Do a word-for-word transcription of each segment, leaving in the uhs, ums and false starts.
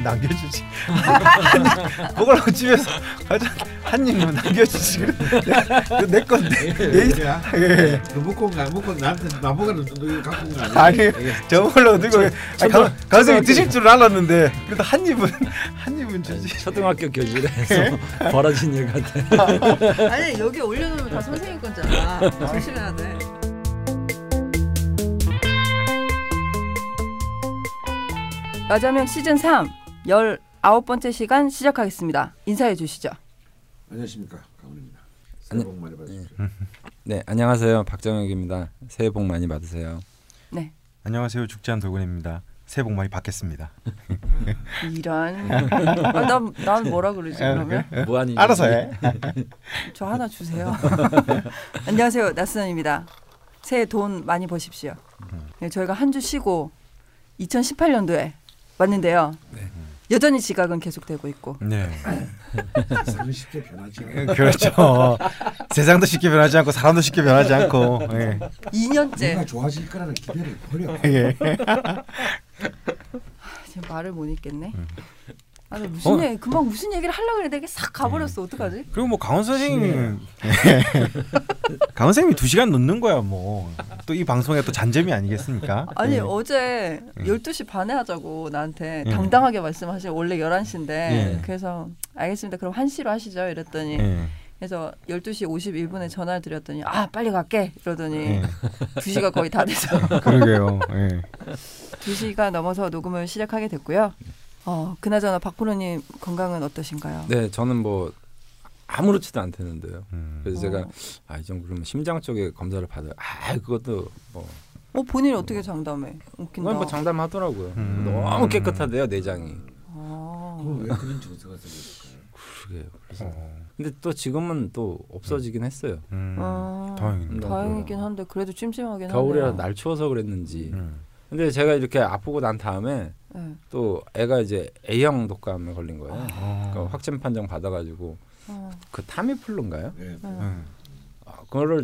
좀 남겨주지. 먹으라고 집에서 가장 한 입만 남겨주지. 내 건데. 예. 너 먹고 온 거 안 먹고 나한테 나보고는 너 갖고 온 거 아니야? 아니, 저 먹으려고 들고 강선생님 드실 줄 알았는데 그래도 한 입은 한 입은 주지. 초등학교 교실에서 벌어진 일 같아. 아니 여기 올려놓으면 다 선생님 거잖아. 조심해야 돼. 여자명 시즌 삼 열아홉 번째 시간 시작하겠습니다. 인사해 주시죠. 안녕하십니까. 강헌입니다. 새해 복 많이 받으십시오. 네, 안녕하세요. 박정혁입니다. 새해 복 많이 받으세요. 네. 안녕하세요. 죽지 않은 돌고래입니다. 새해 복 많이 받겠습니다. 이런. 난 난 뭐라 그러지 그러면? 뭐 아니. 알아서 해. 저 하나 주세요. 안녕하세요. 나스원입니다. 새해 돈 많이 버십시오. 네, 저희가 한 주 쉬고 이천십팔 년도에 맞는데요. 네. 여전히 지각은 계속되고 있고. 네. 세상은 쉽게 변하지 않고. 그렇죠. 세상도 쉽게 변하지 않고 사람도 쉽게 변하지 않고. 예. 이 년째. 내가 좋아질 거라는 기대를 버려. 예. 아, 지금 말을 못 읽겠네. 아, 무슨 어? 얘기, 금방 무슨 얘기를 하려고 그랬는데 이게 싹 가버렸어. 예. 어떡하지? 그리고 뭐 강헌 선생님이 강헌 선생님이 두 시간 넣는 거야 뭐. 또 이 방송에 또 잔재미 아니겠습니까? 아니 예. 어제 예. 열두 시 반에 하자고 나한테 예. 당당하게 말씀하시고 원래 열한 시인데 예. 그래서 알겠습니다. 그럼 한 시로 하시죠 이랬더니 예. 그래서 열두 시 오십일 분에 전화를 드렸더니 아 빨리 갈게 이러더니 예. 두 시가 거의 다 돼서 그러게요. 예. 두 시가 넘어서 녹음을 시작하게 됐고요. 어 그나저나 박프로님 건강은 어떠신가요? 네 저는 뭐 아무렇지도 않다는데요. 음. 그래서 어. 제가 아 이 정도 그러면 심장 쪽에 검사를 받아요. 아 그것도 뭐. 어 본인이 뭐, 어떻게 장담해? 웃긴다. 뭐 장담하더라고요. 음. 너무 깨끗하대요 내장이. 아. 그럼 왜 그런 증세가 생겼을까요? 그러게요. 그래서. 어. 근데 또 지금은 또 없어지긴 했어요. 음. 아. 다행이네요. 다행이긴 한데 그래도 찜찜하긴 한데. 겨울이라 날 추워서 그랬는지. 음. 근데 제가 이렇게 아프고 난 다음에 네. 또 애가 이제 A형 독감에 걸린 거예요. 아. 그러니까 확진 판정 받아가지고 아. 그 타미플루인가요? 네. 네. 아, 그거를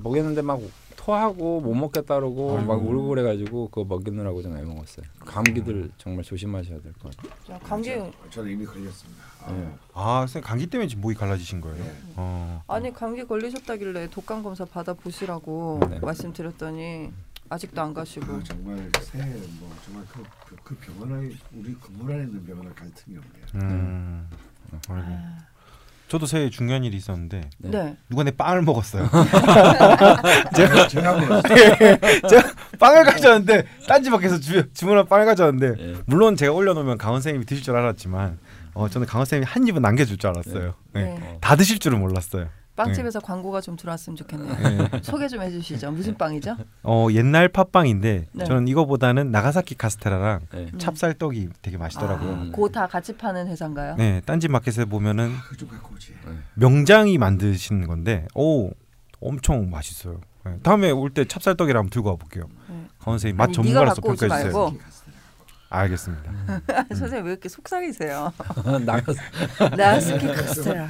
먹였는데 막 토하고 못 먹겠다 그러고 막 울고 그래가지고 그거 먹이느라고 좀 많이 먹었어요. 감기들 정말 조심하셔야 될 것 같아요. 감기 저는 이미 걸렸습니다. 아, 네. 아 선생님 감기 때문에 지금 목이 갈라지신 거예요? 네. 어. 아니 감기 걸리셨다길래 독감 검사 받아 보시라고 네. 말씀드렸더니 아직도 안 가시고. 아, 정말 새해 뭐 정말 그, 그, 그 병원에 우리 건물 안에 있는 병원에 갈 틈이 없네요. 음. 네. 아이고. 아. 저도 새해 중요한 일이 있었는데 네. 네. 누가 내 빵을 먹었어요. 제가, 제가 먹었어요. 네. 제가 빵을 가져왔는데 딴지 밖에서 주, 주문한 빵을 가져왔는데 네. 물론 제가 올려놓으면 강헌 선생님이 드실 줄 알았지만 어, 저는 강헌 선생님이 한 입은 남겨줄 줄 알았어요. 네. 네. 네. 다 드실 줄은 몰랐어요. 빵집에서 네. 광고가 좀 들어왔으면 좋겠네요. 네. 소개 좀 해주시죠. 무슨 빵이죠? 어 옛날 팥빵인데 네. 저는 이거보다는 나가사키 카스테라랑 네. 찹쌀떡이 되게 맛있더라고요. 아, 그거 다 같이 파는 회사인가요? 네, 딴지 마켓에 보면은 명장이 만드시는 건데, 오 엄청 맛있어요. 네. 다음에 올 때 찹쌀떡이랑 한번 들고 와볼게요. 네. 강헌 선생님 맛 전문가라서 평가해 주세요. 알겠습니다. 음. 선생님 왜 이렇게 속상이세요? 나가사키 카스테라.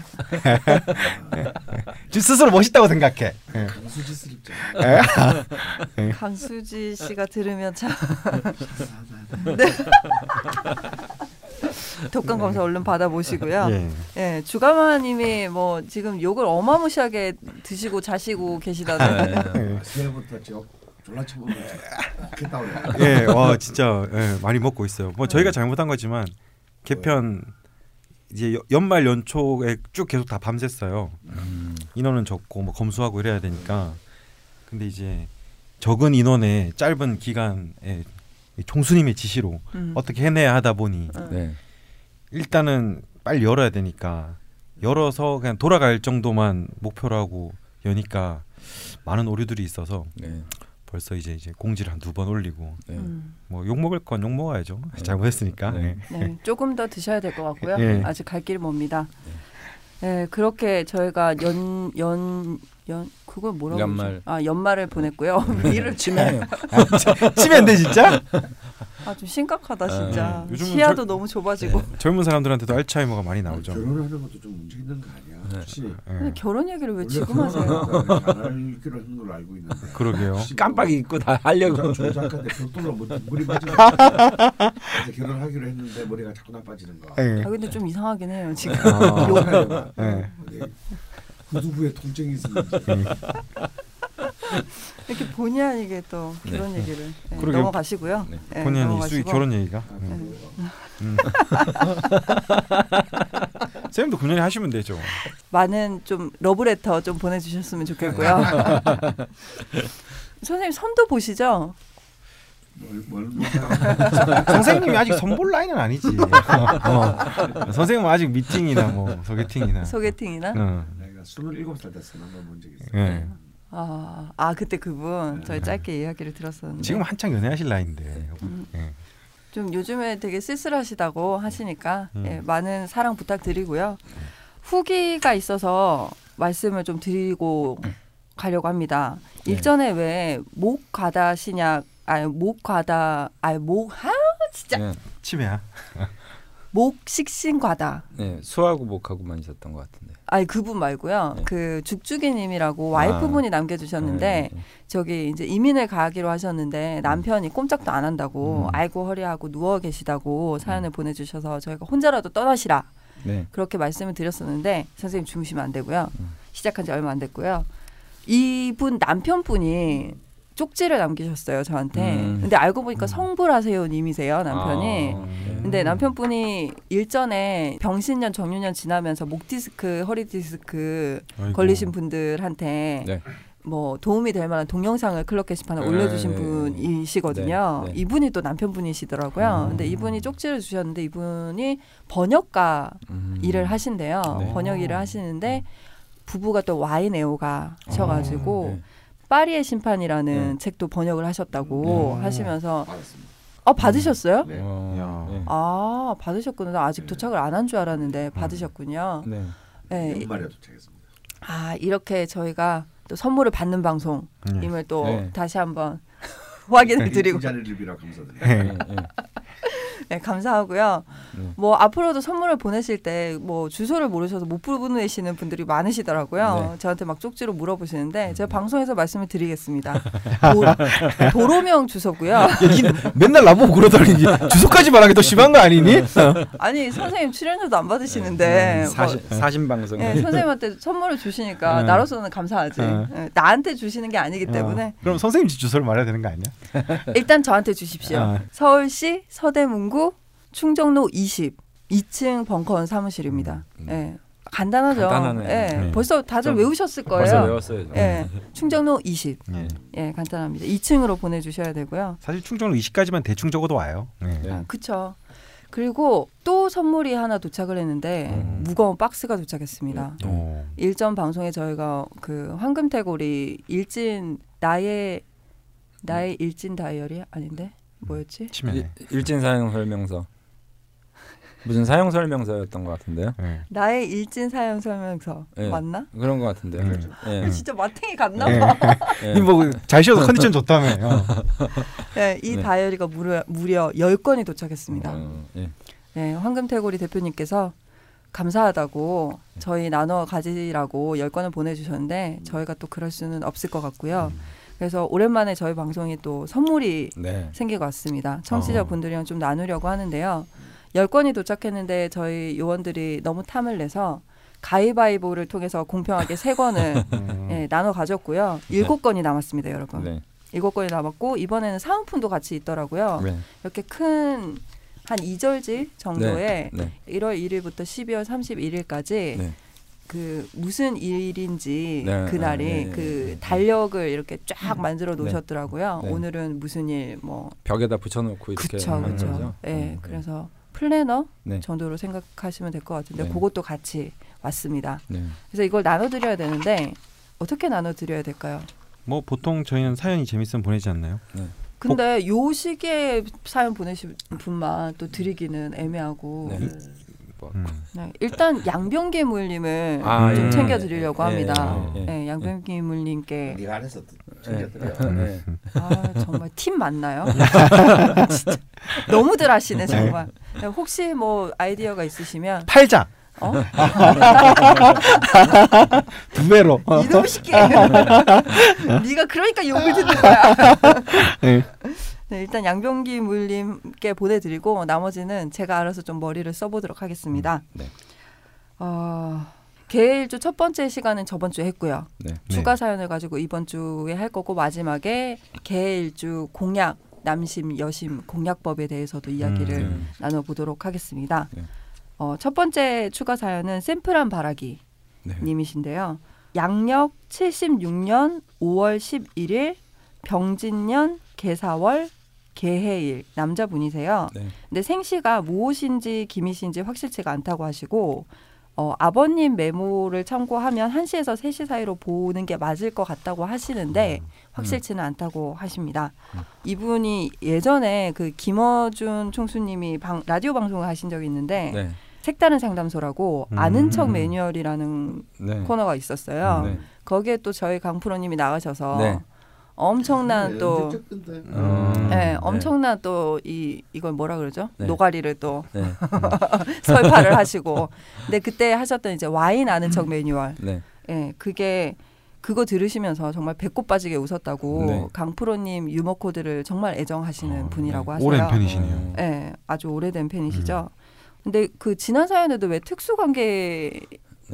스스로 멋있다고 생각해. 강수지 스럽죠. 강수지 씨가 들으면 참. 네. 독감 검사 얼른 받아보시고요. 예. 예, 주가마님이 뭐 지금 욕을 어마무시하게 드시고 자시고 계시다는. 새해부터죠. 졸라쳐보면 좋겠다. 예, 와 진짜 예, 많이 먹고 있어요. 뭐 저희가 잘못한 거지만 개편 이제 여, 연말 연초에 쭉 계속 다 밤샜어요. 음. 인원은 적고 뭐 검수하고 이래야 되니까. 근데 이제 적은 인원의 짧은 기간에 총수님의 지시로 음. 어떻게 해내야 하다 보니 네. 일단은 빨리 열어야 되니까 열어서 그냥 돌아갈 정도만 목표로 하고 여니까 많은 오류들이 있어서. 네. 벌써 이제 이제 공지를 한두 번 올리고 네. 음. 뭐 욕 먹을 건 욕 먹어야죠. 네. 잘못했으니까. 네. 네. 네. 조금 더 드셔야 될 것 같고요. 네. 아직 갈 길이 멉니다. 네. 네, 그렇게 저희가 연, 연 연 그걸 뭐라고 연말. 아, 연말을 보냈고요. 미를 주면 치면 돼 진짜? 아, 좀 심각하다 진짜. 네. 시야도 절, 너무 좁아지고. 네. 젊은 사람들한테도 알츠하이머가 많이 나오죠. 네, 결혼하는 것도 좀 움직이는 거 아니야? 혹시. 네. 근데 결혼 얘기를 왜 지금 하세요? 알기로 하는 걸로 알고 있는데. 그러게요. 깜빡이 잊고 다 하려고. 조작한데 별도로 머리 맞지. 결혼하기로 했는데 머리가 자꾸 나빠지는 거. 네. 아, 근데 좀 이상하긴 해요 지금. 아. 네. 구두부에 통증이 있습니다. 이렇게 본의 아니게 또 그런 네. 얘기를 네, 넘어가시고요. 네. 네, 본의 아닌 수의 결혼 얘기가. 아, 네. 음. 쌤도 금년에 하시면 되죠. 많은 좀 러브레터 좀 보내주셨으면 좋겠고요. 선생님 선도 보시죠. 뭘, 뭘 선생님이 아직 선볼 라인은 아니지. 어. 선생님은 아직 미팅이나 뭐 소개팅이나. 소개팅이나. 응. 내가 스물일곱 살 됐어. 한번 본 적 있어. 네. 아, 아 그때 그분 저희 짧게 이야기를 들었었는데 지금 한창 연애하실 나이인데 음, 예. 좀 요즘에 되게 쓸쓸하시다고 하시니까 음. 예, 많은 사랑 부탁드리고요. 후기가 있어서 말씀을 좀 드리고 가려고 합니다. 예. 일전에 왜 목 과다 신약 아니 목 과다 아니 목 하 진짜 예, 치매야. 목 식신 과다. 네, 수하고 목하고만 있었던 것 같은데. 아니 그분 말고요. 네. 그 죽죽이님이라고 와이프분이 아. 남겨주셨는데 네. 저기 이제 이민을 가기로 하셨는데 남편이 꼼짝도 안 한다고 음. 아이고 허리하고 누워 계시다고 사연을 음. 보내주셔서 저희가 혼자라도 떠나시라 네. 그렇게 말씀을 드렸었는데 선생님 주무시면 안 되고요. 음. 시작한 지 얼마 안 됐고요. 이분 남편분이 쪽지를 남기셨어요 저한테. 음. 근데 알고 보니까 음. 성불하세요 님이세요 남편이. 아, 네. 근데 남편분이 일전에 병신년 정유년 지나면서 목 디스크 허리 디스크 아이고. 걸리신 분들한테 네. 뭐 도움이 될 만한 동영상을 클럽 게시판에 네. 올려주신 네. 분이시거든요. 네. 네. 이분이 또 남편분이시더라고요. 음. 근데 이분이 쪽지를 주셨는데 이분이 번역가 음. 일을 하신대요. 네. 번역 일을 하시는데 부부가 또 와인 애호가 셔가지고. 아, 네. 파리의 심판이라는 네. 책도 번역을 하셨다고 네. 하시면서 받았습니다. 아 받으셨어요? 네. 네. 아 받으셨구나. 나 아직 네. 도착을 안 한 줄 알았는데 받으셨군요. 네. 네. 연말에 도착했습니다. 아 이렇게 저희가 또 선물을 받는 방송임을 네. 또 네. 다시 한번 확인을 드리고 인자리 리뷰라 감사드립니다. 네 감사하고요. 네. 뭐 앞으로도 선물을 보내실 때 뭐 주소를 모르셔서 못 보내시는 분들이 많으시더라고요. 네. 저한테 막 쪽지로 물어보시는데 제가 방송에서 말씀을 드리겠습니다. 도, 도로명 주소고요. 야, 맨날 나보고 그러더니 주소까지 말하기 더 심한 거 아니니? 아니 선생님 출연료도 안 받으시는데 사신 뭐, 사신 방송. 네, 선생님한테 선물을 주시니까 네. 나로서는 감사하지. 네. 나한테 주시는 게 아니기 때문에. 어. 그럼 선생님 집 주소를 말해야 되는 거 아니야? 일단 저한테 주십시오. 어. 서울시 서대문구 충정로 이십 이 층 벙커원 사무실입니다. 음. 예. 간단하죠. 예. 네. 벌써 다들 외우셨을 거예요. 벌써 외웠어요. 예. 충정로 이십. 네. 예, 간단합니다. 이 층으로 보내 주셔야 되고요. 사실 충정로 이십까지만 대충 적어도 와요. 네. 아, 그렇죠. 그리고 또 선물이 하나 도착을 했는데 음. 무거운 박스가 도착했습니다. 네. 일전 방송에 저희가 그 황금태고리 일진 나의 나의 일진 다이어리 아닌데 뭐였지? 일, 일진 사용 설명서 무슨 사용 설명서였던 것 같은데요? 네. 나의 일진 사용 설명서 네. 맞나? 그런 것 같은데요. 네. 네. 진짜 마탱이 갔나봐. 네. 네. 뭐 잘 쉬어서 컨디션 좋다며. 네, 이 네. 다이어리가 무려, 무려 열 건이 도착했습니다. 어, 네. 네, 황금태고리 대표님께서 감사하다고 저희 나눠 가지라고 열 건을 보내주셨는데 저희가 또 그럴 수는 없을 것 같고요. 음. 그래서 오랜만에 저희 방송이 또 선물이 네. 생기고 왔습니다. 청취자분들이랑 좀 나누려고 하는데요. 열 건이 도착했는데 저희 요원들이 너무 탐을 내서 가위바위보를 통해서 공평하게 세 권을 음. 예, 나눠 가졌고요. 일곱 건이 남았습니다. 여러분. 네. 일곱 건이 남았고 이번에는 사은품도 같이 있더라고요. 네. 이렇게 큰 한 이 절지 정도에 네. 네. 일월 일일부터 십이월 삼십일일까지 네. 그 무슨 일인지 네, 그날이 아, 네, 네, 그 네. 달력을 이렇게 쫙 만들어 놓으셨더라고요. 네. 오늘은 무슨 일 뭐 벽에다 붙여놓고 이렇게 그쵸 그쵸. 예, 네, 음, 그래서 플래너 네. 정도로 생각하시면 될 것 같은데 네. 그것도 같이 왔습니다. 네. 그래서 이걸 나눠드려야 되는데 어떻게 나눠드려야 될까요? 뭐 보통 저희는 사연이 재밌으면 보내지 않나요? 네. 근데 복... 요 시기에 사연 보내신 분만 또 드리기는 애매하고. 네. 것 같고. 음. 네, 일단 양병계물님을 아, 좀 예. 챙겨드리려고 예. 합니다. 예. 네, 양병계물님께. 네가 안 해서 챙겨드려. 예. 예. 아, 정말 팀 맞나요? 진짜 너무들 하시네 정말. 네, 혹시 뭐 아이디어가 있으시면. 팔자. 어? 두 배로. 이놈 시끼. 네가 그러니까 욕을 듣는 거야. 네. 네, 일단 양병기 물님께 보내드리고 나머지는 제가 알아서 좀 머리를 써보도록 하겠습니다. 음, 네. 어, 계해일주 첫 번째 시간은 저번 주에 했고요. 네. 추가 네. 사연을 가지고 이번 주에 할 거고 마지막에 계해일주 공약, 남심, 여심 공약법에 대해서도 이야기를 음, 네. 나눠보도록 하겠습니다. 네. 어, 첫 번째 추가 사연은 샌프란 바라기 네. 님이신데요. 양력 칠십육년 오월 십일일 병진년 계사월 계해일 남자분이세요. 네. 근데 생시가 무엇인지 김이신지 확실치가 않다고 하시고 어, 아버님 메모를 참고하면 한 시에서 세 시 사이로 보는 게 맞을 것 같다고 하시는데 음. 확실치는 음. 않다고 하십니다. 음. 이분이 예전에 그 김어준 총수님이 방, 라디오 방송을 하신 적이 있는데 네. 색다른 상담소라고 음. 아는 척 매뉴얼이라는 네. 코너가 있었어요. 음, 네. 거기에 또 저희 강프로님이 나가셔서 네. 엄청난 네, 또, 어, 네, 네. 엄청난 또 이 이걸 뭐라 그러죠? 네. 노가리를 또 네. 설파를 하시고, 근데 그때 하셨던 이제 와인 아는 척 매뉴얼, 네, 네 그게 그거 들으시면서 정말 배꼽 빠지게 웃었다고 네. 강프로님 유머 코드를 정말 애정하시는 어, 분이라고 네. 하세요. 오랜 팬이시네요. 네, 아주 오래된 팬이시죠. 음. 근데 그 지난 사연에도 왜 특수관계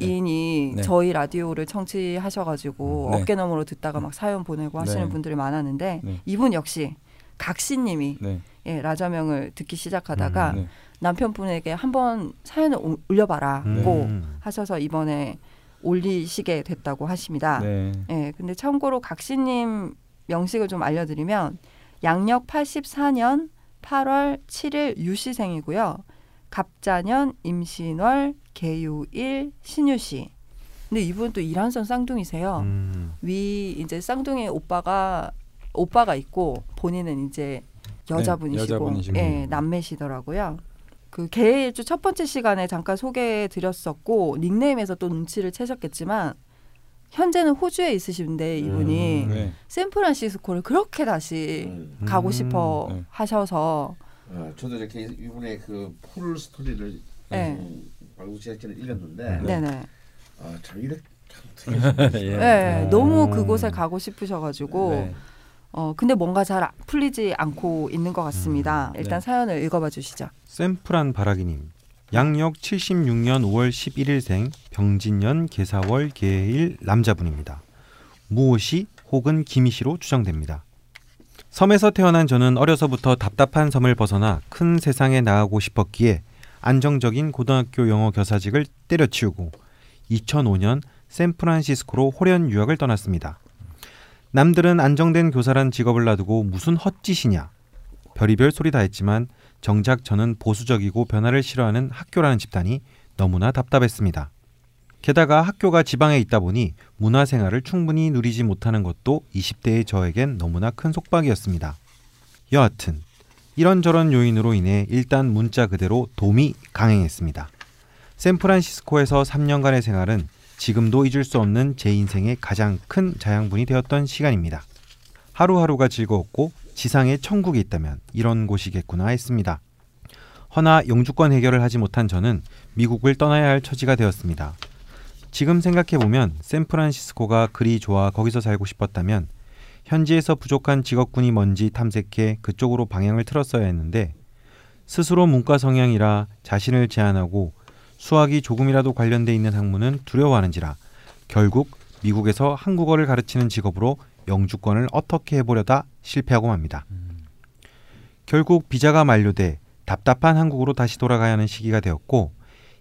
이인이 네. 저희 라디오를 청취하셔가지고 네. 어깨너머로 듣다가 막 사연 보내고 하시는 네. 분들이 많았는데 네. 이분 역시 각시님이 네. 예, 라자명을 듣기 시작하다가 음, 네. 남편분에게 한번 사연을 오, 올려봐라고 음. 하셔서 이번에 올리시게 됐다고 하십니다. 네. 예, 근데 참고로 각시님 명식을 좀 알려드리면 양력 팔십사년 팔월 칠일 유시생이고요. 갑자년 임신월 개유일 신유시. 근데 이분은 또 일한선 쌍둥이세요. 음. 위 이제 쌍둥이 오빠가 오빠가 있고 본인은 이제 여자분이시고 네, 예, 남매시더라고요. 그 계해일주 첫 번째 시간에 잠깐 소개해드렸었고 닉네임에서 또 눈치를 채셨겠지만 현재는 호주에 있으신데 이분이 음, 네. 샌프란시스코를 그렇게 다시 음, 가고 싶어 네. 하셔서 어, 저도 이렇게 이분의 그 풀 스토리를 네. 음, 방송 제작진을 읽었는데 네네. 아, 참 이렇게 참 예. 네, 너무 그곳에 가고 싶으셔가지고 네. 어 근데 뭔가 잘 풀리지 않고 있는 것 같습니다. 음, 일단 네. 사연을 읽어봐 주시죠. 샌프란 바라기님, 양력 칠십육년 오월 십일일생 병진년 계사월 계해일 남자분입니다. 무오시 혹은 김이시로 추정됩니다. 섬에서 태어난 저는 어려서부터 답답한 섬을 벗어나 큰 세상에 나가고 싶었기에 안정적인 고등학교 영어 교사직을 때려치우고 이천오년 샌프란시스코로 호련 유학을 떠났습니다. 남들은 안정된 교사란 직업을 놔두고 무슨 헛짓이냐. 별의별 소리 다 했지만 정작 저는 보수적이고 변화를 싫어하는 학교라는 집단이 너무나 답답했습니다. 게다가 학교가 지방에 있다 보니 문화생활을 충분히 누리지 못하는 것도 이십 대의 저에겐 너무나 큰 속박이었습니다. 여하튼 이런저런 요인으로 인해 일단 문자 그대로 돔이 강행했습니다. 샌프란시스코에서 삼 년간의 생활은 지금도 잊을 수 없는 제 인생의 가장 큰 자양분이 되었던 시간입니다. 하루하루가 즐거웠고 지상에 천국이 있다면 이런 곳이겠구나 했습니다. 허나 영주권 해결을 하지 못한 저는 미국을 떠나야 할 처지가 되었습니다. 지금 생각해보면 샌프란시스코가 그리 좋아 거기서 살고 싶었다면 현지에서 부족한 직업군이 뭔지 탐색해 그쪽으로 방향을 틀었어야 했는데 스스로 문과 성향이라 자신을 제한하고 수학이 조금이라도 관련돼 있는 학문은 두려워하는지라 결국 미국에서 한국어를 가르치는 직업으로 영주권을 어떻게 해보려다 실패하고 맙니다. 음. 결국 비자가 만료돼 답답한 한국으로 다시 돌아가야 하는 시기가 되었고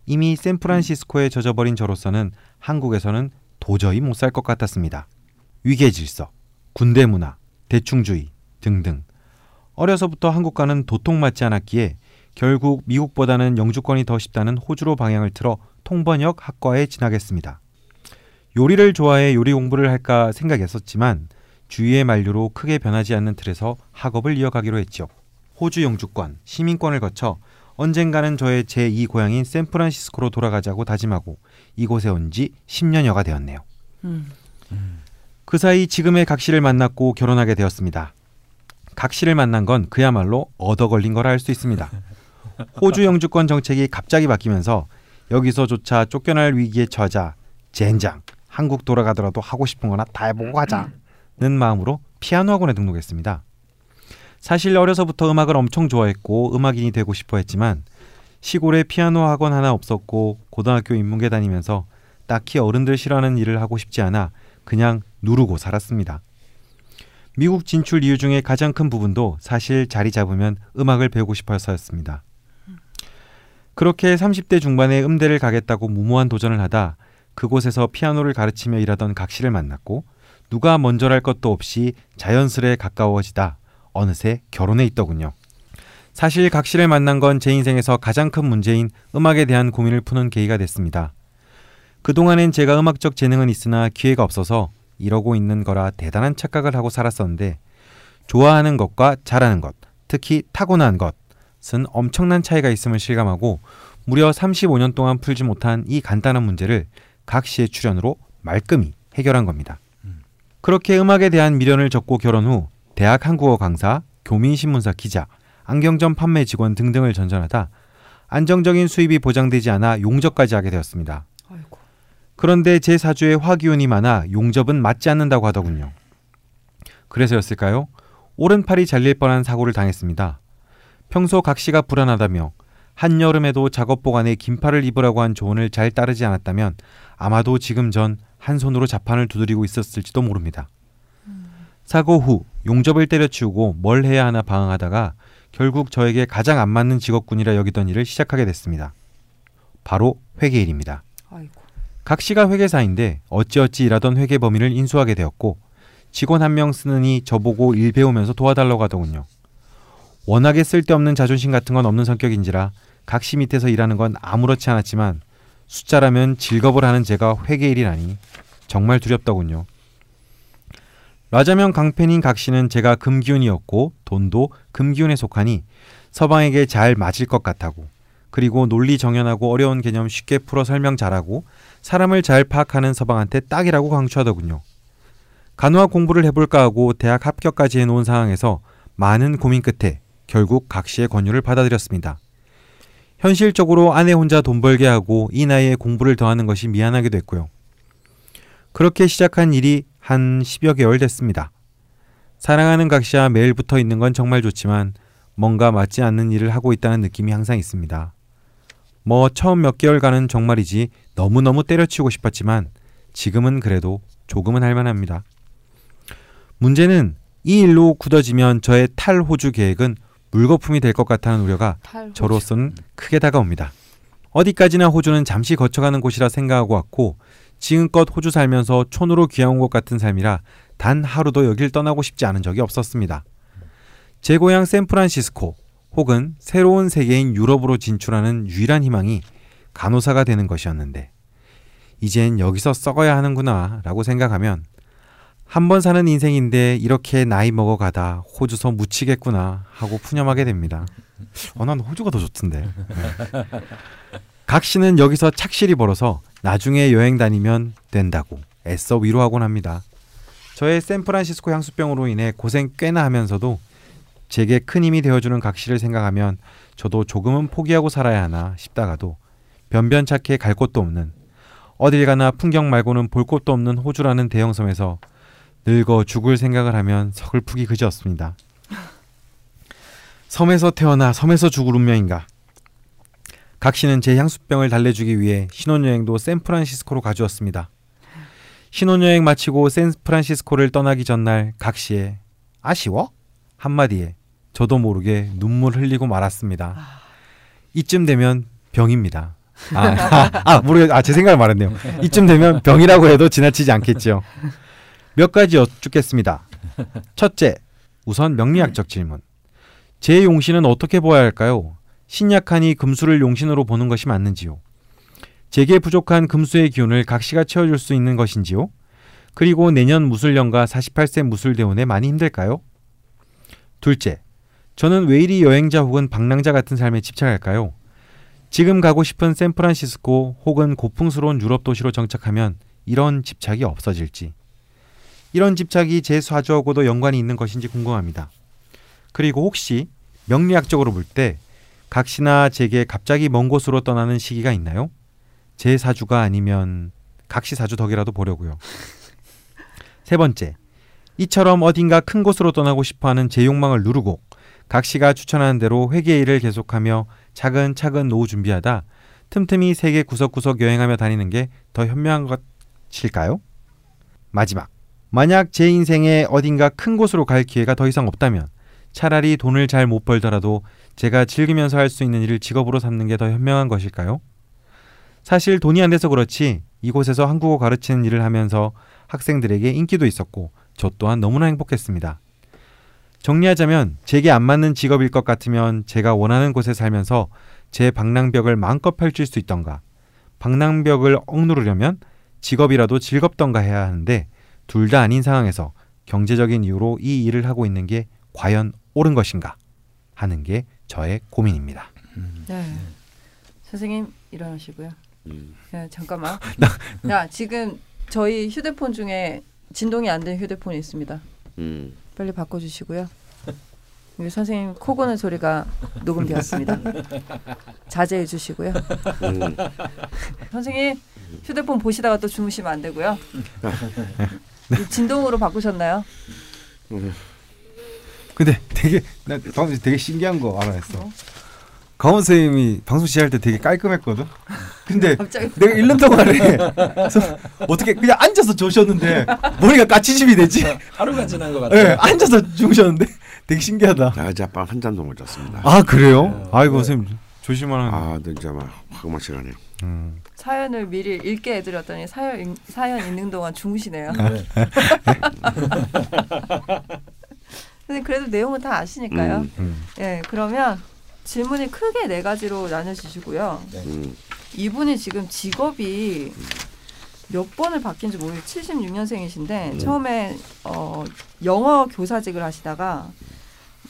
이미 샌프란시스코에 젖어버린 저로서는 한국에서는 도저히 못 살 것 같았습니다. 위계질서, 군대 문화, 대충주의 등등 어려서부터 한국과는 도통맞지 않았기에 결국 미국보다는 영주권이 더 쉽다는 호주로 방향을 틀어 통번역 학과에 진학했습니다. 요리를 좋아해 요리 공부를 할까 생각했었지만 주위의 만류로 크게 변하지 않는 틀에서 학업을 이어가기로 했지요. 호주 영주권, 시민권을 거쳐 언젠가는 저의 제이 고향인 샌프란시스코로 돌아가자고 다짐하고 이곳에 온 지 십 년여가 되었네요. 음. 음. 그 사이 지금의 각시를 만났고 결혼하게 되었습니다. 각시를 만난 건 그야말로 얻어걸린 거라 할 수 있습니다. 호주 영주권 정책이 갑자기 바뀌면서 여기서조차 쫓겨날 위기에 처하자 젠장 한국 돌아가더라도 하고 싶은 거나 다 해보고 가자는 마음으로 피아노 학원에 등록했습니다. 사실 어려서부터 음악을 엄청 좋아했고 음악인이 되고 싶어 했지만 시골에 피아노 학원 하나 없었고 고등학교 인문계 다니면서 딱히 어른들 싫어하는 일을 하고 싶지 않아 그냥 누르고 살았습니다. 미국 진출 이유 중에 가장 큰 부분도 사실 자리 잡으면 음악을 배우고 싶어서였습니다. 그렇게 삼십 대 중반에 음대를 가겠다고 무모한 도전을 하다 그곳에서 피아노를 가르치며 일하던 각시를 만났고 누가 먼저랄 것도 없이 자연스레 가까워지다 어느새 결혼해 있더군요. 사실 각시를 만난 건 제 인생에서 가장 큰 문제인 음악에 대한 고민을 푸는 계기가 됐습니다. 그동안엔 제가 음악적 재능은 있으나 기회가 없어서 이러고 있는 거라 대단한 착각을 하고 살았었는데 좋아하는 것과 잘하는 것, 특히 타고난 것은 엄청난 차이가 있음을 실감하고 무려 삼십오 년 동안 풀지 못한 이 간단한 문제를 각시의 출연으로 말끔히 해결한 겁니다. 음. 그렇게 음악에 대한 미련을 접고 결혼 후 대학 한국어 강사, 교민신문사 기자, 안경점 판매 직원 등등을 전전하다 안정적인 수입이 보장되지 않아 용접까지 하게 되었습니다. 아이고. 그런데 제 사주에 화기운이 많아 용접은 맞지 않는다고 하더군요. 그래서였을까요? 오른팔이 잘릴 뻔한 사고를 당했습니다. 평소 각시가 불안하다며 한여름에도 작업복 안에 긴팔을 입으라고 한 조언을 잘 따르지 않았다면 아마도 지금 전 한 손으로 자판을 두드리고 있었을지도 모릅니다. 사고 후 용접을 때려치우고 뭘 해야 하나 방황하다가 결국 저에게 가장 안 맞는 직업군이라 여기던 일을 시작하게 됐습니다. 바로 회계일입니다. 아이고. 각시가 회계사인데 어찌어찌 일하던 회계 범인을 인수하게 되었고 직원 한 명 쓰느니 저보고 일 배우면서 도와달라고 하더군요. 워낙에 쓸데없는 자존심 같은 건 없는 성격인지라 각시 밑에서 일하는 건 아무렇지 않았지만 숫자라면 즐겁을 하는 제가 회계일이라니 정말 두렵더군요. 라자면 강팬인 각시는 제가 금기운이었고 돈도 금기운에 속하니 서방에게 잘 맞을 것 같다고 그리고 논리 정연하고 어려운 개념 쉽게 풀어 설명 잘하고 사람을 잘 파악하는 서방한테 딱이라고 강추하더군요. 간호학 공부를 해볼까 하고 대학 합격까지 해놓은 상황에서 많은 고민 끝에 결국 각시의 권유를 받아들였습니다. 현실적으로 아내 혼자 돈 벌게 하고 이 나이에 공부를 더하는 것이 미안하기도 했고요. 그렇게 시작한 일이 한 십여 개월 됐습니다. 사랑하는 각시와 매일 붙어 있는 건 정말 좋지만 뭔가 맞지 않는 일을 하고 있다는 느낌이 항상 있습니다. 뭐 처음 몇 개월간은 정말이지 너무너무 때려치우고 싶었지만 지금은 그래도 조금은 할만합니다. 문제는 이 일로 굳어지면 저의 탈호주 계획은 물거품이 될 것 같다는 우려가 탈호주. 저로서는 크게 다가옵니다. 어디까지나 호주는 잠시 거쳐가는 곳이라 생각하고 왔고 지금껏 호주 살면서 촌으로 귀향 온 것 같은 삶이라 단 하루도 여길 떠나고 싶지 않은 적이 없었습니다. 제 고향 샌프란시스코 혹은 새로운 세계인 유럽으로 진출하는 유일한 희망이 간호사가 되는 것이었는데 이젠 여기서 썩어야 하는구나 라고 생각하면 한 번 사는 인생인데 이렇게 나이 먹어가다 호주서 묻히겠구나 하고 푸념하게 됩니다. 어, 난 호주가 더 좋던데. 네. 각시는 여기서 착실히 벌어서 나중에 여행 다니면 된다고 애써 위로하곤 합니다. 저의 샌프란시스코 향수병으로 인해 고생 꽤나 하면서도 제게 큰 힘이 되어주는 각시를 생각하면 저도 조금은 포기하고 살아야 하나 싶다가도 변변찮게 갈 곳도 없는 어딜 가나 풍경 말고는 볼 곳도 없는 호주라는 대형섬에서 늙어 죽을 생각을 하면 서글프기 그지없습니다. 섬에서 태어나 섬에서 죽을 운명인가. 각시는 제 향수병을 달래주기 위해 신혼여행도 샌프란시스코로 가주었습니다. 신혼여행 마치고 샌프란시스코를 떠나기 전날 각시의 아쉬워? 한마디에 저도 모르게 눈물 흘리고 말았습니다. 이쯤 되면 병입니다. 아, 아, 모르겠, 아, 제 생각을 말했네요. 이쯤 되면 병이라고 해도 지나치지 않겠죠. 몇 가지 여쭙겠습니다. 첫째, 우선 명리학적 질문. 제 용신은 어떻게 보아야 할까요? 신약하니 금수를 용신으로 보는 것이 맞는지요? 제게 부족한 금수의 기운을 각시가 채워줄 수 있는 것인지요? 그리고 내년 무술년과 사십팔 세 무술대운에 많이 힘들까요? 둘째, 저는 왜 이리 여행자 혹은 방랑자 같은 삶에 집착할까요? 지금 가고 싶은 샌프란시스코 혹은 고풍스러운 유럽 도시로 정착하면 이런 집착이 없어질지, 이런 집착이 제 사주하고도 연관이 있는 것인지 궁금합니다. 그리고 혹시 명리학적으로 볼 때 각시나 제게 갑자기 먼 곳으로 떠나는 시기가 있나요? 제 사주가 아니면 각시 사주 덕이라도 보려고요. 세 번째, 이처럼 어딘가 큰 곳으로 떠나고 싶어하는 제 욕망을 누르고 각시가 추천하는 대로 회계일을 계속하며 차근차근 노후 준비하다 틈틈이 세계 구석구석 여행하며 다니는 게 더 현명한 것일까요? 마지막, 만약 제 인생에 어딘가 큰 곳으로 갈 기회가 더 이상 없다면 차라리 돈을 잘 못 벌더라도 제가 즐기면서 할 수 있는 일을 직업으로 삼는 게 더 현명한 것일까요? 사실 돈이 안 돼서 그렇지 이곳에서 한국어 가르치는 일을 하면서 학생들에게 인기도 있었고 저 또한 너무나 행복했습니다. 정리하자면 제게 안 맞는 직업일 것 같으면 제가 원하는 곳에 살면서 제 방랑벽을 마음껏 펼칠 수 있던가, 방랑벽을 억누르려면 직업이라도 즐겁던가 해야 하는데 둘 다 아닌 상황에서 경제적인 이유로 이 일을 하고 있는 게 과연 옳은 것인가 하는 게 저의 고민입니다. 음. 네. 음. 선생님 일어나시고요. 음. 야, 잠깐만. 나, 야, 지금 저희 휴대폰 중에 진동이 안 된 휴대폰이 있습니다. 음. 빨리 바꿔주시고요. 우리 선생님 코 고는 소리가 녹음되었습니다. 자제해 주시고요. 음. 선생님 휴대폰 보시다가 또 주무시면 안 되고요. 진동으로 바꾸셨나요? 음. 근데 되게 나 방금 되게 신기한 거 알아냈어. 어? 강헌 선생님이 방송 시작할 때 되게 깔끔했거든. 근데 내가 일 년 동안에 어떻게 그냥 앉아서 주무셨는데 머리가 까치집이 되지? 하루가 지난 것 같아요. 네, 앉아서 주무셨는데 되게 신기하다. 나 어제 밤 한 잠도 못 잤습니다. 아 그래요? 아이고 네. 선생님 조심하라는. 아 진짜 막 화금한 시간이에요. 음. 사연을 미리 읽게 해드렸더니 사연 사연 읽는 동안 주무시네요. 네. 근데 그래도 내용은 다 아시니까요. 음, 음. 예, 그러면 질문이 크게 네 가지로 나눠지시고요. 네. 음. 이분이 지금 직업이 몇 번을 바뀐지 모르겠어요. 칠십육 년생이신데 음. 처음에 어, 영어 교사직을 하시다가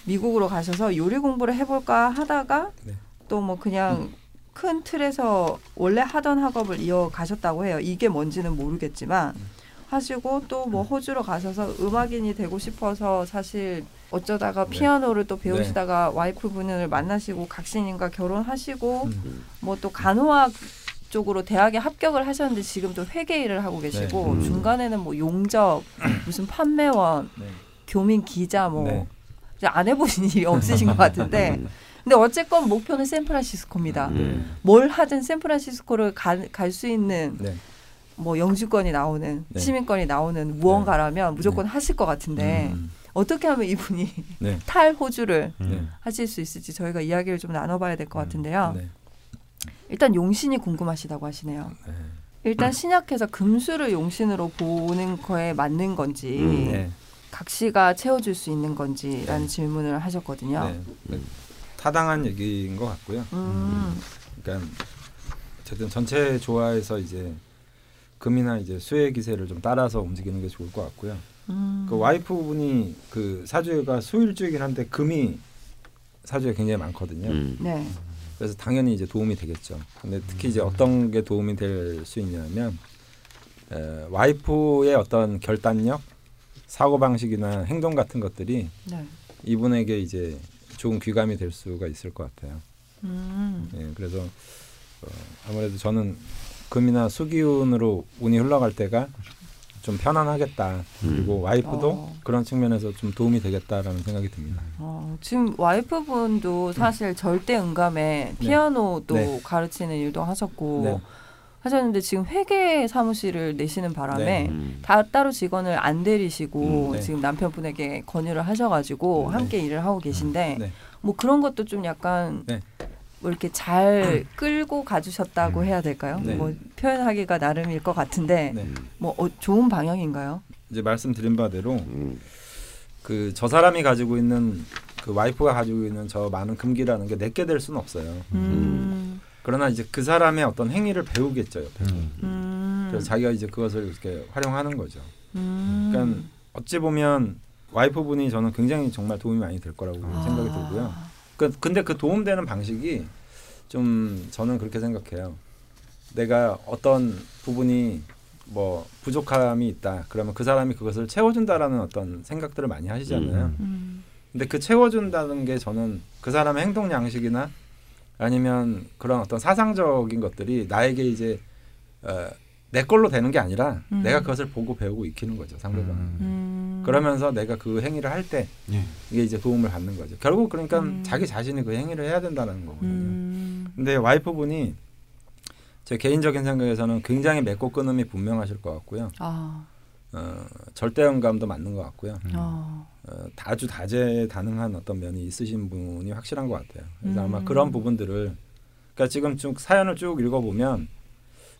미국으로 가셔서 요리 공부를 해볼까 하다가 네. 또 뭐 그냥 음. 큰 틀에서 원래 하던 학업을 이어가셨다고 해요. 이게 뭔지는 모르겠지만 음. 하시고 또 뭐 호주로 가셔서 음악인이 되고 싶어서 사실 어쩌다가 피아노를 네. 또 배우시다가 네. 와이프분을 만나시고 각시님과 결혼하시고 음. 뭐 또 간호학 쪽으로 대학에 합격을 하셨는데 지금 또 회계 일을 하고 계시고 네. 음. 중간에는 뭐 용접, 무슨 판매원, 네. 교민 기자 뭐 네. 이제 안 해보신 일이 없으신 것 같은데 근데 어쨌건 목표는 샌프란시스코입니다. 네. 뭘 하든 샌프란시스코를 갈 수 있는 네. 뭐 영주권이 나오는 네. 시민권이 나오는 무언가라면 네. 무조건 네. 하실 것 같은데 음. 어떻게 하면 이분이 네. 탈호주를 네. 하실 수 있을지 저희가 이야기를 좀 나눠봐야 될 것 같은데요. 네. 일단 용신이 궁금하시다고 하시네요. 네. 일단 신약해서 금수를 용신으로 보는 거에 맞는 건지 음. 네. 각시가 채워줄 수 있는 건지라는 네. 질문을 하셨거든요. 네. 네. 타당한 얘기인 것 같고요. 음. 음. 그러니까 어쨌든 전체 조화에서 이제 금이나 이제 수의 기세를 좀 따라서 움직이는 게 좋을 것 같고요. 음. 그 와이프분이 그 사주가 수일주이긴 한데 금이 사주에 굉장히 많거든요. 음. 네. 그래서 당연히 이제 도움이 되겠죠. 근데 특히 이제 어떤 게 도움이 될 수 있냐면 에, 와이프의 어떤 결단력, 사고 방식이나 행동 같은 것들이 네. 이분에게 이제 좋은 귀감이 될 수가 있을 것 같아요. 음. 예, 그래서 어, 아무래도 저는 금이나 수기운으로 운이 흘러갈 때가 좀 편안하겠다. 그리고 음. 와이프도 어. 그런 측면에서 좀 도움이 되겠다라는 생각이 듭니다. 어, 지금 와이프분도 사실 음. 절대 음감에 피아노도 네. 네. 가르치는 일도 하셨고 네. 하셨는데 지금 회계 사무실을 내시는 바람에 네. 다 따로 직원을 안 데리시고 음. 네. 지금 남편분에게 권유를 하셔가지고 네. 함께 일을 하고 계신데 네. 뭐 그런 것도 좀 약간 네. 뭐 이렇게 잘 끌고 가주셨다고 음. 해야 될까요? 네. 뭐 표현하기가 나름일 것 같은데 네. 뭐 어, 좋은 방향인가요? 이제 말씀드린 바대로 음. 그 저 사람이 가지고 있는 그 와이프가 가지고 있는 저 많은 금기라는 게 내게 될 수는 없어요. 음. 음. 그러나 이제 그 사람의 어떤 행위를 배우겠죠. 음. 음. 그래서 자기가 이제 그것을 이렇게 활용하는 거죠. 음. 그러니까 어찌 보면 와이프분이 저는 굉장히 정말 도움이 많이 될 거라고 아. 생각이 들고요. 그, 근데 그 도움되는 방식이 좀 저는 그렇게 생각해요. 내가 어떤 부분이 뭐 부족함이 있다 그러면 그 사람이 그것을 채워준다라는 어떤 생각들을 많이 하시잖아요. 음. 음. 근데 그 채워준다는 게 저는 그 사람의 행동 양식이나 아니면 그런 어떤 사상적인 것들이 나에게 이제 어, 내 걸로 되는 게 아니라 음. 내가 그것을 보고 배우고 익히는 거죠, 상대방은. 음. 그러면서 내가 그 행위를 할 때 예. 이게 이제 도움을 받는 거죠. 결국 그러니까 음. 자기 자신이 그 행위를 해야 된다는 거거든요. 음. 근데 와이프분이 제 개인적인 생각에서는 굉장히 맺고 끊음이 분명하실 것 같고요. 아. 어, 절대음감도 맞는 것 같고요. 음. 어, 아주 다재다능한 어떤 면이 있으신 분이 확실한 것 같아요. 그래서 음. 아마 그런 부분들을 그러니까 지금 쭉 사연을 쭉 읽어보면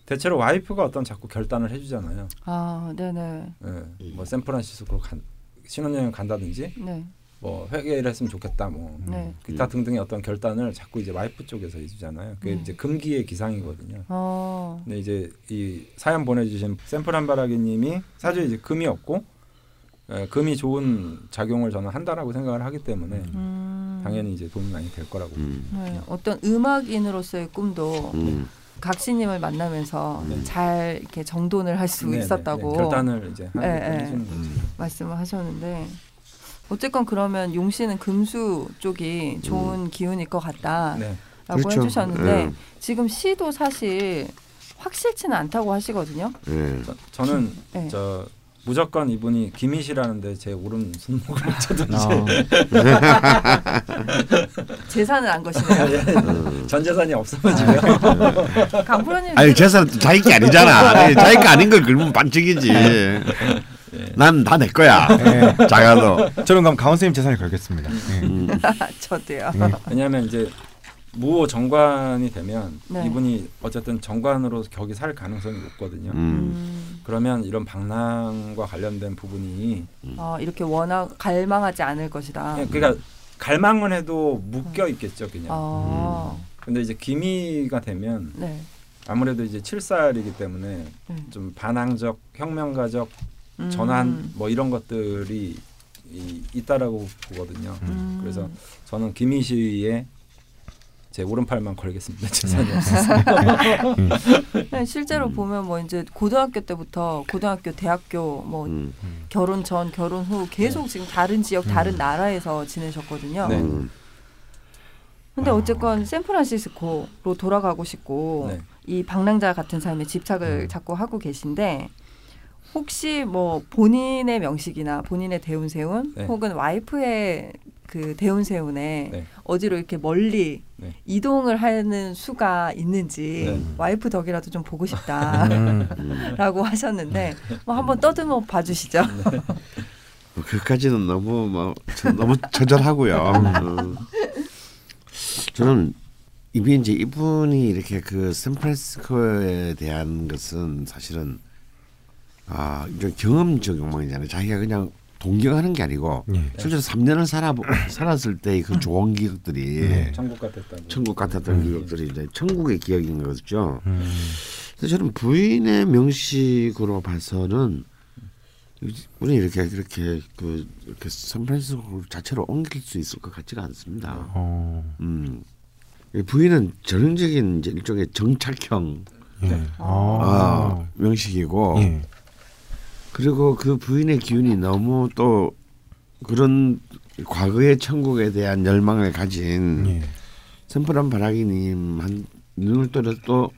대체로 와이프가 어떤 자꾸 결단을 해주잖아요. 아, 네네. 네, 뭐 샌프란시스코로 간, 신혼여행 간다든지 네. 뭐 회계를 했으면 좋겠다 뭐 네. 기타 등등의 어떤 결단을 자꾸 이제 와이프 쪽에서 해주잖아요. 그게 네. 이제 금기의 기상이거든요. 어. 근데 이제 이 사연 보내주신 샌프란바라기님이 사실 이제 금이 없고 에, 금이 좋은 작용을 저는 한다라고 생각을 하기 때문에 음. 당연히 이제 도움이 많이 될 거라고. 음. 네. 어떤 음악인으로서의 꿈도 음. 각시님을 만나면서 네. 잘 이렇게 정돈을 할 수 있었다고 네. 결단을 이제 해주는 거죠. 말씀을 하셨는데. 어쨌건 그러면 용 씨는 금수 쪽이 좋은 음. 기운일 것 같다라고 네. 그렇죠. 해주셨는데 네. 지금 시도 사실 확실치는 않다고 하시거든요. 네. 저, 저는 네. 저 무조건 이분이 김이시라는데 제 오른 손목을 쳐든지 어. 재산을 안 거시네요. 예. 전 재산이 없어가지고요. 강 프로님 아니 재산 자기 게 아니잖아. 자기 게 아닌 걸 긁으면 반칙이지. 예. 난 다 내 거야. 예. 작아도. 저는 그럼 강헌 선생님 재산을 걸겠습니다. 예. 음. 저도요. 예. 왜냐하면 이제 무오 정관이 되면 네. 이분이 어쨌든 정관으로 격이 살 가능성이 높거든요. 음. 그러면 이런 방랑과 관련된 부분이 음. 어, 이렇게 워낙 갈망하지 않을 것이다. 예, 그러니까 음. 갈망은 해도 묶여 있겠죠, 그냥. 아. 음. 근데 이제 기미가 되면 네. 아무래도 이제 칠살이기 때문에 음. 좀 반항적, 혁명가적 전환 뭐 이런 것들이 이, 있다라고 보거든요. 음. 그래서 저는 김희시의 제 오른팔만 걸겠습니다. 재산이 없어서. 실제로 음. 보면 뭐 이제 고등학교 때부터 고등학교, 대학교, 뭐 음. 결혼 전, 결혼 후 계속 네. 지금 다른 지역, 다른 음. 나라에서 지내셨거든요. 네. 근데 어쨌건 샌프란시스코로 돌아가고 싶고 네. 이 방랑자 같은 삶에 집착을 음. 자꾸 하고 계신데. 혹시 뭐 본인의 명식이나 본인의 대운세운 네. 혹은 와이프의 그 대운세운에 네. 어디로 이렇게 멀리 네. 이동을 하는 수가 있는지 네. 와이프 덕이라도 좀 보고 싶다라고 하셨는데 뭐 한번 떠듬어 봐주시죠. 네. 그까지는 너무 뭐 너무 처절하고요. 저는 이미 이제 이분이 이렇게 그 샌프란시스코에 대한 것은 사실은. 아, 이제 경험적 욕망이잖아요. 자기가 그냥 동경하는 게 아니고 네. 실제로 삼 년을 살아 살았을 때의 그 좋은 기억들이 네. 천국 같았던 천국 같았던 네. 기억들이 이제 천국의 기억인 거죠. 음. 그래서 저는 부인의 명식으로 봐서는 우리 이렇게 이렇게 그 이렇게 샌프란시스코 자체로 옮길 수 있을 것 같지가 않습니다. 어. 음, 부인은 전형적인 이제 일종의 정착형 네. 아. 아, 명식이고. 네. 그리고 그 부인의 기운이 너무 또 그런 과거의 천국에 대한 열망을 가진 예. 샌프란바라기님 한 눈을 떠도 또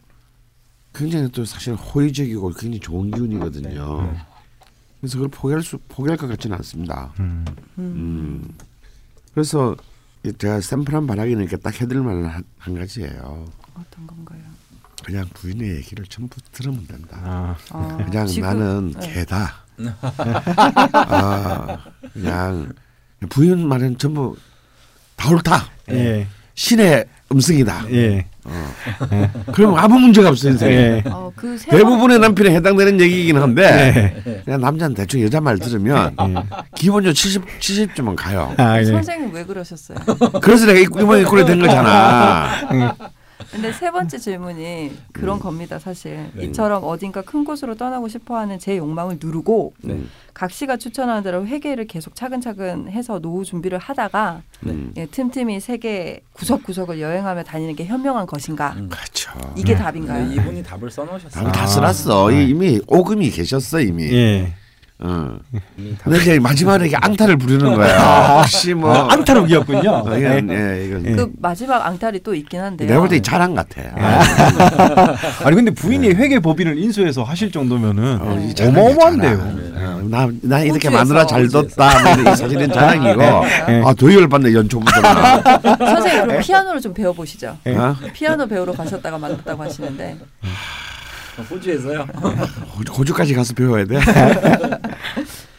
굉장히 또 사실 호의적이고 굉장히 좋은 기운이거든요. 네. 그래서 그걸 포기할 수 포기할 것 같지는 않습니다. 음. 음. 그래서 제가 샌프란바라기님께 딱 해드릴 말은 한, 한 가지예요. 어떤 건가요? 그냥 부인의 얘기를 전부 들으면 된다. 아. 아. 그냥 지금, 나는 네. 개다. 아, 그냥 부인 말은 전부 다 옳다. 예. 신의 음성이다. 예. 어. 예. 그럼 아무 문제가 없어 인생에. 예. 어, 그 대부분의 남편에 해당되는 얘기이긴 한데 예. 그냥 남자는 대충 여자 말 들으면 예. 기본적으로 칠십 칠십쯤은 가요. 아, 예. 선생님 왜 그러셨어요? 그래서 내가 이번에 꼴이 된 거잖아. 근데 세 번째 질문이 그런 음. 겁니다. 사실 네. 이처럼 어딘가 큰 곳으로 떠나고 싶어하는 제 욕망을 누르고 네. 각시가 추천하는 대로 회계를 계속 차근차근 해서 노후 준비를 하다가 네. 예, 틈틈이 세계 구석구석을 여행하며 다니는 게 현명한 것인가? 음. 그렇죠. 이게 네. 답인가요? 네, 이분이 답을 써놓으셨어요. 답을 아. 다 써놨어. 네. 이미 오금이 계셨어 이미. 예. 어. 근데 이제 마지막에 이게 앙탈을 부르는 거야. 아, 혹시 뭐 아, 앙탈을 우겼군요. 네, 네, 네, 이건. 그 마지막 앙탈이 또 있긴 한데요. 내가 볼 때 자랑 같아. 아. 아니 근데 부인이 네. 회계 법인을 인수해서 하실 정도면은 네. 어마어마한데요. 네. 나, 나 이렇게 마누라 잘 뒀다. 뭐, 사실은 자랑이고. 네. 아, 더 열받네 연초부터. 선생님 그럼 피아노를 좀 배워보시죠. 네. 피아노 배우러 가셨다가 만났다고 하시는데. 호주에서요. 호주까지 가서 배워야 돼.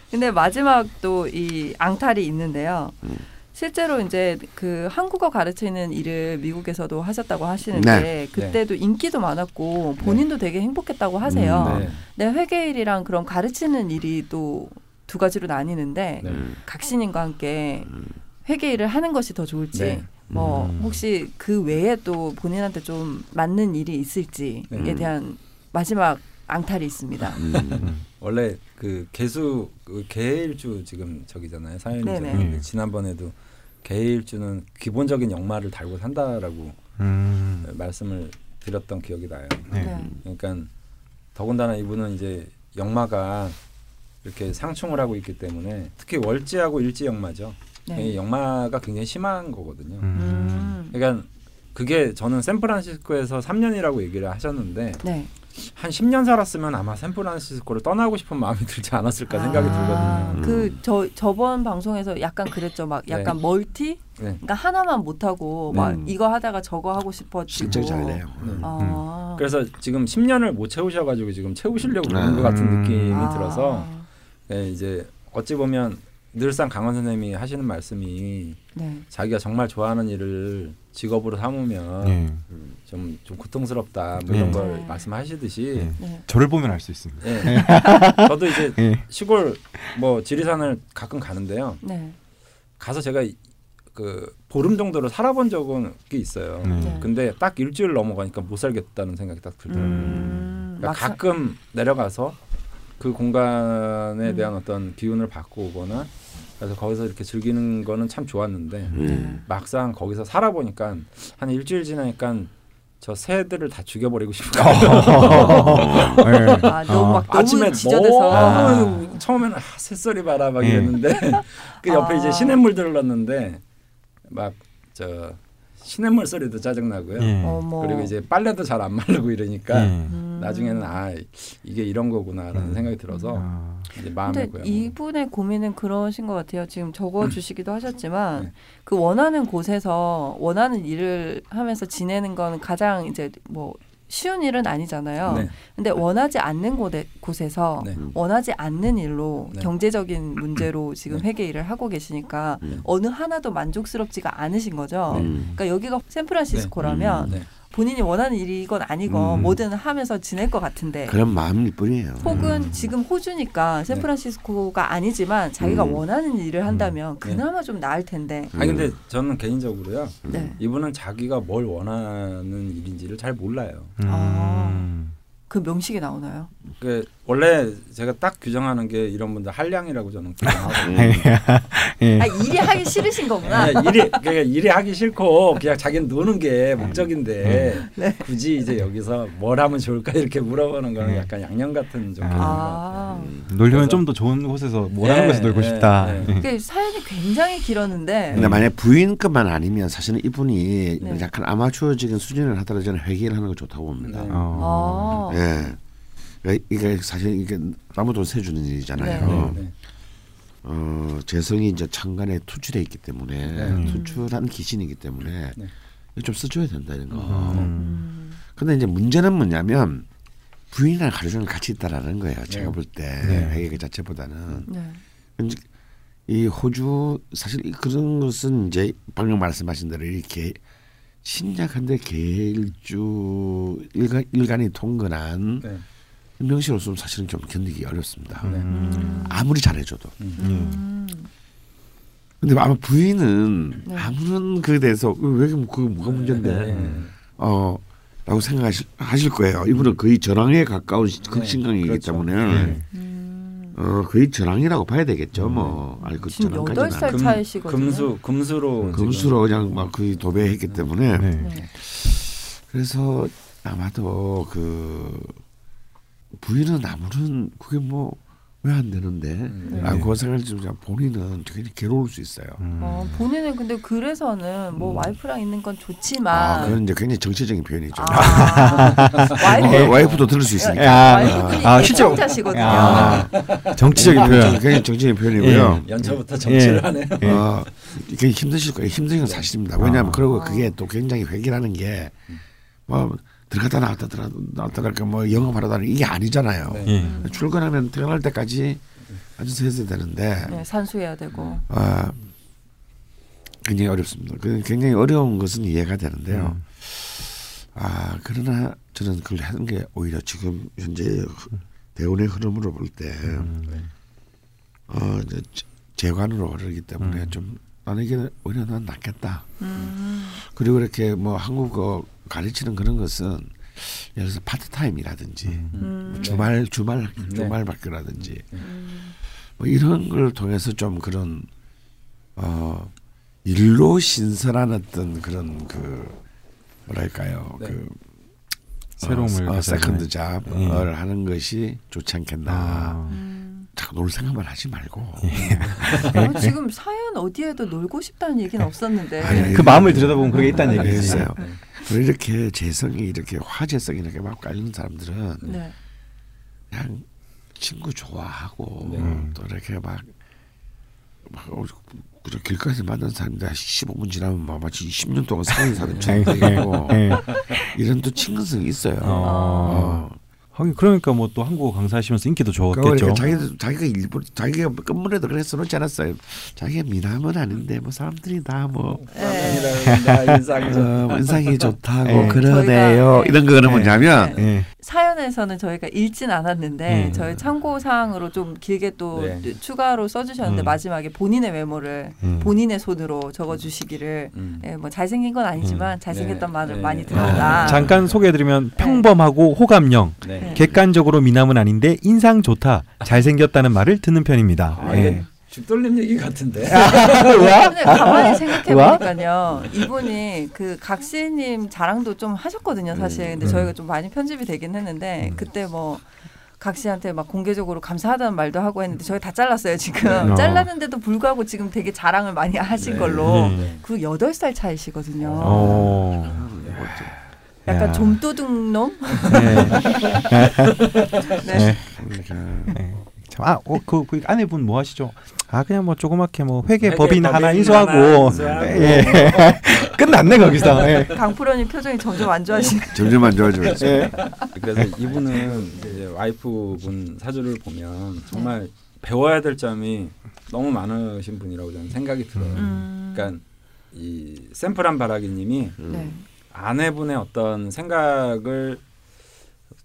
근데 마지막 또 이 앙탈이 있는데요. 음. 실제로 이제 그 한국어 가르치는 일을 미국에서도 하셨다고 하시는데 네. 그때도 네. 인기도 많았고 본인도 네. 되게 행복했다고 하세요. 음, 네. 근데 회계 일이랑 그럼 가르치는 일이 또 두 가지로 나뉘는데 네. 각시님과 함께 회계 일을 하는 것이 더 좋을지. 네. 뭐 음. 혹시 그 외에 또 본인한테 좀 맞는 일이 있을지에 음. 대한 마지막 앙탈이 있습니다. 음. 원래 그 계수 그 계해일주 지금 저기잖아요 사연이잖아요. 지난번에도 계해일주는 기본적인 역마를 달고 산다라고 음. 말씀을 드렸던 기억이 나요. 네. 그러니까 더군다나 이분은 이제 역마가 이렇게 상충을 하고 있기 때문에 특히 월지하고 일지 역마죠. 네. 역마가 굉장히 심한 거거든요. 음. 그러니까 그게 저는 샌프란시스코에서 삼 년이라고 얘기를 하셨는데 네. 한 십 년 살았으면 아마 샌프란시스코를 떠나고 싶은 마음이 들지 않았을까 아. 생각이 들거든요. 그 저 저번 방송에서 약간 그랬죠. 막 약간 네. 멀티? 네. 그러니까 하나만 못하고 네. 막 이거 하다가 저거 하고 싶어지고. 진짜 잘해요. 네. 아. 음. 그래서 지금 십 년을 못 채우셔가지고 지금 채우시려고 그런 음. 것 같은 느낌이 아. 들어서 네, 이제 어찌 보면 늘상 강헌 선생님이 하시는 말씀이 네. 자기가 정말 좋아하는 일을 직업으로 삼으면 네. 좀, 좀 고통스럽다 뭐 이런 네. 걸 네. 말씀하시듯이 네. 네. 저를 보면 알 수 있습니다. 네. 네. 저도 이제 네. 시골 뭐 지리산을 가끔 가는데요. 네. 가서 제가 그 보름 정도로 살아본 적은 꽤 있어요. 네. 근데 딱 일주일 넘어가니까 못 살겠다는 생각이 딱 들더라고요. 음, 그러니까 막상... 가끔 내려가서 그 공간에 음. 대한 어떤 기운을 받고 오거나 그래서 거기서 이렇게 즐기는 거는 참 좋았는데 음. 막상 거기서 살아보니까 한 일주일 지나니까 저 새들을 다 죽여버리고 싶어요. 아, 너무 막 아. 아침에 지저대서 아. 처음에는 아, 새소리 봐라 막 이랬는데 음. 그 옆에 아. 이제 시냇물 들렀는데 막 저 시냇물 소리도 짜증나고요. 음. 그리고 이제 빨래도 잘 안 마르고 이러니까 음. 나중에는 아 이게 이런 거구나라는 음. 생각이 들어서 아. 이제 마음에 고요. 이분의 고민은 그러신 것 같아요. 지금 적어주시기도 음. 하셨지만 네. 그 원하는 곳에서 원하는 일을 하면서 지내는 건 가장 이제 뭐 쉬운 일은 아니잖아요. 네. 근데 원하지 않는 곳에, 곳에서 네. 원하지 않는 일로 네. 경제적인 문제로 지금 네. 회계 일을 하고 계시니까 네. 어느 하나도 만족스럽지가 않으신 거죠. 네. 그러니까 여기가 샌프란시스코라면 네. 음, 네. 본인이 원하는 일이건 아니건 음. 뭐든 하면서 지낼 것 같은데 그런 마음일 뿐이에요. 혹은 음. 지금 호주니까 샌프란시스코가 네. 아니지만 자기가 음. 원하는 일을 한다면 그나마 네. 좀 나을 텐데. 음. 아니 근데 저는 개인적으로요. 네. 이분은 자기가 뭘 원하는 일인지를 잘 몰라요. 음. 아, 그 명식이 나오나요? 그 원래 제가 딱 규정하는 게 이런 분들 한량이라고 저는 규정하고. 예. 아, 일이 하기 싫으신 거구나. 예, 일이 그러니까 일이 하기 싫고 그냥 자기는 노는 게 목적인데 네. 굳이 이제 여기서 뭘 하면 좋을까 이렇게 물어보는 거는 네. 약간 양념 같은 좀. 아. 음. 놀려면 좀 더 좋은 곳에서 뭘 예, 하는 곳에서 놀고 예, 싶다. 예. 그러니까 사연이 굉장히 길었는데. 근데 만약 부인급만 아니면 사실은 이분이 네. 약간 아마추어적인 수준을 하더라도 저는 회계를 하는 거 좋다고 봅니다. 네. 아. 예. 이게 사실 이게 아무도 세주는 일이잖아요. 네. 네. 어 재성이 이제 창간에 투출돼 있기 때문에 네. 투출한 귀신이기 때문에 네. 이거 좀 써줘야 된다는 거. 음. 근데 이제 문제는 뭐냐면 부인이랑 가르치는 같이 있다라는 거예요. 네. 제가 볼 때 네. 회계 그 자체보다는 네. 이 호주 사실 그런 것은 이제 방금 말씀하신 대로 이렇게 신약한데 계일주 일간 일간이 통근한. 네. 명시로서는 사실은 좀 견디기 어렵습니다. 네. 음. 아무리 잘해줘도. 음. 근데 아마 부인은 네. 아무런 그에 대해서 왜 그 뭐가 문제인데 네. 어 라고 생각하실 하실 거예요. 이분은 거의 전황에 가까운 네. 극신강이기 그렇죠. 때문에 네. 음. 어 거의 전황이라고 봐야 되겠죠. 음. 뭐 아니 그 지금 여덟 살 차이시거든요. 금수 금수로 금수로 그냥 막 거의 도배했기 음. 때문에 네. 네. 그래서 아마도 그 부인은 아무런 그게 뭐 왜 안 되는데 라고 네. 고생을 좀 본인은 되게 괴로울 수 있어요. 음. 어, 본인은 근데 그래서는 뭐 음. 와이프랑 있는 건 좋지만 아, 그건 이제 굉장히 정치적인 표현이죠. 아. 와이프. 어, 와이프도 들을 수 있으니까. 아, 와이프분이 아, 애청자시거든요. 아. 정치적인 표현. 굉장히 정치적인 표현이고요. 예. 연차부터 정치를 예. 하네요. 예. 어, 굉장히 힘드실 거예요. 힘든 건 사실입니다. 왜냐하면 아. 그리고 그게 또 굉장히 회기라는 게 뭐 음. 들어갔다 나왔다 들어갔다 나왔다 그러니까 뭐 영업하러 다니는 이게 아니잖아요. 네. 출근하면 퇴근할 때까지 아주 세세 되는데 네, 산수해야 되고 아, 굉장히 어렵습니다. 굉장히 어려운 것은 이해가 되는데요. 음. 아 그러나 저는 그걸 하는 게 오히려 지금 현재 대운의 흐름으로 볼 때 음, 네. 어, 재관으로 흐르기 때문에 음. 좀 나는 이게 오히려 난 낫겠다. 음. 그리고 이렇게 뭐 한국어 가르치는 그런 것은 예를 들어서 파트타임이라든지 음. 뭐 주말 네. 주말 주말 네. 학교라든지 음. 뭐 이런 걸 통해서 좀 그런 어 일로 신선한 어떤 그런 그 뭐랄까요 네. 그 새로운 어, 어, 세컨드 잡을 네. 하는 것이 좋지 않겠나. 아. 음. 자꾸 놀 생각만 하지 말고. 예. 아, 지금 사연 어디에도 놀고 싶다는 얘기는 없었는데. 아니, 그 마음을 들여다보면 그게 있다는 얘기였어요. 네. 이렇게 재성이 이렇게 화재성이 이렇게 막 깔리는 사람들은 네. 그냥 친구 좋아하고 네. 또 이렇게 막, 막 그저 길가에서 만난 사람들 십오 분 지나면 막 마치 십 년 동안 사귄 사람처럼 되고 네. 이런 또 친근성이 있어요. 어. 어. 하긴 그러니까 뭐 또 한국어 강사하시면서 인기도 좋았겠죠. 그러니까 자기도, 자기가 일본 자기가 끝물에도 그랬어 놓지 않았어요. 자기가 미남은 아닌데 뭐 사람들이 다 뭐 인상이 어, 인상이 좋다고 에이. 그러네요. 저희가, 이런 거 그런 뭐냐면 사연에서는 저희가 읽진 않았는데 에이. 저희 참고 사항으로 좀 길게 또 네. 추가로 써주셨는데 음. 마지막에 본인의 외모를 음. 본인의 손으로 적어주시기를 음. 예, 뭐 잘생긴 건 아니지만 음. 잘생겼던 네. 말을 네. 많이 들었다. 아. 잠깐 소개해드리면 평범하고 에이. 호감형. 네. 네. 객관적으로 미남은 아닌데 인상 좋다, 잘생겼다는 말을 듣는 편입니다. 아, 예. 죽돌림 얘기 같은데. 근데 가만히 생각해보니까요. 이분이 그 각시님 자랑도 좀 하셨거든요, 사실. 근데 음. 저희가 좀 많이 편집이 되긴 했는데 음. 그때 뭐 각시한테 막 공개적으로 감사하다는 말도 하고 했는데 저희 다 잘랐어요 지금. 네. 잘랐는데도 불구하고 지금 되게 자랑을 많이 하신 네. 걸로. 네. 그리고 여덟 살 차이시거든요. 오. 약간 좀도둑놈? 네. 네. 네. 아, 어, 그, 그 아내분 뭐 하시죠? 아, 그냥 뭐 조그맣게 뭐 회계, 회계 법인, 법인 하나 인수하고. 하나 예. 끝났네 거기서. 예. 강프로님 표정이 점점 안 좋아지네. 점점 안 좋아지고 있어요. 예. 그래서 이분은 이제 와이프분 사주를 보면 정말 배워야 될 점이 너무 많으신 분이라고 저는 생각이 들어요. 음. 그러니까 이 샌프란 바라기님이. 음. 네. 아내분의 어떤 생각을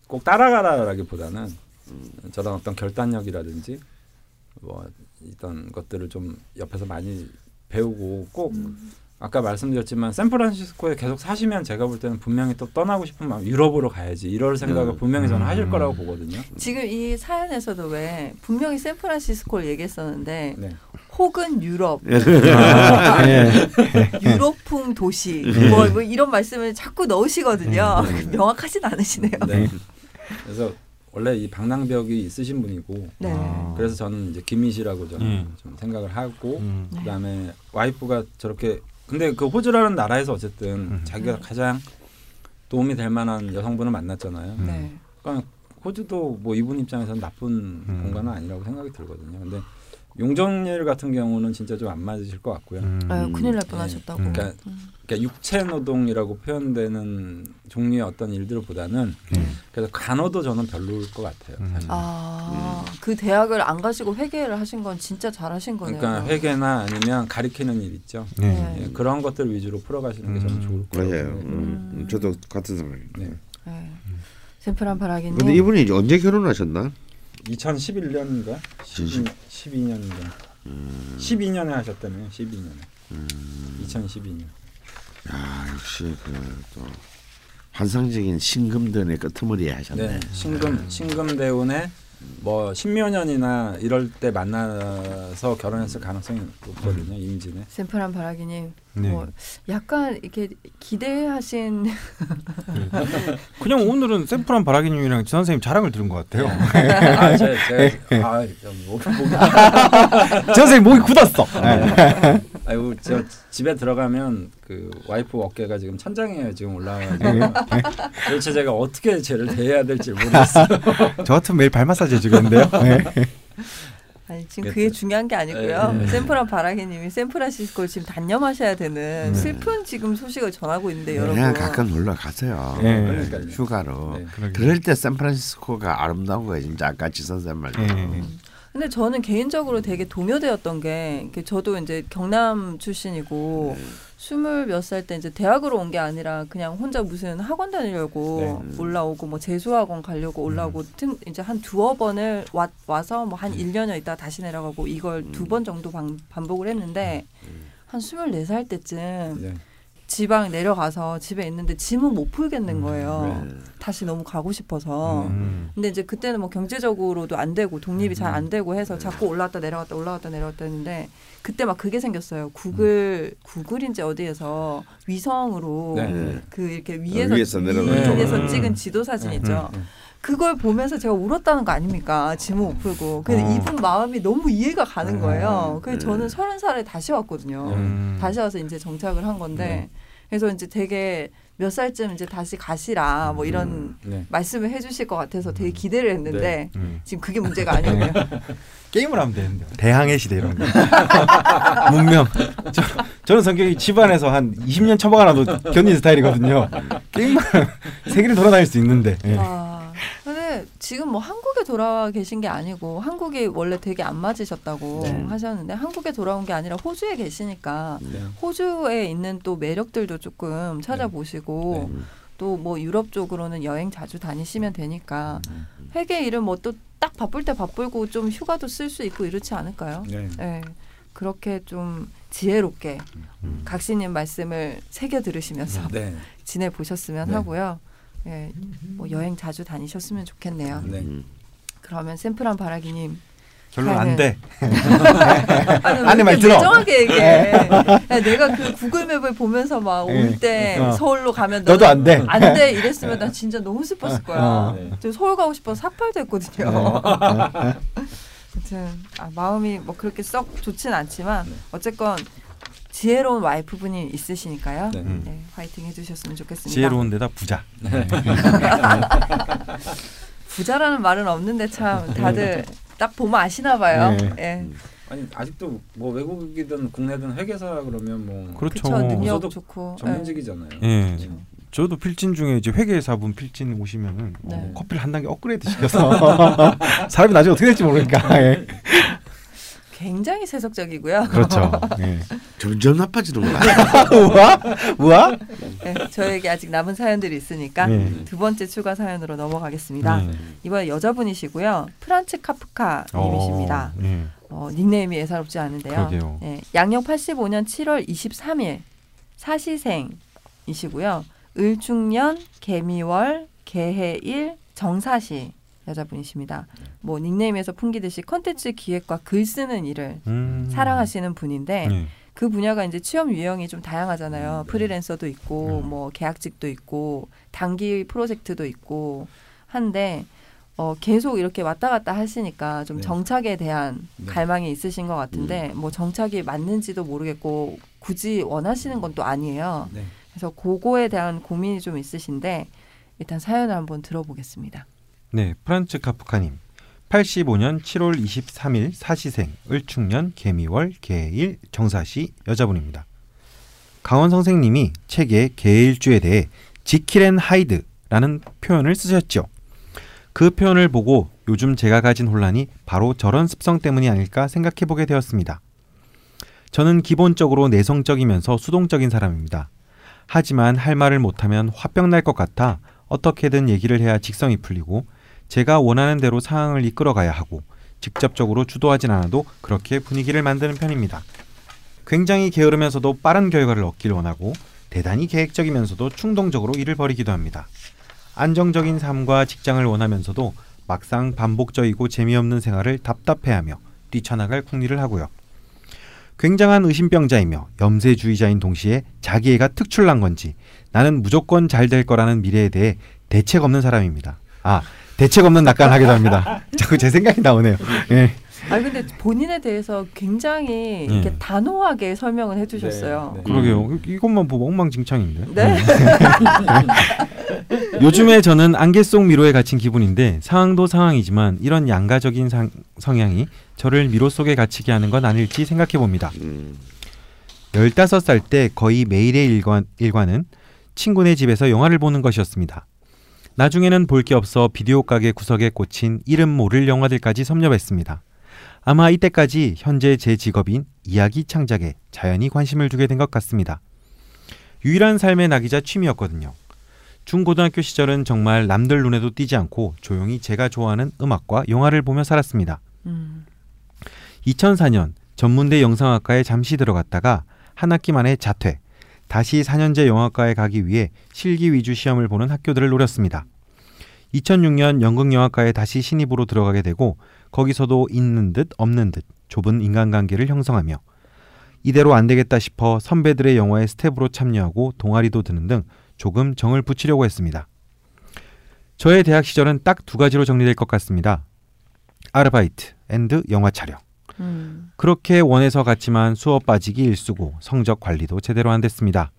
꼭 따라가라라기보다는 저런 어떤 결단력이라든지 뭐 이런 것들을 좀 옆에서 많이 배우고 꼭 음. 아까 말씀드렸지만 샌프란시스코에 계속 사시면 제가 볼 때는 분명히 또 떠나고 싶은 마음 유럽으로 가야지 이럴 생각을 음. 분명히 저는 하실 거라고 보거든요. 지금 이 사연에서도 왜 분명히 샌프란시스코를 얘기했었는데 네. 혹은 유럽, 아, 네. 유럽풍 도시 뭐, 뭐 이런 말씀을 자꾸 넣으시거든요. 네. 명확하진 않으시네요. 네. 그래서 원래 이 방랑벽이 있으신 분이고 네. 그래서 저는 이제 김이시라고 저는 음. 좀 생각을 하고 음. 그다음에 와이프가 저렇게 근데 그 호주라는 나라에서 어쨌든 음. 자기가 네. 가장 도움이 될 만한 여성분을 만났잖아요. 네. 그러니까 호주도 뭐 이분 입장에서는 나쁜 음. 공간은 아니라고 생각이 들거든요. 근데 용정일 같은 경우는 진짜 좀 안 맞으실 것 같고요. 음. 아, 큰일 날 뻔하셨다고. 네. 그러니까, 그러니까 육체 노동이라고 표현되는 종류의 어떤 일들보다는 음. 그래서 간호도 저는 별로일 것 같아요. 사실. 아, 음. 그 대학을 안 가시고 회계를 하신 건 진짜 잘하신 거네요. 그러니까 회계나 아니면 가리키는 일 있죠. 네. 네. 그런 것들 위주로 풀어가시는 게 저는 음. 좋을 거예요. 맞아요. 음. 음. 저도 같은 생각입니다. 네. 네. 샌프란 바라기님. 근데 이분이 언제 결혼하셨나? 이천십일 년인가? 십이 년인가? 음. 십이 년에 하셨다며. 십이 년에. 음. 이천십이 년. 야, 역시 그 또 환상적인 신금대운의 끝머리에 하셨네. 네, 신금 신금대운의 뭐 십몇 년이나 이럴 때 만나서 결혼했을 가능성이 높거든요. 임진에. 샌프란 바라기님, 네. 뭐 약간 이렇게 기대하신. 그냥 오늘은 샌프란 바라기님이랑 지산 선생님 자랑을 들은 것 같아요. 아, 제, 제, 아, 목이 지산 선생님 목이 굳었어. 네. 아유, 저 집에 들어가면 그 와이프 어깨가 지금 천장에 지금 올라와가지고 도대체 제가 어떻게 쟤를 대해야 될지 모르겠어요. 저 같은 매일 발 마사지 해주겠는데요. 네. 아니 지금 그게 중요한 게 아니고요. 네. 샌프란 바라기님이 샌프란시스코 지금 단념하셔야 되는 네. 슬픈 지금 소식을 전하고 있는데 여러분. 그냥 가끔 놀러 가세요. 네. 그러니까요. 휴가로. 네. 그럴 때 샌프란시스코가 아름다워요. 진짜 아까 지선생 말대로. 네. 근데 저는 개인적으로 되게 동요되었던 게 저도 이제 경남 출신이고 네. 스물 몇 살 때 이제 대학으로 온 게 아니라 그냥 혼자 무슨 학원 다니려고 네. 올라오고 뭐 재수학원 가려고 올라오고 음. 이제 한 두어 번을 와, 와서 뭐 한 일 년여 있다 다시 내려가고 이걸 음. 두 번 정도 방, 반복을 했는데 음. 한 스물네 살 때쯤 네. 지방 내려가서 집에 있는데 짐은 못 풀겠는 거예요. 네. 다시 너무 가고 싶어서. 음. 근데 이제 그때는 뭐 경제적으로도 안 되고 독립이 음. 잘 안 되고 해서 자꾸 올라갔다 내려갔다 올라갔다 내려갔다 했는데 그때 막 그게 생겼어요. 구글 음. 구글인지 어디에서 위성으로 네. 그 이렇게 위에서 어, 위에서, 내려가는 위에서 찍은 지도 사진 음. 있죠. 음. 그걸 보면서 제가 울었다는 거 아닙니까? 짐을 못 풀고. 근데 어. 이분 마음이 너무 이해가 가는 거예요. 그래서 저는 서른 살에 다시 왔거든요. 음. 다시 와서 이제 정착을 한 건데 음. 그래서 이제 되게 몇 살쯤 이제 다시 가시라 뭐 이런 음. 네. 말씀을 해주실 것 같아서 되게 기대를 했는데 네. 음. 지금 그게 문제가 아니에요. 게임을 하면 되는데. 대항해 시대 이런 거. 문명. 저, 저는 성격이 집안에서 한 이십 년 처박아 놔도 견디는 스타일이거든요. 게임만 세계를 돌아다닐 수 있는데. 네. 아. 근데 지금 뭐 한국에 돌아와 계신 게 아니고 한국이 원래 되게 안 맞으셨다고 네. 하셨는데 한국에 돌아온 게 아니라 호주에 계시니까 네. 호주에 있는 또 매력들도 조금 찾아보시고 네. 네. 또 뭐 유럽 쪽으로는 여행 자주 다니시면 되니까 회계 일은 뭐 또 딱 바쁠 때 바쁘고 좀 휴가도 쓸 수 있고 이렇지 않을까요? 네. 네. 그렇게 좀 지혜롭게 음. 각시님 말씀을 새겨 들으시면서 네. 지내보셨으면 네. 하고요. 예, 뭐 여행 자주 다니셨으면 좋겠네요. 네. 그러면 샌프란 바라기님 결론 안 돼. 아니 말 들어. 정확하게 얘기해. 야, 내가 그 구글맵을 보면서 막 올 때 어. 서울로 가면 너도 안 돼. 안 돼 이랬으면 나 진짜 너무 슬펐을 거야. 어. 저 서울 가고 싶어서 삭발됐거든요. 아무튼 아, 마음이 뭐 그렇게 썩 좋진 않지만 네. 어쨌건. 지혜로운 와이프분이 있으시니까요. 네. 네, 화이팅 해주셨으면 좋겠습니다. 지혜로운 데다 부자. 네. 부자라는 말은 없는데 참 다들 딱 보면 아시나 봐요. 네. 네. 아니 아직도 뭐 외국이든 국내든 회계사 그러면 뭐 그렇죠. 그쵸, 능력 좋고 전문직이잖아요. 네. 그렇죠. 저도 필진 중에 이제 회계사분 필진 오시면은 네. 어, 커피를 한 단계 업그레이드 시켜서 사람이 나중에 어떻게 될지 모르니까. 예. 굉장히 세속적이고요. 그렇죠. 네. 점점 나빠지는구나. 우와? 우와? 네, 저에게 아직 남은 사연들이 있으니까 네. 두 번째 추가 사연으로 넘어가겠습니다. 네. 이번에 여자분이시고요. 프란츠 카프카 님이십니다. 네. 어, 닉네임이 예사롭지 않은데요. 네, 양력 팔십오 년 칠월 이십삼일 사시생이시고요. 을중년, 개미월, 계해일, 정사시. 여자분이십니다. 뭐 닉네임에서 풍기듯이 콘텐츠 기획과 글 쓰는 일을 음. 사랑하시는 분인데 네. 그 분야가 이제 취업 유형이 좀 다양하잖아요. 네. 프리랜서도 있고 네. 뭐 계약직도 있고 단기 프로젝트도 있고 한데 어, 계속 이렇게 왔다 갔다 하시니까 좀 네. 정착에 대한 네. 갈망이 있으신 것 같은데 네. 뭐 정착이 맞는지도 모르겠고 굳이 원하시는 건 또 아니에요. 네. 그래서 그거에 대한 고민이 좀 있으신데 일단 사연을 한번 들어보겠습니다. 네, 프란츠 카프카님. 팔십오 년 칠월 이십삼일 사시생, 을축년, 개미월, 계해일, 정사시 여자분입니다. 강헌 선생님이 책에 계해일주에 대해 지킬 앤 하이드라는 표현을 쓰셨죠. 그 표현을 보고 요즘 제가 가진 혼란이 바로 저런 습성 때문이 아닐까 생각해보게 되었습니다. 저는 기본적으로 내성적이면서 수동적인 사람입니다. 하지만 할 말을 못하면 화병 날 것 같아 어떻게든 얘기를 해야 직성이 풀리고 제가 원하는 대로 상황을 이끌어가야 하고 직접적으로 주도하진 않아도 그렇게 분위기를 만드는 편입니다. 굉장히 게으르면서도 빠른 결과를 얻길 원하고 대단히 계획적이면서도 충동적으로 일을 벌이기도 합니다. 안정적인 삶과 직장을 원하면서도 막상 반복적이고 재미없는 생활을 답답해하며 뛰쳐나갈 궁리를 하고요. 굉장한 의심병자이며 염세주의자인 동시에 자기애가 특출난 건지 나는 무조건 잘 될 거라는 미래에 대해 대책 없는 사람입니다. 아, 대책 없는 낙관하기도 합니다. 자꾸 제 생각이 나오네요. 예. 아니 근데 본인에 대해서 굉장히 네. 이렇게 단호하게 설명을 해주셨어요. 네, 네. 그러게요. 이것만 보면 엉망진창인데. 네. 요즘에 저는 안개 속 미로에 갇힌 기분인데 상황도 상황이지만 이런 양가적인 상, 성향이 저를 미로 속에 갇히게 하는 건 아닐지 생각해 봅니다. 열다섯 살 때 거의 매일의 일관, 일과는 친구네 집에서 영화를 보는 것이었습니다. 나중에는 볼 게 없어 비디오 가게 구석에 꽂힌 이름 모를 영화들까지 섭렵했습니다. 아마 이때까지 현재 제 직업인 이야기 창작에 자연히 관심을 두게 된 것 같습니다. 유일한 삶의 낙이자 취미였거든요. 중고등학교 시절은 정말 남들 눈에도 띄지 않고 조용히 제가 좋아하는 음악과 영화를 보며 살았습니다. 음. 이천사 년 전문대 영상학과에 잠시 들어갔다가 한 학기 만에 자퇴, 다시 사 년제 영화과에 가기 위해 실기 위주 시험을 보는 학교들을 노렸습니다. 이천육 년 연극영화과에 다시 신입으로 들어가게 되고 거기서도 있는 듯 없는 듯 좁은 인간관계를 형성하며 이대로 안 되겠다 싶어 선배들의 영화에 스텝으로 참여하고 동아리도 드는 등 조금 정을 붙이려고 했습니다. 저의 대학 시절은 딱 두 가지로 정리될 것 같습니다. 아르바이트 앤드 영화 촬영. 음. 그렇게 원해서 갔지만 수업 빠지기 일쑤고 성적 관리도 제대로 안 됐습니다.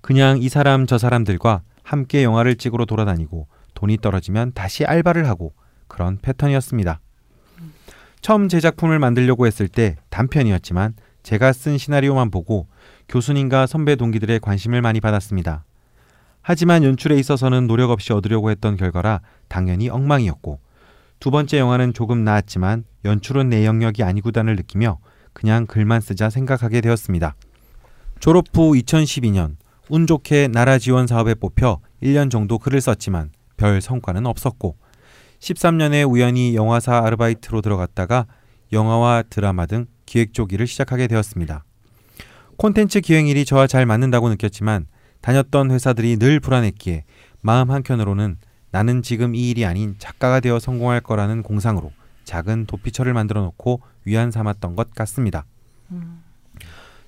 그냥 이 사람 저 사람들과 함께 영화를 찍으러 돌아다니고 돈이 떨어지면 다시 알바를 하고 그런 패턴이었습니다. 처음 제 작품을 만들려고 했을 때 단편이었지만 제가 쓴 시나리오만 보고 교수님과 선배 동기들의 관심을 많이 받았습니다. 하지만 연출에 있어서는 노력 없이 얻으려고 했던 결과라 당연히 엉망이었고 두 번째 영화는 조금 나았지만 연출은 내 영역이 아니구단을 느끼며 그냥 글만 쓰자 생각하게 되었습니다. 졸업 후 이천십이 년 운 좋게 나라 지원 사업에 뽑혀 일 년 정도 글을 썼지만 별 성과는 없었고 십삼 년에 우연히 영화사 아르바이트로 들어갔다가 영화와 드라마 등 기획 조기를 시작하게 되었습니다. 콘텐츠 기획일이 저와 잘 맞는다고 느꼈지만 다녔던 회사들이 늘 불안했기에 마음 한켠으로는 나는 지금 이 일이 아닌 작가가 되어 성공할 거라는 공상으로 작은 도피처를 만들어 놓고 위안 삼았던 것 같습니다. 음.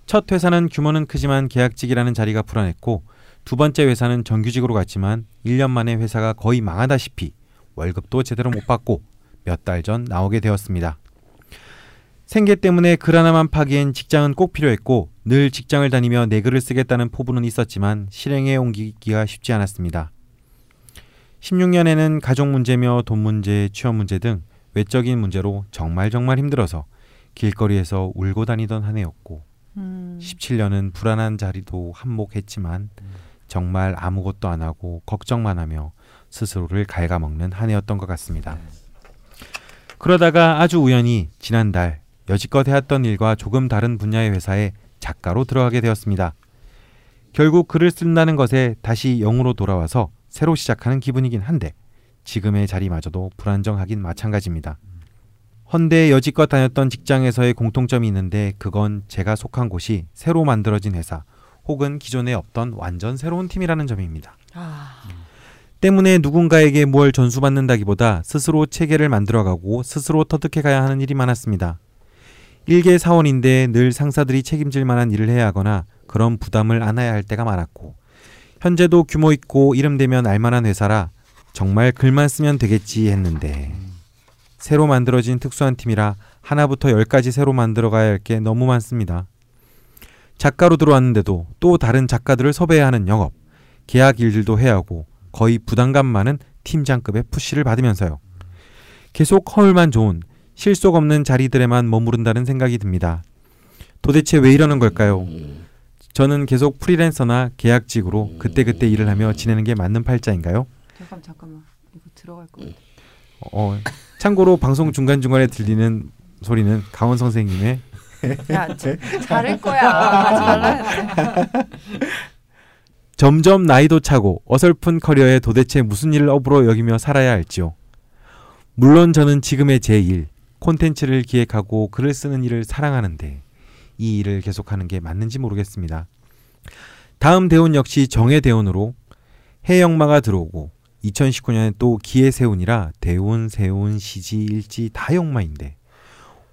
첫 회사는 규모는 크지만 계약직이라는 자리가 불안했고 두 번째 회사는 정규직으로 갔지만 일 년 만에 회사가 거의 망하다시피 월급도 제대로 못 받고 몇 달 전 나오게 되었습니다. 생계 때문에 글 하나만 파기엔 직장은 꼭 필요했고 늘 직장을 다니며 내 글을 쓰겠다는 포부는 있었지만 실행에 옮기기가 쉽지 않았습니다. 십육 년에는 가족 문제며 돈 문제, 취업 문제 등 외적인 문제로 정말 정말 힘들어서 길거리에서 울고 다니던 한 해였고 음. 십칠 년은 불안한 자리도 한몫했지만 음. 정말 아무것도 안 하고 걱정만 하며 스스로를 갉아먹는 한 해였던 것 같습니다. 그러다가 아주 우연히 지난달 여지껏 해왔던 일과 조금 다른 분야의 회사에 작가로 들어가게 되었습니다. 결국 글을 쓴다는 것에 다시 영으로 돌아와서 새로 시작하는 기분이긴 한데 지금의 자리마저도 불안정하긴 마찬가지입니다. 헌데 여지껏 다녔던 직장에서의 공통점이 있는데 그건 제가 속한 곳이 새로 만들어진 회사 혹은 기존에 없던 완전 새로운 팀이라는 점입니다. 아... 때문에 누군가에게 뭘 전수받는다기보다 스스로 체계를 만들어가고 스스로 터득해가야 하는 일이 많았습니다. 일개 사원인데 늘 상사들이 책임질 만한 일을 해야 하거나 그런 부담을 안아야 할 때가 많았고 현재도 규모 있고 이름되면 알만한 회사라 정말 글만 쓰면 되겠지 했는데 새로 만들어진 특수한 팀이라 하나부터 열까지 새로 만들어가야 할 게 너무 많습니다. 작가로 들어왔는데도 또 다른 작가들을 섭외해야 하는 영업, 계약 일들도 해야 하고 거의 부담감 많은 팀장급의 푸시를 받으면서요. 계속 허울만 좋은 실속 없는 자리들에만 머무른다는 생각이 듭니다. 도대체 왜 이러는 걸까요? 저는 계속 프리랜서나 계약직으로 그때그때 일을 하며 지내는 게 맞는 팔자인가요? 잠깐 잠깐만 이거 들어갈 것 같아. 어, 참고로 방송 중간중간에 들리는 소리는 강헌 선생님의 야, 자, 잘할 거야. 하지 말라 했는데. 점점 나이도 차고 어설픈 커리어에 도대체 무슨 일을 업으로 여기며 살아야 할지요. 물론 저는 지금의 제 일, 콘텐츠를 기획하고 글을 쓰는 일을 사랑하는데 이 일을 계속하는 게 맞는지 모르겠습니다. 다음 대운 역시 정의 대운으로 해영마가 들어오고 이천십구 년에 또 기해세운이라 대운, 세운, 시지, 일지 다 역마인데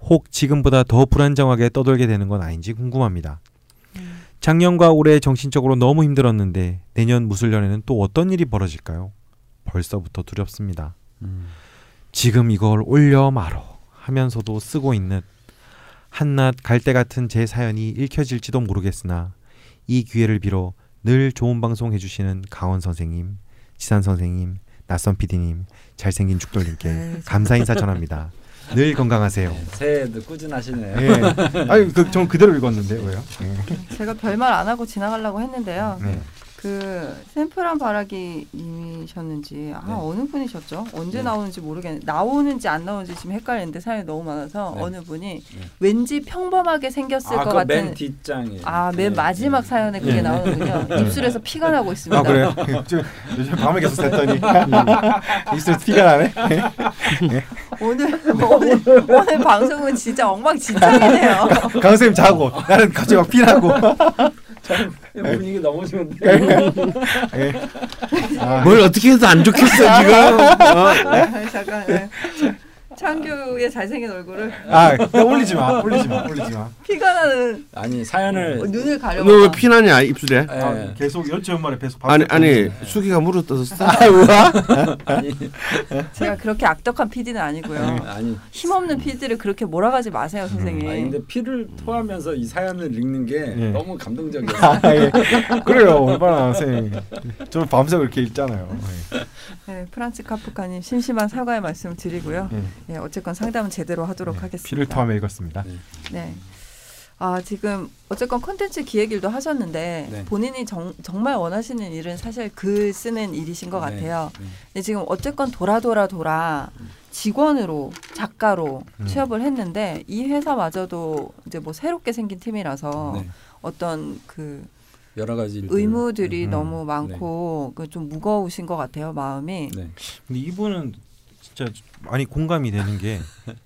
혹 지금보다 더 불안정하게 떠돌게 되는 건 아닌지 궁금합니다. 음. 작년과 올해 정신적으로 너무 힘들었는데 내년 무술년에는 또 어떤 일이 벌어질까요? 벌써부터 두렵습니다. 음. 지금 이걸 올려 말어 하면서도 쓰고 있는 한낱 갈대 같은 제 사연이 읽혀질지도 모르겠으나 이 기회를 빌어 늘 좋은 방송 해주시는 강헌 선생님, 지산 선생님, 낯선 피디님, 잘생긴 죽돌님께 감사 인사 전합니다. 늘 건강하세요. 네, 새해도 꾸준하시네요. 네. 아니, 그, 전 그대로 읽었는데 왜요? 네. 제가 별말 안 하고 지나가려고 했는데요. 네. 그 샌프란 바라기님이셨는지 아 네. 어느 분이셨죠? 언제 네. 나오는지 모르겠는데 나오는지 안 나오는지 지금 헷갈리는데 사연이 너무 많아서 네. 어느 분이 네. 왠지 평범하게 생겼을 아, 것 같은 맨 뒷장에 아, 맨 네. 마지막 사연에 그게 네. 나오는군요. 네. 입술에서 피가 나고 있습니다. 아 그래요? 요즘 밤에 계속 샜더니 입술에서 피가 나네. 네. 오늘 오늘 오늘 방송은 진짜 엉망진창이네요. 강 선생님 자고 나는 갑자기 막 피나고. 분위기 너무 좋은데. 뭘 어떻게 해도 안 좋겠어 지금. 아, 잠깐. 네. 창규의 잘생긴 얼굴을. 아, 올리지 마, 올리지 마, 올리지 마. 피가 나는. 아니 사연을. 눈을 가려. 너 왜 피나냐 입술에? 아, 계속 연체 연말에 계속. 아니 아니 수기가 물어뜯었어. 아니. 제가 그렇게 악덕한 피디는 아니고요. 아니. 힘없는 피디를 그렇게 몰아가지 마세요 선생님. 아니 근데 피를 토하면서 이 사연을 읽는 게 예. 너무 감동적이었어요. 아, 예. 그래요 얼마나 선생님. 저 밤새 그렇게 읽잖아요. 예. 네, 프란츠 카프카님 심심한 사과의 말씀 드리고요. 예. 예, 어쨌건 상담은 제대로 하도록 네, 하겠습니다. 피를 토하며 읽었습니다. 네. 네. 아, 지금 어쨌건 콘텐츠 기획일도 하셨는데 네. 본인이 정, 정말 원하시는 일은 사실 글 쓰는 일이신 것 네. 같아요. 네. 근데 지금 어쨌건 돌아 돌아 돌아 직원으로 작가로 음. 취업을 했는데 이 회사마저도 이제 뭐 새롭게 생긴 팀이라서 네. 어떤 그 여러 가지 의무들이 음. 너무 많고 네. 좀 무거우신 것 같아요. 마음이. 네. 근데 이분은 진짜 많이 공감이 되는 게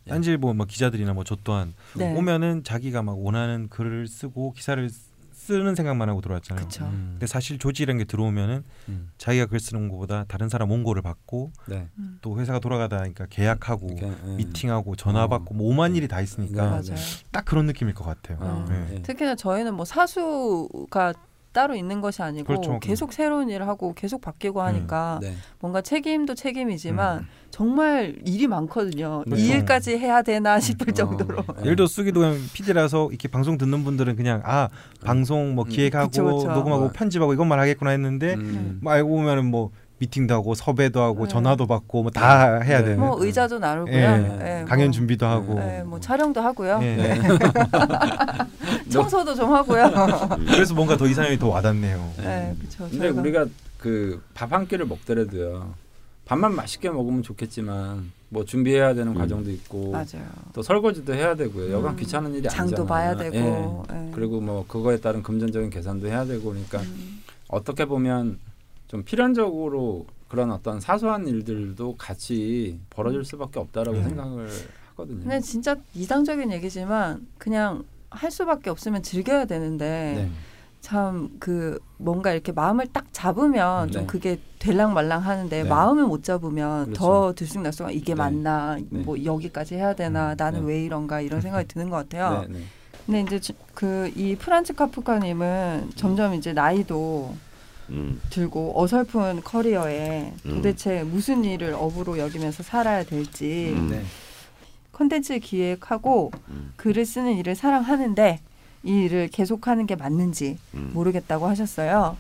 딴지일보 막 기자들이나 뭐 저 또한 네. 오면은 자기가 막 원하는 글을 쓰고 기사를 쓰는 생각만 하고 들어왔잖아요. 음. 근데 사실 조직이라는 게 들어오면은 음. 자기가 글 쓰는 것보다 다른 사람 원고를 받고 네. 음. 또 회사가 돌아가다 보니까 계약하고 그러니까, 음. 미팅하고 전화 받고 뭐 오만 일이 다 있으니까 네, 딱 그런 느낌일 것 같아요. 아, 네. 네. 특히나 저희는 뭐 사수가 따로 있는 것이 아니고 그렇죠. 계속 새로운 일을 하고 계속 바뀌고 하니까 음, 네. 뭔가 책임도 책임이지만 음. 정말 일이 많거든요. 그렇죠. 이 일까지 해야 되나 싶을 정도로. 어, 예를 들어 쓰기도 피디라서 이렇게 방송 듣는 분들은 그냥 아 방송 뭐 기획하고 음, 그쵸, 그쵸. 녹음하고 어. 편집하고 이것만 하겠구나 했는데 음. 뭐 알고 보면은 뭐 미팅도 하고 섭외도 하고 네. 전화도 받고 뭐 다 해야 네. 되는. 뭐 의자도 나르고요. 네. 네. 강연 뭐, 준비도 하고. 네. 뭐 촬영도 하고요. 네. 네. 청소도 좀 하고요. 그래서 뭔가 더 이상형이 더 와닿네요. 네, 그렇죠. 근데 저희가. 우리가 그 밥 한 끼를 먹더라도요. 밥만 맛있게 먹으면 좋겠지만 뭐 준비해야 되는 음. 과정도 있고 맞아요. 또 설거지도 해야 되고요. 여간 음. 귀찮은 일이 장도 아니잖아요. 장도 봐야 되고. 예. 예. 그리고 뭐 그거에 따른 금전적인 계산도 해야 되고 그러니까 음. 어떻게 보면 좀 필연적으로 그런 어떤 사소한 일들도 같이 벌어질 수밖에 없다라고 음. 생각을 하거든요. 근데 진짜 이상적인 얘기지만 그냥 할 수밖에 없으면 즐겨야 되는데 네. 참 그 뭔가 이렇게 마음을 딱 잡으면 네. 좀 그게 될랑말랑 하는데 네. 마음을 못 잡으면 그렇죠. 더 들쑥날쑥 이게 네. 맞나 네. 뭐 여기까지 해야 되나 나는 네. 왜 이런가 이런 생각이 드는 것 같아요. 네. 네. 근데 이제 그 이 프란츠 카프카님은 점점 이제 나이도 음. 들고 어설픈 커리어에 도대체 음. 무슨 일을 업으로 여기면서 살아야 될지 음. 네. 콘텐츠 기획하고 음. 글을 쓰는 일을 사랑하는데 이 일을 계속하는 게 맞는지 음. 모르겠다고 하셨어요.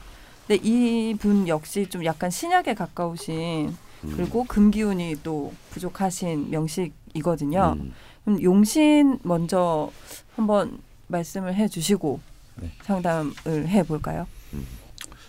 근데 이분 역시 좀 약간 신약에 가까우신 음. 그리고 금기운이 또 부족하신 명식이거든요. 음. 그럼 용신 먼저 한번 말씀을 해주시고 네. 상담을 해볼까요? 음.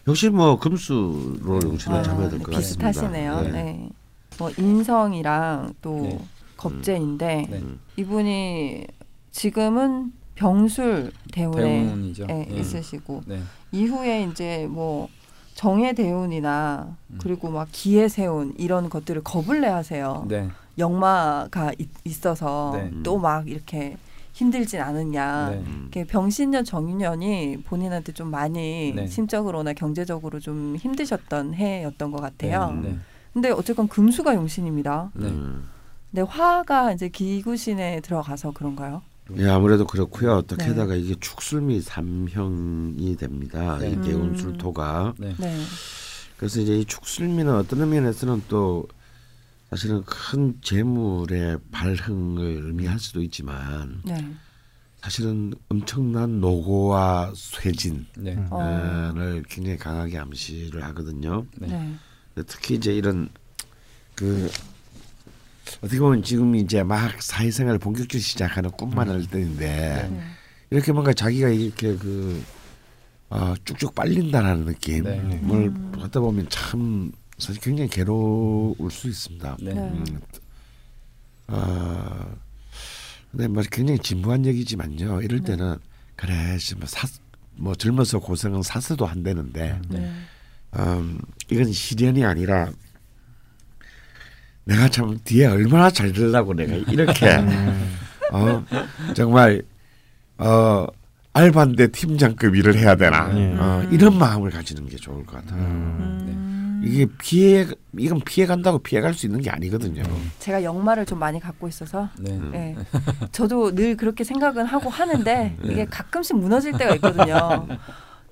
역시 뭐 금수로 용신을 아, 잡아야 될 것 같습니다. 비슷하시네요. 네. 네. 뭐 인성이랑 또 네. 겁재인데 네. 이분이 지금은 병술 대운에 예, 네. 있으시고 네. 이후에 이제 뭐 정해 대운이나 음. 그리고 막 기해 세운 이런 것들을 겁을 내 하세요. 네. 역마가 있, 있어서 네. 또 막 이렇게 힘들진 않았냐. 네. 이렇게 병신년 정유년이 본인한테 좀 많이 네. 심적으로나 경제적으로 좀 힘드셨던 해였던 것 같아요. 네. 네. 근데 어쨌건 금수가 용신입니다. 네. 음. 근데 화가 이제 기구신에 들어가서 그런가요? 예, 아무래도 그렇고요. 어떻게다가 네. 이게 축술미 삼형이 됩니다. 네. 이 대운술토가. 네. 네. 그래서 이제 이 축술미는 어떤 의미에서는 또 사실은 큰 재물의 발흥을 의미할 수도 있지만 네. 사실은 엄청난 노고와 쇠진을 네. 어. 굉장히 강하게 암시를 하거든요. 네. 특히 이제 이런 그 어떻게 보면 지금 이제 막 사회생활을 본격적으로 시작하는 꿈만할 때인데 네. 이렇게 뭔가 자기가 이렇게 그 어, 쭉쭉 빨린다라는 느낌을 네. 음. 하다 보면 참 사실 굉장히 괴로울 수 있습니다. 네. 음. 어, 근데 뭐 굉장히 진부한 얘기지만요. 이럴 때는 그래, 뭐, 사, 뭐 젊어서 고생은 사서도 안 되는데 네. 음, 이건 시련이 아니라. 내가 참 뒤에 얼마나 잘 들라고 내가 이렇게 어, 정말 어, 알바인데 팀장급 일을 해야 되나 음. 어, 이런 마음을 가지는 게 좋을 것 같아요. 음. 네. 이게 피해 이건 피해 간다고 피해 갈 수 있는 게 아니거든요. 제가 역마를 좀 많이 갖고 있어서 네. 네. 저도 늘 그렇게 생각은 하고 하는데 네. 이게 가끔씩 무너질 때가 있거든요.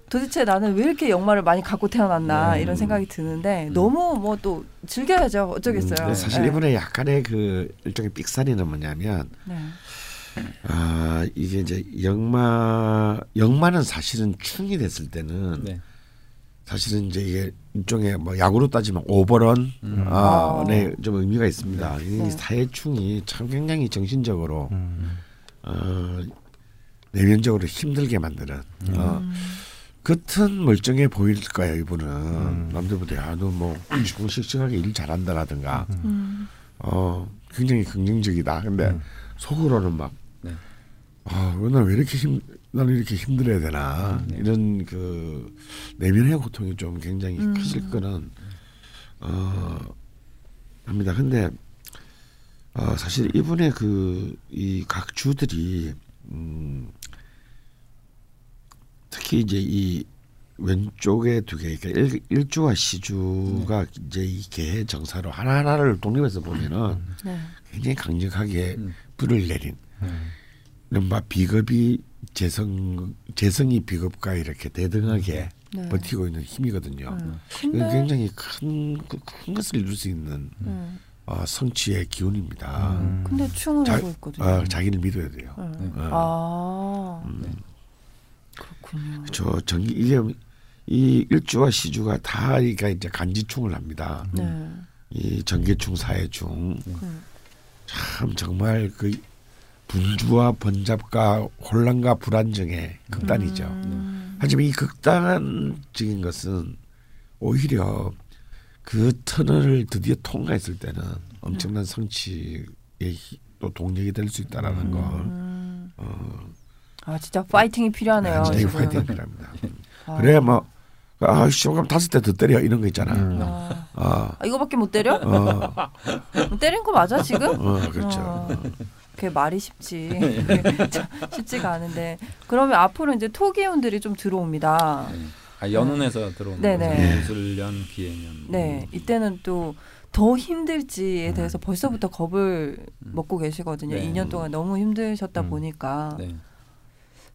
도대체 나는 왜 이렇게 역마를 많이 갖고 태어났나 네. 이런 생각이 드는데 음. 너무 뭐 또 즐겨야죠. 어쩌겠어요. 음, 사실 네. 이번에 약간의 그 일종의 삑사리는 뭐냐면 네. 아, 이게 이제 역마 역마는 사실은 충이 됐을 때는 네. 사실은 이제 이게 일종의 뭐 야구로 따지면 오버런 음. 아, 네, 좀 의미가 있습니다. 네. 이 사회충이 참 굉장히 정신적으로 음. 어, 내면적으로 힘들게 만드는. 음. 어, 겉은 멀쩡해 보일 거예요. 이분은 음. 남들보다 야, 너 뭐 씩씩하게 일 잘한다라든가 음. 어, 굉장히 긍정적이다. 근데 음. 속으로는 막 네. 아, 나는 왜 이렇게 힘, 나는 이렇게 힘들어야 되나 음, 네. 이런 그 내면의 고통이 좀 굉장히 음. 크실 거는 어, 합니다. 근데 어, 사실 이분의 그 이 각 주들이 음, 특히 이제 이 왼쪽에 두 개, 그러니까 일주와 시주가 네. 이제 이 개의 정사로 하나 하나를 독립해서 보면은 네. 굉장히 강력하게 음. 불을 내린, 이른바 네. 비겁이 재성 재성이 비겁과 이렇게 대등하게 네. 버티고 있는 힘이거든요. 네. 굉장히 큰 큰 것을 이룰 수 있는 네. 어, 성취의 기운입니다. 음. 근데 충을 하고 있거든요. 어, 자기를 믿어야 돼요. 네. 네. 어. 아. 음. 네. 그렇군요. 저 전기 이게 이 일주와 시주가 다 이게 이제 간지충을 합니다. 네. 이 전기충, 사해충 네. 참 정말 그 분주와 번잡과 혼란과 불안정의 극단이죠. 음. 하지만 이 극단적인 것은 오히려 그 터널을 드디어 통과했을 때는 엄청난 성취의 또 동력이 될 수 있다라는 음. 걸. 어, 아 진짜 파이팅이 필요하네요. 네, 파이팅이 필요합니다. 아. 그래 뭐 아, 시험 다섯 대 더 때려 이런 거 있잖아. 음. 아. 아. 아, 이거밖에 못 때려? 어. 뭐 때린 거 맞아 지금? 어, 그렇죠. 어. 그게 말이 쉽지 쉽지가 않은데 그러면 앞으로 이제 토기운들이 좀 들어옵니다. 네. 아, 연운에서 들어오는 거죠. 무술년, 기해년. 네, 이때는 또 더 힘들지에 대해서 음. 벌써부터 겁을 음. 먹고 계시거든요. 네. 이 년 동안 너무 힘드셨다 음. 보니까. 네.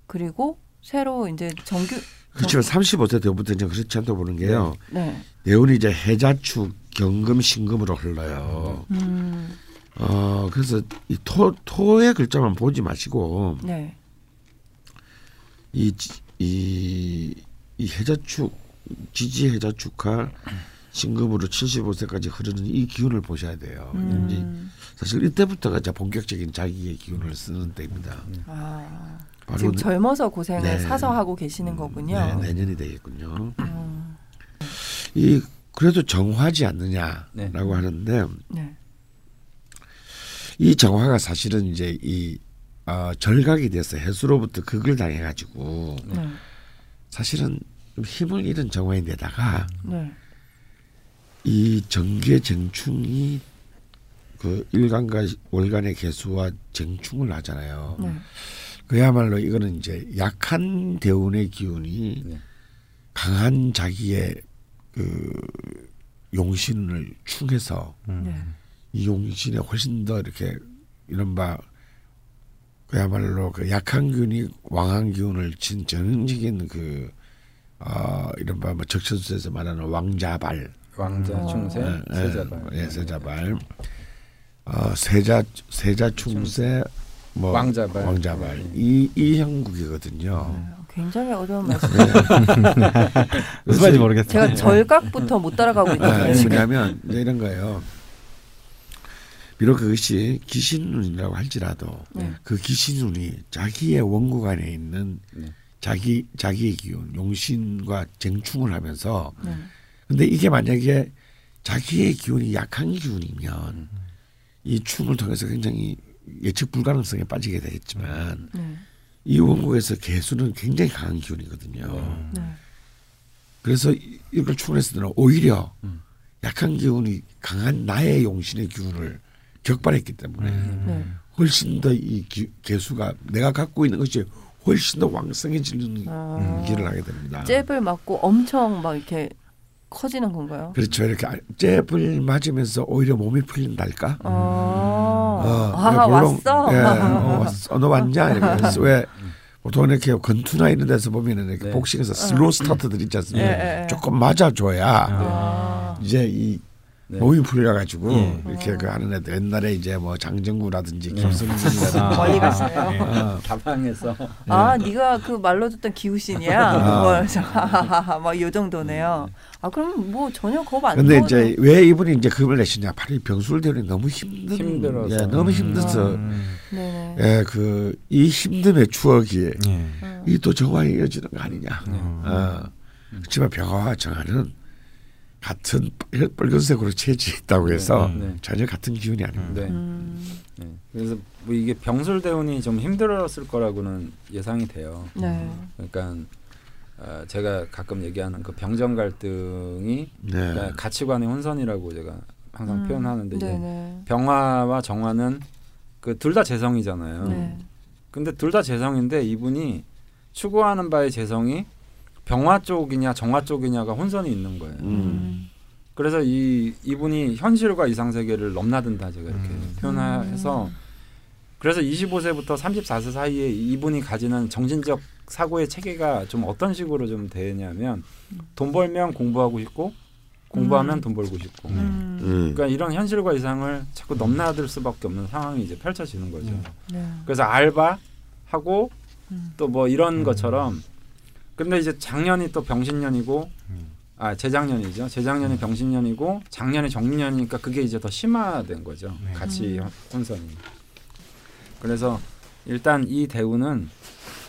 그리고 새로 이제 정규 그렇죠. 삼십오 세 때부터 이제 그렇지 않다고 보는 게요. 네. 내운이 네. 이제 해자축 경금 신금으로 흘러요. 음. 어 그래서 이 토 토의 글자만 보지 마시고 네. 이 이 이 해자축 지지 해자축과 신금으로 칠십오 세까지 흐르는 이 기운을 보셔야 돼요. 음. 사실 이때부터가 이제 본격적인 자기의 기운을 쓰는 때입니다. 아. 지금 젊어서 고생을 네. 사서 하고 계시는 거군요. 네, 내년이 되겠군요. 음. 이 그래도 정화지 않느냐라고 네. 하는데 네. 이 정화가 사실은 이제 이 어, 절각이 돼서 해수로부터 극을 당해가지고 네. 사실은 좀 힘을 잃은 정화인데다가 네. 이 정계 쟁충이 그 일간과 월간의 개수와 쟁충을 하잖아요. 네. 그야말로 이거는 이제 약한 대운의 기운이 네. 강한 자기의 그 용신을 축해서 음. 이 용신에 훨씬 더 이렇게 이른바 그야말로 그 약한 기운이 왕한 기운을 친 전형적인 그 어, 이른바 뭐 적천수에서 말하는 왕자발, 왕자 충세, 음. 네, 세자발, 예, 네, 세자발, 어, 세자 세자 충세, 뭐 왕자발, 왕자발 네. 이, 이 형국이거든요. 네. 굉장히 어려운 말씀이에요. 무슨 말인지 모르겠어요. 제가 절각부터 못 따라가고 있는데. 네, 왜냐하면 이런 거예요. 비록 그것이 귀신운이라고 할지라도 네. 그 귀신운이 자기의 원국 안에 있는 네. 자기 자기의 기운, 용신과 쟁충을 하면서 네. 근데 이게 만약에 자기의 기운이 약한 기운이면 이 충을 통해서 굉장히 예측 불가능성에 빠지게 되겠지만 네. 이 원국에서 개수는 굉장히 강한 기운이거든요. 네. 그래서 이걸 충분했을 오히려 음. 약한 기운이 강한 나의 용신의 기운을 격발했기 때문에 음. 훨씬 더 이 개수가 내가 갖고 있는 것이 훨씬 더 왕성해지는 아. 길을 하게 됩니다. 잽을 맞고 엄청 막 이렇게 커지는 건가요? 그렇죠. 이렇게 잽을 맞으면서 오히려 몸이 풀린달까? 아, 어, 아 물론, 왔어? 예, 어, 왔어. 너 왔냐? 이러면서 왜 보통 이렇게 권투나 이런 데서 보면 이렇게 네. 복싱에서 슬로우 스타트들 있지 않습니까? 네. 네. 조금 맞아줘야 아. 이제 이 네. 몸이 풀려가지고 네. 이렇게 어. 그 하는 애들 옛날에 이제 뭐 장정구라든지 김성진이라든지 멀리 가시네요. 다방에서 아 네가 그 말로 듣던 기우신이야. 막 요 정도네요. 아 그럼 뭐 전혀 겁 안. 근데 이제 왜 이분이 이제 급을 내시냐? 바로 이 병술 대원이 너무 힘든. 힘들어서. 예, 너무 힘들어서. 음. 네. 예, 그 이 힘듦의 추억이 네. 이 또 정화에 이어지는 거 아니냐. 네. 어. 그렇지만 병화와 정화는 같은 빨간색으로 채취했다고 해서 네, 네. 전혀 같은 기운이 아닙니다. 네. 음. 네. 그래서 뭐 이게 병술 대운이 좀 힘들었을 거라고는 예상이 돼요. 네. 그러니까 어, 제가 가끔 얘기하는 그 병정 갈등이 네. 그러니까 가치관의 혼선이라고 제가 항상 음. 표현하는데 네, 네. 병화와 정화는 그 둘 다 재성이잖아요. 네. 근데 둘 다 재성인데 이분이 추구하는 바의 재성이 병화 쪽이냐 정화 쪽이냐가 혼선이 있는 거예요. 음. 그래서 이 이분이 현실과 이상 세계를 넘나든다 제가 이렇게 음. 표현해서 그래서 이십오 세부터 삼십사 세 사이에 이분이 가지는 정신적 사고의 체계가 좀 어떤 식으로 좀 되냐면 돈 벌면 공부하고 싶고 공부하면 음. 돈 벌고 싶고 음. 그러니까 이런 현실과 이상을 자꾸 넘나들 수밖에 없는 상황이 이제 펼쳐지는 거죠. 음. 네. 그래서 알바하고 음. 또 뭐 이런 음. 것처럼. 근데 이제 작년이 또 병신년이고 아 재작년이죠. 재작년이 병신년이고 작년이 정년이니까 그게 이제 더 심화된 거죠. 네. 같이 혼선이. 그래서 일단 이 대운은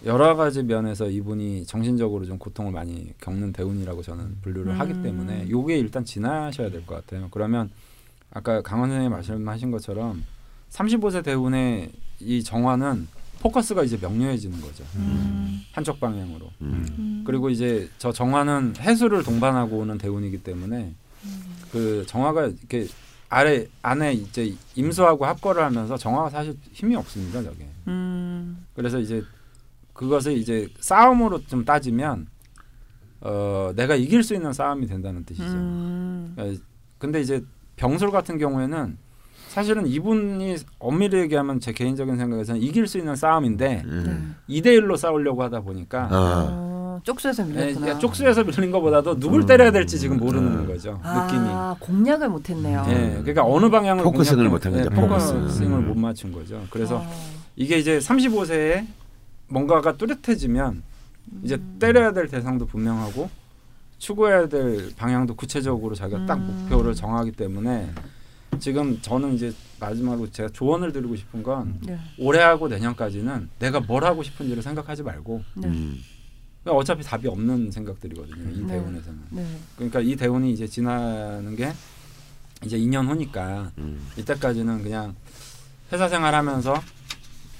여러 가지 면에서 이분이 정신적으로 좀 고통을 많이 겪는 대운이라고 저는 분류를 음. 하기 때문에 요게 일단 지나셔야 될 것 같아요. 그러면 아까 강헌 선생님이 말씀하신 것처럼 삼십오 세 대운의 이 정화는 포커스가 이제 명료해지는 거죠. 음. 한쪽 방향으로. 음. 그리고 이제 저 정화는 해수를 동반하고 오는 대운이기 때문에 음. 그 정화가 이렇게 아래 안에 이제 임수하고 합거를 하면서 정화가 사실 힘이 없습니다, 저게. 음. 그래서 이제 그것을 이제 싸움으로 좀 따지면 어, 내가 이길 수 있는 싸움이 된다는 뜻이죠. 음. 근데 이제 병술 같은 경우에는 사실은 이분이 엄밀히 얘기하면 제 개인적인 생각에서는 이길 수 있는 싸움인데 음. 이 대 일로 싸우려고 하다 보니까 아. 아, 쪽수에서 밀렸구나. 예, 쪽수에서 밀린 것보다도 누굴 음. 때려야 될지 지금 모르는 음. 거죠. 아, 느낌이. 공략을 못했네요. 예, 그러니까 어느 방향을 포커싱을 못한 거죠. 예, 포커싱을 음. 못 맞춘 거죠. 그래서 아. 이게 이제 삼십오 세에 뭔가가 뚜렷해지면 음. 이제 때려야 될 대상도 분명하고 추구해야 될 방향도 구체적으로 자기가 음. 딱 목표를 정하기 때문에 지금 저는 이제 마지막으로 제가 조언을 드리고 싶은 건 네. 올해하고 내년까지는 내가 뭘 하고 싶은지를 생각하지 말고 네. 그러니까 어차피 답이 없는 생각들이거든요. 이 네. 대운에서는. 네. 그러니까 이 대운이 이제 지나는 게 이제 이 년 후니까 음. 이때까지는 그냥 회사 생활하면서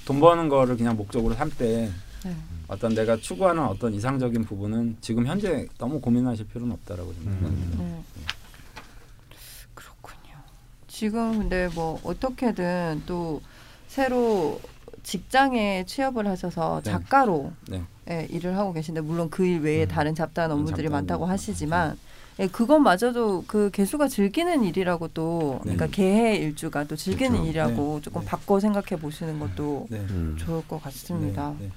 돈 버는 거를 그냥 목적으로 삼때 네. 어떤 내가 추구하는 어떤 이상적인 부분은 지금 현재 너무 고민하실 필요는 없다라고 생각합니다. 음. 네. 지금 근데 뭐 어떻게든 또 새로 직장에 취업을 하셔서 네. 작가로 네. 예, 일을 하고 계신데 물론 그 일 외에 음. 다른 잡다한 업무들이 잡다한 많다고 하시지만 예, 그것마저도 그 개수가 즐기는 일이라고 또 네. 그러니까 계해일주가 또 즐기는 그렇죠. 일이라고 네. 조금 네. 바꿔 생각해 보시는 것도 네. 좋을 것 같습니다. 네.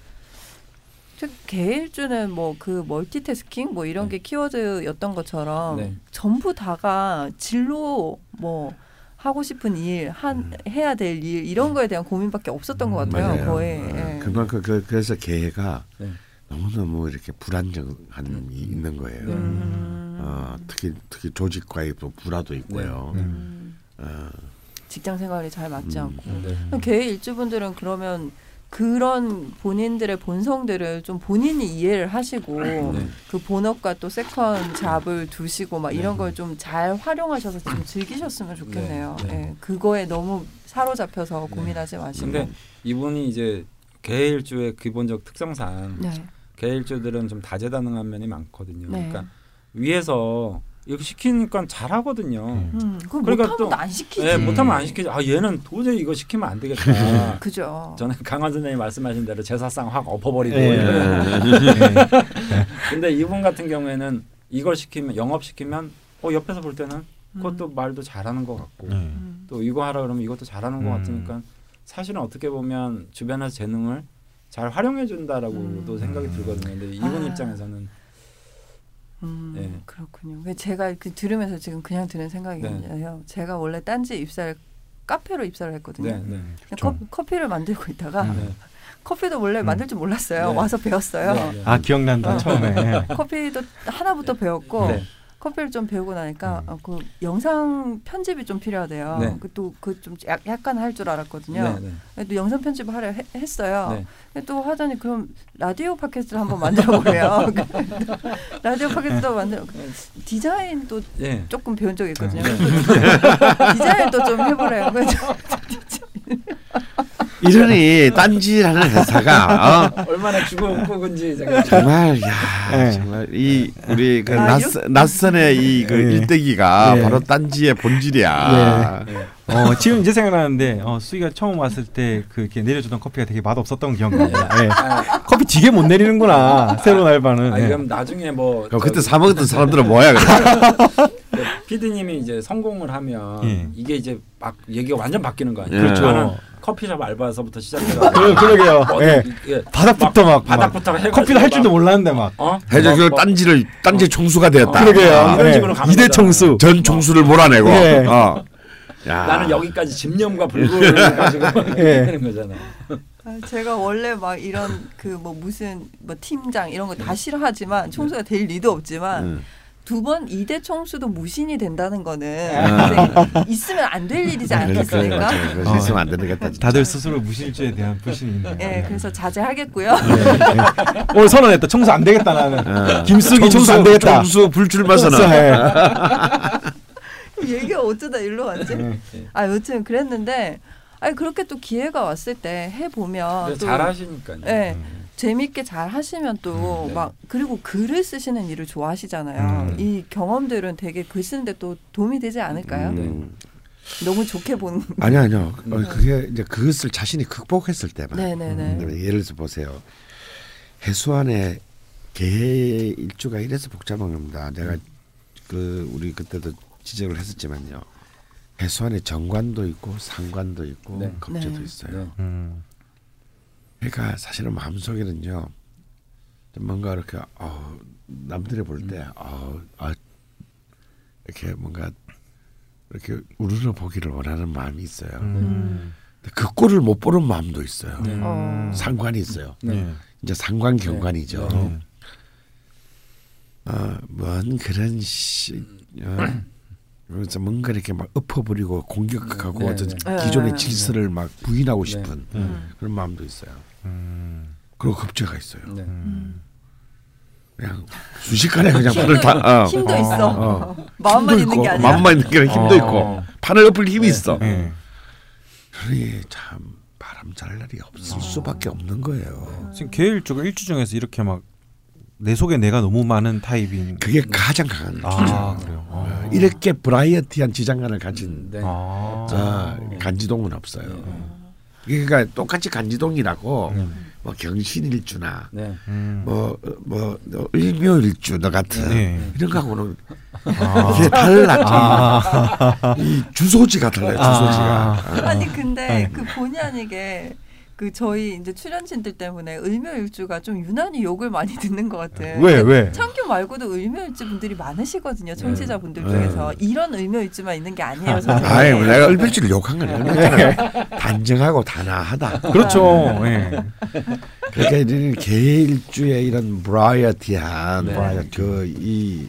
네. 계해일주는 뭐 그 멀티태스킹 뭐 이런 네. 게 키워드였던 것처럼 네. 전부 다가 진로 뭐 하고 싶은 일, 한 음. 해야 될 일 이런 거에 대한 고민밖에 없었던 음, 것 같아요. 맞아요. 거의. 네. 예. 그만큼 그, 그래서 계해가 네. 너무너무 이렇게 불안정한 음. 이 있는 거예요. 음. 어, 특히 특히 조직과의 불화도 있고요. 네. 음. 어. 직장 생활이 잘 맞지 음. 않고. 계해일주 네. 분들은 그러면 그런 본인들의 본성들을 좀 본인이 이해를 하시고 네. 그 본업과 또 세컨 잡을 두시고 막 이런 네. 걸 좀 잘 활용하셔서 좀 즐기셨으면 좋겠네요. 네. 네. 네. 그거에 너무 사로잡혀서 네. 고민하지 마시고. 근데 이분이 이제 계해일주의 기본적 특성상 네. 계해일주들은 좀 다재다능한 면이 많거든요. 네. 그러니까 위에서 이거 시키니까 잘하거든요. 음, 그러니까 못하면 또 안 시키지. 네, 못하면 안 시키지. 아 얘는 도저히 이거 시키면 안 되겠다. 그죠. 저는 강헌 선생님 말씀하신 대로 제사상 확 엎어버리고. 근데 이분 같은 경우에는 이걸 시키면 영업 시키면 어 옆에서 볼 때는 그것도 음. 말도 잘하는 것 같고 음. 또 이거 하라 그러면 이것도 잘하는 음. 것 같으니까 사실은 어떻게 보면 주변에서 재능을 잘 활용해 준다라고도 음. 생각이 들거든요. 근데 이분 아. 입장에서는. 음, 네. 그렇군요. 제가 그 들으면서 지금 그냥 드는 생각이에요. 네. 제가 원래 딴지 입사를 카페로 입사를 했거든요. 네, 네. 그렇죠. 커, 커피를 만들고 있다가 네. 커피도 원래 음. 만들 줄 몰랐어요. 네. 와서 배웠어요. 네, 네. 아 기억난다. 어, 처음에 커피도 하나부터 배웠고 네. 커피를 좀 배우고 나니까 음. 어, 그 영상 편집이 좀 필요하대요. 네. 또 그 좀 약간 할 줄 알았거든요. 네, 네. 또 영상 편집을 하려 해, 했어요. 네. 또 하더니 그럼 라디오 팟캐스트를 한번 만들어보래요. 라디오 팟캐스트도 만들어. 디자인도 네. 조금 배운 적이 있거든요. 네. 디자인도 좀 해보래요. 이러니 딴지라는 회사가 어? 얼마나 죽어먹고군지 정말 야 네. 정말 이 우리 그 아, 낯선의 이 그 네. 일대기가 네. 바로 딴지의 본질이야. 네. 네. 어 지금 이제 생각나는데 어, 수희가 처음 왔을 때 그 이렇게 내려주던 커피가 되게 맛없었던 기억납니다. 네. 커피 되게 못 내리는구나 새로운 알바는. 아, 네. 그럼 나중에 뭐 어, 그때 사 먹었던 사람들은 뭐야? 피디님이 이제 성공을 하면 예. 이게 이제 막 얘기가 완전 바뀌는 거 아니에요? 예. 그렇죠. 커피숍 알바서부터 시작해서 그러게요. 예. 예. 바닥부터 막, 막 바닥부터 막 커피를 할 줄도 몰랐는데 막 어? 해적으로 막, 딴지를 딴지 어. 총수가 되었다. 어. 그러게요. 아, 이런 예. 식으로 가면 이대 총수 전 총수를 몰아내고 예. 어. 야. 나는 여기까지 집념과 불구를 가지고 예. 하는 거잖아요. 제가 원래 막 이런 그 뭐 무슨 뭐 팀장 이런 거 다 싫어하지만 총수가 될 리도 없지만. 음. 두 번 이대 총수도 무신이 된다는 거는 있으면 안 될 일이지 않겠습니까? 그러니까, 어, 있으면 안 되겠다. 다들 스스로 무신주에 대한 불신이 있네요. 네, 그래서 자제하겠고요. 네, 네. 오늘 선언했다. 총수 안 되겠다 나는. 어. 김숙이 총수, 총수 안 되겠다. 총수 불출마 선언. 얘기가 어쩌다 일로 왔지? 아, 여튼 그랬는데 아니 그렇게 또 기회가 왔을 때 해보면 또, 잘하시니까요. 네. 음. 재밌게 잘 하시면 또 막 음, 네. 그리고 글을 쓰시는 일을 좋아하시잖아요. 음. 이 경험들은 되게 글 쓰는데 또 도움이 되지 않을까요? 음. 너무 좋게 보는. 아니 아니요. 음. 그게 이제 그것을 자신이 극복했을 때만. 네네네. 음. 예를 들어 보세요. 해수안의 계해일주가 이래서 복잡한 겁니다. 내가 그 우리 그때도 지적을 했었지만요. 해수안의 정관도 있고 상관도 있고 네. 겁재도 네. 있어요. 네. 음. 그러니까 사실은 마음속에는요 뭔가 이렇게 어, 남들이 볼 때 어, 어, 이렇게 뭔가 이렇게 우러러 보기를 원하는 마음이 있어요. 음. 근데 그 꼴을 못 보는 마음도 있어요. 네. 어. 상관이 있어요. 네. 이제 상관 경관이죠. 네. 네. 어, 뭔 그런 시, 어, 그래서 뭔가 이렇게 막 엎어버리고 공격하고 네. 어떤 네. 기존의 질서를 네. 막 부인하고 싶은 네. 그런 마음도 있어요. 음. 그리고 겁재가 있어요. 네. 음. 그냥 순식간에 그냥 힘도, 판을 다 어. 힘도 있어. 어. 어. 마음만 힘도 있는 있고, 게 아니라 마음만 있는 게 아니라 힘도 어. 있고 판을 엎을 힘이 네. 있어. 네. 그러니 참 바람 잘 날이 없을 어. 수밖에 없는 거예요. 음. 지금 계해일주가 일주 중에서 이렇게 막 내 속에 내가 너무 많은 타입인 그게 가장 강한 일이죠. 아, 그래요. 아. 이렇게 브라이어티한 지장간을 가진 네. 아. 자, 간지동은 없어요. 네. 그러니까 똑같이 간지동이라고 네. 뭐 경신일주나 네. 뭐 뭐 일묘일주 너 같은 네. 이런 거하고는 아. 이게 달랐죠. 아. 이 주소지가 달라요. 주소지가. 아. 아니 근데 그 본의 아니게 그 저희 이제 출연진들 때문에 을묘일주가 좀 유난히 욕을 많이 듣는 것 같은. 왜 왜? 창규 말고도 을묘일주 분들이 많으시거든요. 청취자분들 네. 중에서. 네. 이런 을묘일주만 있는 게 아니에요. 아니 내가 을묘일주를 욕한 건 아니잖아요. 단정하고 단아하다. 그렇죠. 네. 그러니까 이런 계해일주의 이런 브라이어티한 네. 그이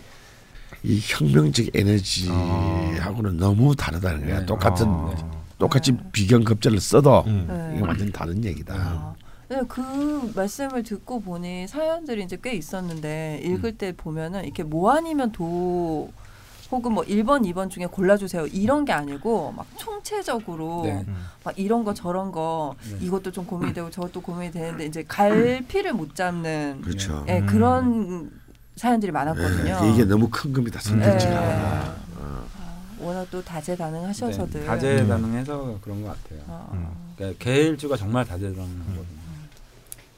이 혁명적 에너지하고는 어. 너무 다르다는 거야. 네. 똑같은. 어. 똑같이 비견급제를 써도 음. 이게 완전 다른 얘기다. 아, 그 말씀을 듣고 보니 사연들이 이제 꽤 있었는데 읽을 때 보면은 이렇게 뭐 아니면 도 혹은 뭐 일 번, 이 번 중에 골라주세요 이런 게 아니고 막 총체적으로 네. 막 이런 거 저런 거 네. 이것도 좀 고민이 되고 저것도 고민이 되는데 이제 갈피를 못 잡는 그렇죠. 예, 그런 사연들이 많았거든요. 네, 이게 너무 큰 겁니다. 선택지가. 네. 아. 워낙 또 다재다능하셔서들 네, 다재다능해서 그런 것 같아요. 아, 음. 그러니까 계해일주가 정말 다재다능하거든요. 음.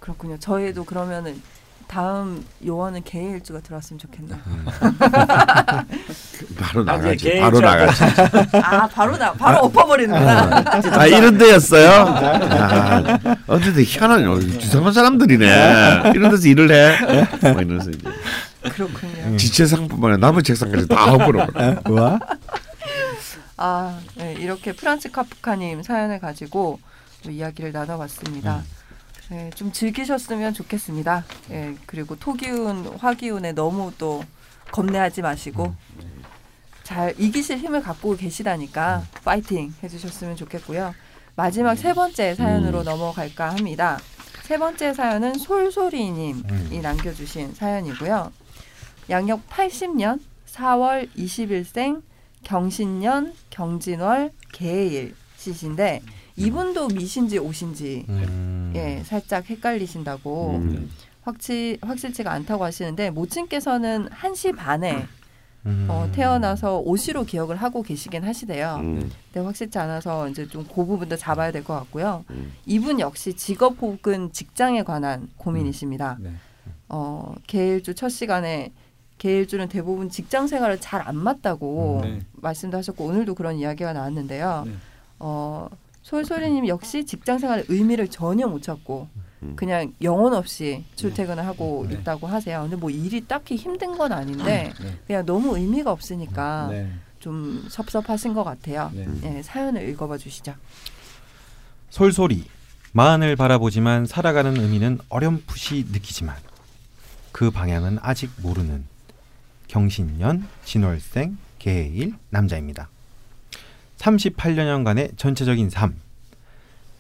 그렇군요. 저희도 그러면은 다음 요원은 계해일주가 들어왔으면 좋겠네요. 음. 바로 나가지. 아, 바로 나가지. 아 바로 나 바로 아, 엎어버리는구나. 아, 아 이런 데였어요. 아, 어쨌든 희한한 이상한 사람들이네. 이런 데서 일을 해. 뭐 이러면서 이제. 그렇군요. 지체상뿐만 아니라 남의 책상까지 다 엎어버려. 와. 아, 네, 이렇게 프란츠 카프카님 사연을 가지고 이야기를 나눠봤습니다. 음. 네, 좀 즐기셨으면 좋겠습니다. 네, 그리고 토기운, 화기운에 너무 또 겁내하지 마시고 음. 잘 이기실 힘을 갖고 계시다니까 음. 파이팅 해주셨으면 좋겠고요. 마지막 세 번째 사연으로 음. 넘어갈까 합니다. 세 번째 사연은 솔솔이님이 음. 남겨주신 사연이고요. 양력 팔십 년 사월 이십일생 경신년 경진월 계일 시신데 이분도 미신지 오신지 음. 예 살짝 헷갈리신다고 음. 확실 확실치가 않다고 하시는데 모친께서는 한 시 반에 음. 어, 태어나서 오시로 기억을 하고 계시긴 하시대요. 음. 근데 확실치 않아서 이제 좀 그 부분도 잡아야 될 것 같고요. 음. 이분 역시 직업 혹은 직장에 관한 고민이십니다. 음. 네. 어 계일주 첫 시간에 계일주는 대부분 직장 생활을 잘 안 맞다고 네. 말씀도 하셨고 오늘도 그런 이야기가 나왔는데요. 네. 어, 솔솔이님 역시 직장 생활의 의미를 전혀 못 찾고 음. 그냥 영혼 없이 출퇴근을 하고 네. 있다고 하세요. 근데 뭐 일이 딱히 힘든 건 아닌데 네. 그냥 너무 의미가 없으니까 네. 좀 섭섭하신 것 같아요. 네. 네, 사연을 읽어봐 주시죠. 솔솔이 마흔을 바라보지만 살아가는 의미는 어렴풋이 느끼지만 그 방향은 아직 모르는 경신년, 진월생, 계해일 남자입니다. 삼십팔 년간의 전체적인 삶.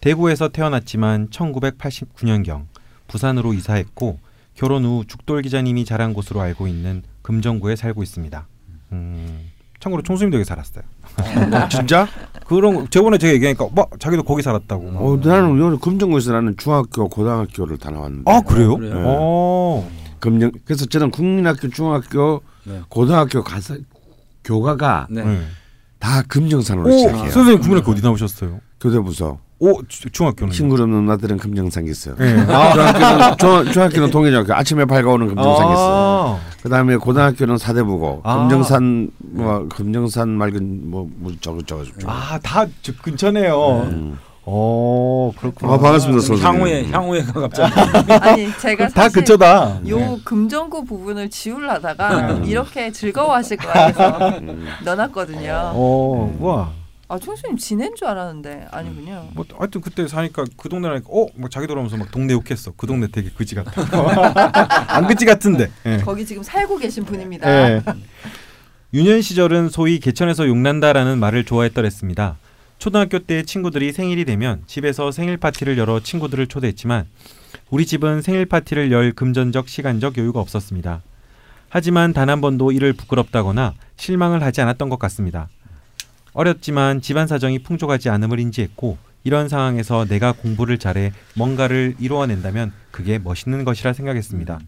대구에서 태어났지만 천구백팔십구년경 부산으로 이사했고 결혼 후 죽돌 기자님이 자란 곳으로 알고 있는 금정구에 살고 있습니다. 음, 참고로 총수님도 살았어요. 어, 진짜? 그런 저번에 제가 얘기하니까 막 자기도 거기 살았다고. 막. 어, 나는 여기 금정구에서 나는 중학교, 고등학교를 다 나왔는데. 아 그래요? 네. 아. 금년 그래서 저는 국민학교, 중학교, 네. 고등학교 가서 교과가 네. 다 금정산으로 오, 시작해요. 선생님 국민학교 어디 나오셨어요? 교대부서. 오 중학교는 친구를 없는 나들은 금정산 있어요. 네. 아. 중학교는, 중학교는 동해중학교 아침에 밝아오는 금정산 있어요. 아. 그다음에 고등학교는 사대부고 아. 금정산 뭐 금정산 맑은 뭐 저거 저거 아 다 근처네요. 음. 오 그렇구나. 아, 반갑습니다. 선생님. 향후에 향후에가 갑자기. 아니 제가 다 그쳐다. 요 네. 금정구 부분을 지우려다가 네. 이렇게 즐거워하실 거 같아서 넣어놨거든요. 오 네. 와. 아 총수님 지낸 줄 알았는데 아니군요. 뭐 하여튼 그때 사니까 그 동네라니까 어 막 자기 돌아오면서 막 동네 욕했어. 그 동네 되게 그지 같아. 안 그지 같은데. 네. 거기 지금 살고 계신 분입니다. 네. 유년 시절은 소위 개천에서 욕난다라는 말을 좋아했더랬습니다. 초등학교 때 친구들이 생일이 되면 집에서 생일 파티를 열어 친구들을 초대했지만 우리 집은 생일 파티를 열 금전적 시간적 여유가 없었습니다. 하지만 단 한 번도 이를 부끄럽다거나 실망을 하지 않았던 것 같습니다. 어렸지만 집안 사정이 풍족하지 않음을 인지했고 이런 상황에서 내가 공부를 잘해 뭔가를 이루어낸다면 그게 멋있는 것이라 생각했습니다.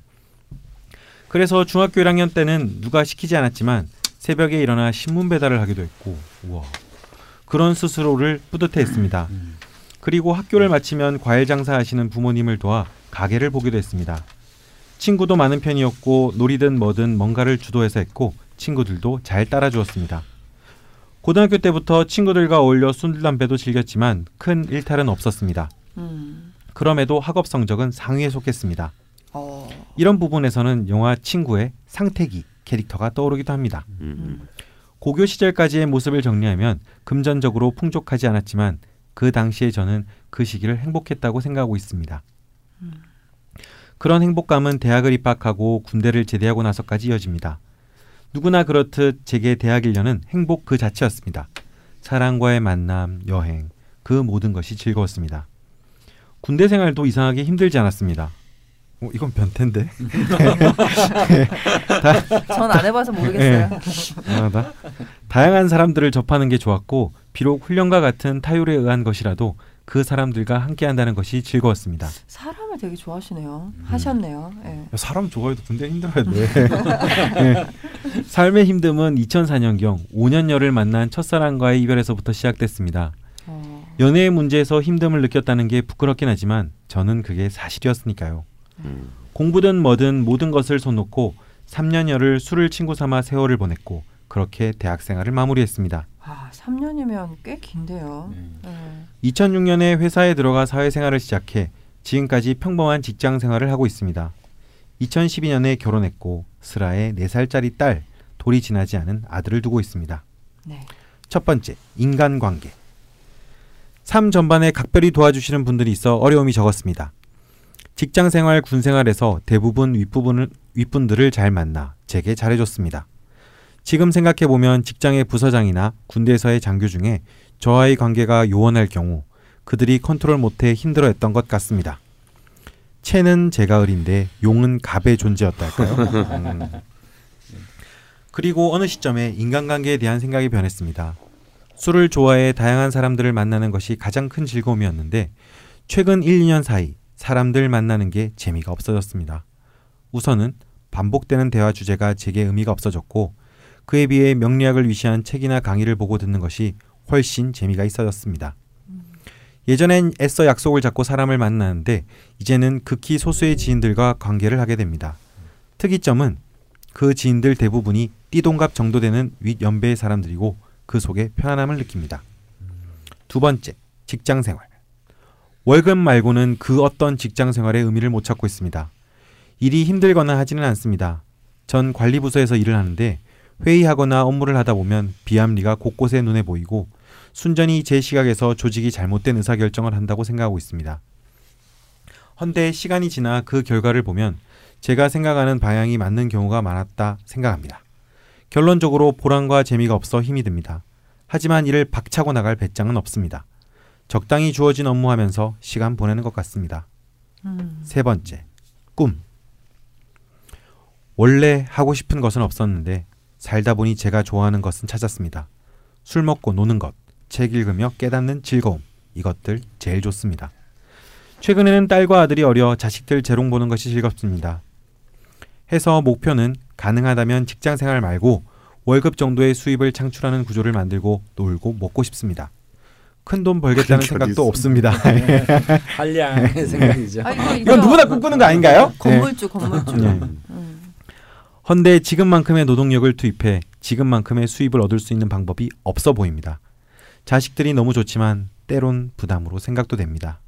그래서 중학교 일 학년 때는 누가 시키지 않았지만 새벽에 일어나 신문 배달을 하기도 했고 우와 그런 스스로를 뿌듯해했습니다. 그리고 학교를 마치면 과일 장사하시는 부모님을 도와 가게를 보기도 했습니다. 친구도 많은 편이었고 놀이든 뭐든 뭔가를 주도해서 했고 친구들도 잘 따라주었습니다. 고등학교 때부터 친구들과 어울려 술담배도 즐겼지만 큰 일탈은 없었습니다. 음. 그럼에도 학업 성적은 상위에 속했습니다. 어. 이런 부분에서는 영화 친구의 상태기 캐릭터가 떠오르기도 합니다. 음. 고교 시절까지의 모습을 정리하면 금전적으로 풍족하지 않았지만 그 당시에 저는 그 시기를 행복했다고 생각하고 있습니다. 음. 그런 행복감은 대학을 입학하고 군대를 제대하고 나서까지 이어집니다. 누구나 그렇듯 제게 대학 일 년은 행복 그 자체였습니다. 사랑과의 만남, 여행, 그 모든 것이 즐거웠습니다. 군대 생활도 이상하게 힘들지 않았습니다. 어, 이건 변태인데? 전 안 해봐서 모르겠어요. 네. 다, 다양한 사람들을 접하는 게 좋았고 비록 훈련과 같은 타율에 의한 것이라도 그 사람들과 함께한다는 것이 즐거웠습니다. 사람을 되게 좋아하시네요. 음. 하셨네요. 네. 사람 좋아해도 군대 힘들어야 돼. 네. 삶의 힘듦은 이천사 년경 오 년여를 만난 첫사랑과의 이별에서부터 시작됐습니다. 어. 연애의 문제에서 힘듦을 느꼈다는 게 부끄럽긴 하지만 저는 그게 사실이었으니까요. 음. 공부든 뭐든 모든 것을 손놓고 삼 년여를 술을 친구 삼아 세월을 보냈고 그렇게 대학생활을 마무리했습니다. 아, 삼 년이면 꽤 긴데요. 음. 네. 이천육 년에 회사에 들어가 사회생활을 시작해 지금까지 평범한 직장생활을 하고 있습니다. 이천십이 년에 결혼했고 슬아의 네 살짜리 딸, 돌이 지나지 않은 아들을 두고 있습니다. 네. 첫 번째, 인간관계. 삶 전반에 각별히 도와주시는 분들이 있어 어려움이 적었습니다. 직장생활, 군생활에서 대부분 윗부분을, 윗분들을 잘 만나 제게 잘해줬습니다. 지금 생각해보면 직장의 부서장이나 군대에서의 장교 중에 저와의 관계가 요원할 경우 그들이 컨트롤 못해 힘들어했던 것 같습니다. 채는 제가을인데 용은 갑의 존재였다 할까요? 음. 그리고 어느 시점에 인간관계에 대한 생각이 변했습니다. 술을 좋아해 다양한 사람들을 만나는 것이 가장 큰 즐거움이었는데 최근 일, 이 년 사이 사람들 만나는 게 재미가 없어졌습니다. 우선은 반복되는 대화 주제가 제게 의미가 없어졌고 그에 비해 명리학을 위시한 책이나 강의를 보고 듣는 것이 훨씬 재미가 있어졌습니다. 예전엔 애써 약속을 잡고 사람을 만나는데 이제는 극히 소수의 지인들과 관계를 하게 됩니다. 특이점은 그 지인들 대부분이 띠동갑 정도 되는 윗연배의 사람들이고 그 속에 편안함을 느낍니다. 두 번째, 직장생활. 월급 말고는 그 어떤 직장생활의 의미를 못 찾고 있습니다. 일이 힘들거나 하지는 않습니다. 전 관리부서에서 일을 하는데 회의하거나 업무를 하다 보면 비합리가 곳곳에 눈에 보이고 순전히 제 시각에서 조직이 잘못된 의사결정을 한다고 생각하고 있습니다. 헌데 시간이 지나 그 결과를 보면 제가 생각하는 방향이 맞는 경우가 많았다 생각합니다. 결론적으로 보람과 재미가 없어 힘이 듭니다. 하지만 이를 박차고 나갈 배짱은 없습니다. 적당히 주어진 업무하면서 시간 보내는 것 같습니다. 음. 세 번째, 꿈. 원래 하고 싶은 것은 없었는데 살다 보니 제가 좋아하는 것은 찾았습니다. 술 먹고 노는 것, 책 읽으며 깨닫는 즐거움, 이것들 제일 좋습니다. 최근에는 딸과 아들이 어려 자식들 재롱 보는 것이 즐겁습니다. 해서 목표는 가능하다면 직장생활 말고 월급 정도의 수입을 창출하는 구조를 만들고 놀고 먹고 싶습니다. 큰돈 벌겠다는 생각도 없습니다. 한량의 생각이죠. 아, 이거, 이거 누구나 꿈꾸는 거 아닌가요? 건물주, 건물주. 네. 헌데 지금만큼의 노동력을 투입해 지금만큼의 수입을 얻을 수 있는 방법이 없어 보입니다. 자식들이 너무 좋지만 때론 부담으로 생각도 됩니다.